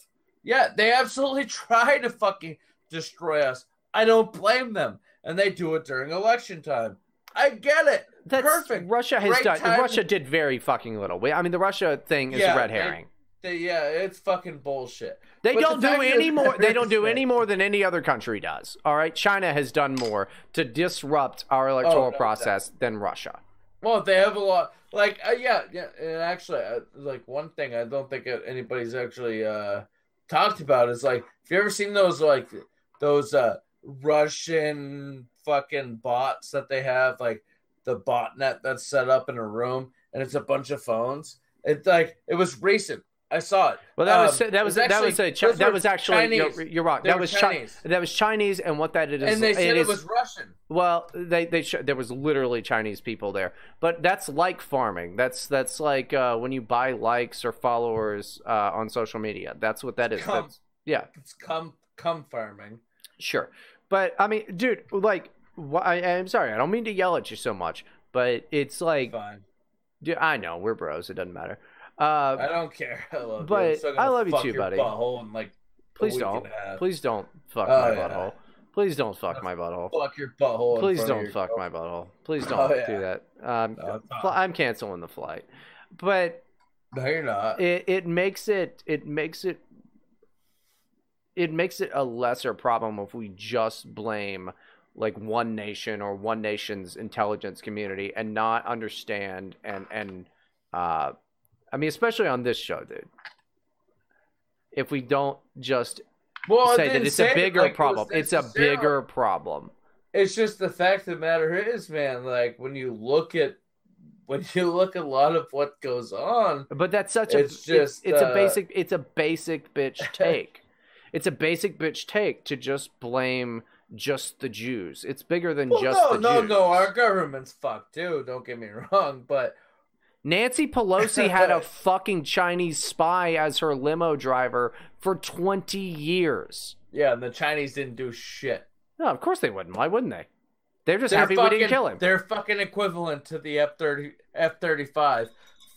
they absolutely try to fucking destroy us. I don't blame them. And they do it during election time. I get it. That's perfect. Russia did very fucking little. I mean, the Russia thing is a red herring. Yeah, it's fucking bullshit. They don't do any more. They don't do any more than any other country does. All right, China has done more to disrupt our electoral process than Russia. Well, they have a lot. Like, yeah. And actually, like one thing I don't think anybody's actually talked about is like, if you ever seen those like those Russian fucking bots that they have, like the botnet that's set up in a room and it's a bunch of phones. It's like it was recent. I saw it. Well, that was actually you're right. That was Chinese. That was Chinese, and what that is. And they said it was Russian. Well, there was literally Chinese people there, but that's like farming. That's like when you buy likes or followers on social media. That's what that is. It's cum farming. Sure, but I mean, dude, like, I'm sorry, I don't mean to yell at you so much, but it's like, fine. Dude, I know we're bros. It doesn't matter. I don't care. I love you. But I love you too, buddy. And, like, please don't. Please don't fuck my butthole. Please don't fuck my butthole. Fuck your butthole. Please don't fuck my butthole. Please don't do that. I'm canceling the flight. But no, you're not. It makes it a lesser problem if we just blame like one nation or one nation's intelligence community and not understand and I mean, especially on this show, dude. If we don't just say that it's a bigger problem. It's a bigger problem. It's just the fact of the matter is, man, like when you look at a lot of what goes on. But that's such it's a basic bitch take. It's a basic bitch take to just blame just the Jews. It's bigger than just the Jews. No, our government's fucked too, don't get me wrong, but Nancy Pelosi had a fucking Chinese spy as her limo driver for 20 years. Yeah, and the Chinese didn't do shit. No, of course they wouldn't. Why wouldn't they? They're just happy we didn't kill him. They're fucking equivalent to the F-35.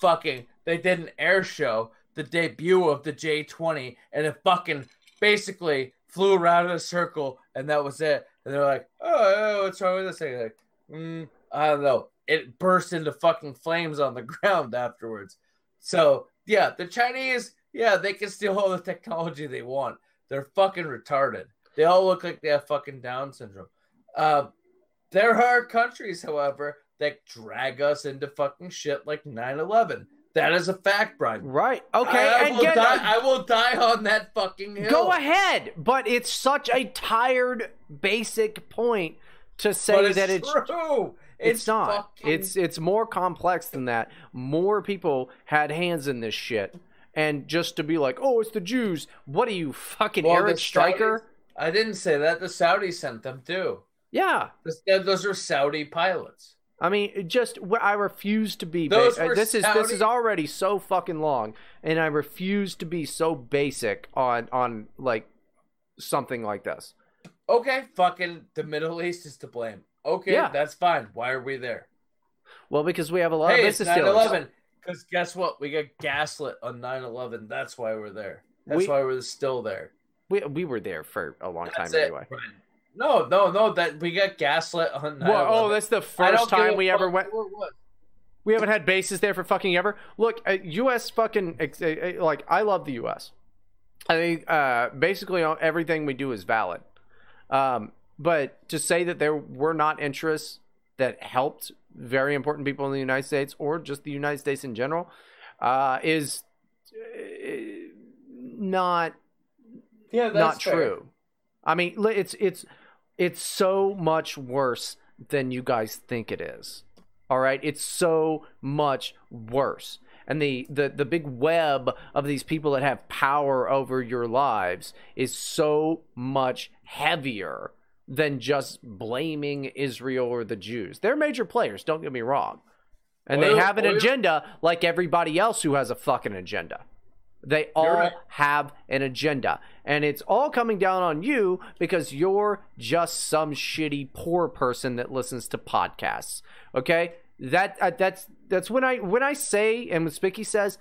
Fucking, they did an air show, the debut of the J-20, and it fucking basically flew around in a circle, and that was it. And they're like, oh, what's wrong with this thing? Like, I don't know. It burst into fucking flames on the ground afterwards. So, yeah, the Chinese, they can steal all the technology they want. They're fucking retarded. They all look like they have fucking Down syndrome. There are countries, however, that drag us into fucking shit like 9/11. That is a fact, Brian. Right. Okay. I will die on that fucking hill. Go ahead. But it's such a tired, basic point to say that it's true. It's not. It's more complex than that. More people had hands in this shit, and just to be like, oh, it's the Jews. What are you fucking Eric Stryker? I didn't say that. The Saudis sent them too. Yeah, those are Saudi pilots. I mean, just I refuse to be. This is already so fucking long, and I refuse to be so basic on like something like this. Okay, fucking the Middle East is to blame. Okay, yeah. That's fine. Why are we there? Well, because we have a lot of business dealings. 9/11. Because guess what? We got gaslit on 9/11. That's why we're there. That's why we're still there. We were there for a long time anyway. Right. No. That we got gaslit on 9/11. Well, that's the first time we ever went. We haven't had bases there for fucking ever. Look, U.S. fucking like I love the U.S. I think basically everything we do is valid. But to say that there were not interests that helped very important people in the United States or just the United States in general is not not true. Fair. I mean, it's so much worse than you guys think it is. All right, it's so much worse. And the big web of these people that have power over your lives is so much heavier than just blaming Israel or the Jews. They're major players, don't get me wrong. And they have an agenda like everybody else who has a fucking agenda. They all have an agenda. And it's all coming down on you because you're just some shitty poor person that listens to podcasts. Okay? That's when I say, and when Spicky says,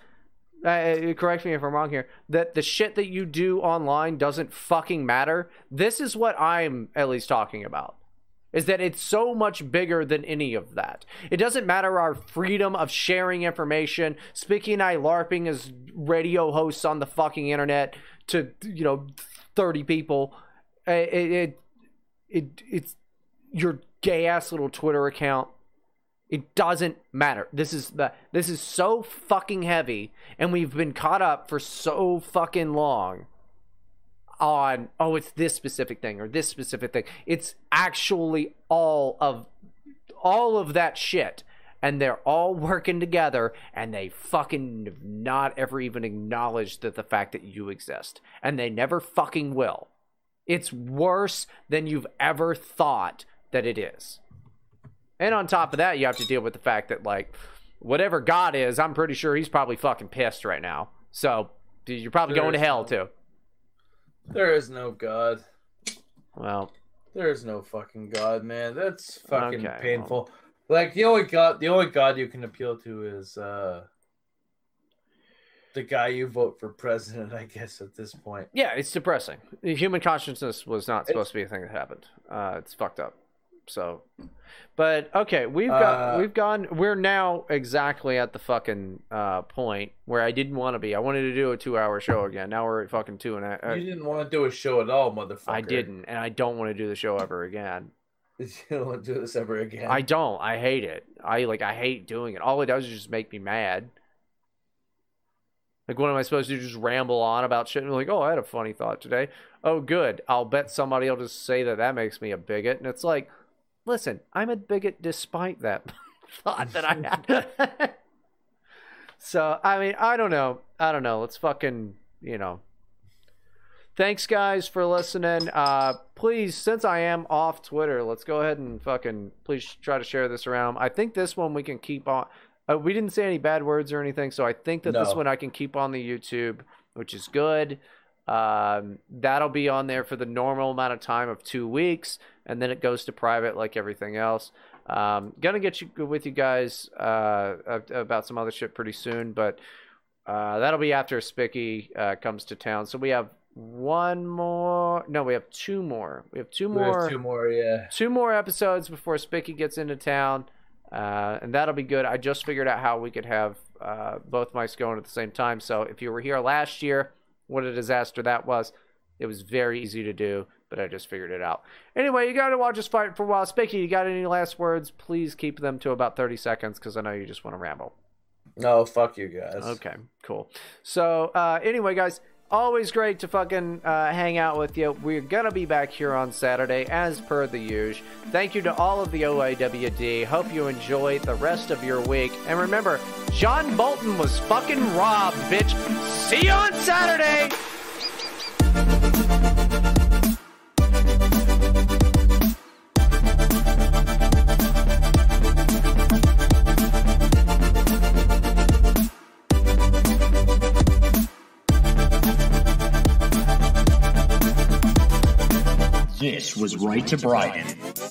correct me if I'm wrong here, that the shit that you do online doesn't fucking matter. This is what I'm at least talking about. is that it's so much bigger than any of that. It doesn't matter our freedom of sharing information. Spicky and I LARPing as radio hosts on the fucking internet to, you know, 30 people. It's your gay ass little Twitter account. It doesn't matter. This is so fucking heavy, and we've been caught up for so fucking long on, oh, it's this specific thing or this specific thing. It's actually all of that shit, and they're all working together, and they fucking have not ever even acknowledged that the fact that you exist, and they never fucking will. It's worse than you've ever thought that it is. And on top of that, you have to deal with the fact that, like, whatever God is, I'm pretty sure he's probably fucking pissed right now. So, you're probably going to hell, too. There is no God. Well. There is no fucking God, man. That's fucking painful. Well. Like, the only God you can appeal to is the guy you vote for president, I guess, at this point. Yeah, it's depressing. Human consciousness was not supposed to be a thing that happened. It's fucked up. So, but okay, we're now exactly at the fucking point where I didn't want to be. I wanted to do a 2-hour show again. Now we're at fucking 2.5. You didn't want to do a show at all, motherfucker. I didn't, and I don't want to do the show ever again. You don't want to do this ever again. I don't. I hate it. I hate doing it. All it does is just make me mad. Like, what am I supposed to do? Just ramble on about shit? And like, oh, I had a funny thought today. Oh, good. I'll bet somebody will just say that makes me a bigot, and it's like, listen, I'm a bigot despite that thought that I had. So, I mean, I don't know. Let's fucking, you know. Thanks, guys, for listening. Please, since I am off Twitter, let's go ahead and fucking please try to share this around. I think this one we can keep on. We didn't say any bad words or anything, so I think that this one I can keep on the YouTube, which is good. That'll be on there for the normal amount of time of 2 weeks, and then it goes to private like everything else. Gonna get with you guys about some other shit pretty soon, but that'll be after Spicky comes to town. So we have two more episodes before Spicky gets into town, and that'll be good. I just figured out how we could have both mics going at the same time. So if you were here last year, what a disaster that was. It was very easy to do, but I just figured it out. Anyway, you got to watch us fight for a while. Spicky, you got any last words? Please keep them to about 30 seconds because I know you just want to ramble. No, fuck you guys. Okay, cool. So, anyway, guys, always great to fucking hang out with you. We're going to be back here on Saturday as per the usual. Thank you to all of the OAWD. Hope you enjoy the rest of your week. And remember, John Bolton was fucking robbed, bitch. See you on Saturday. This was Right to Bryden.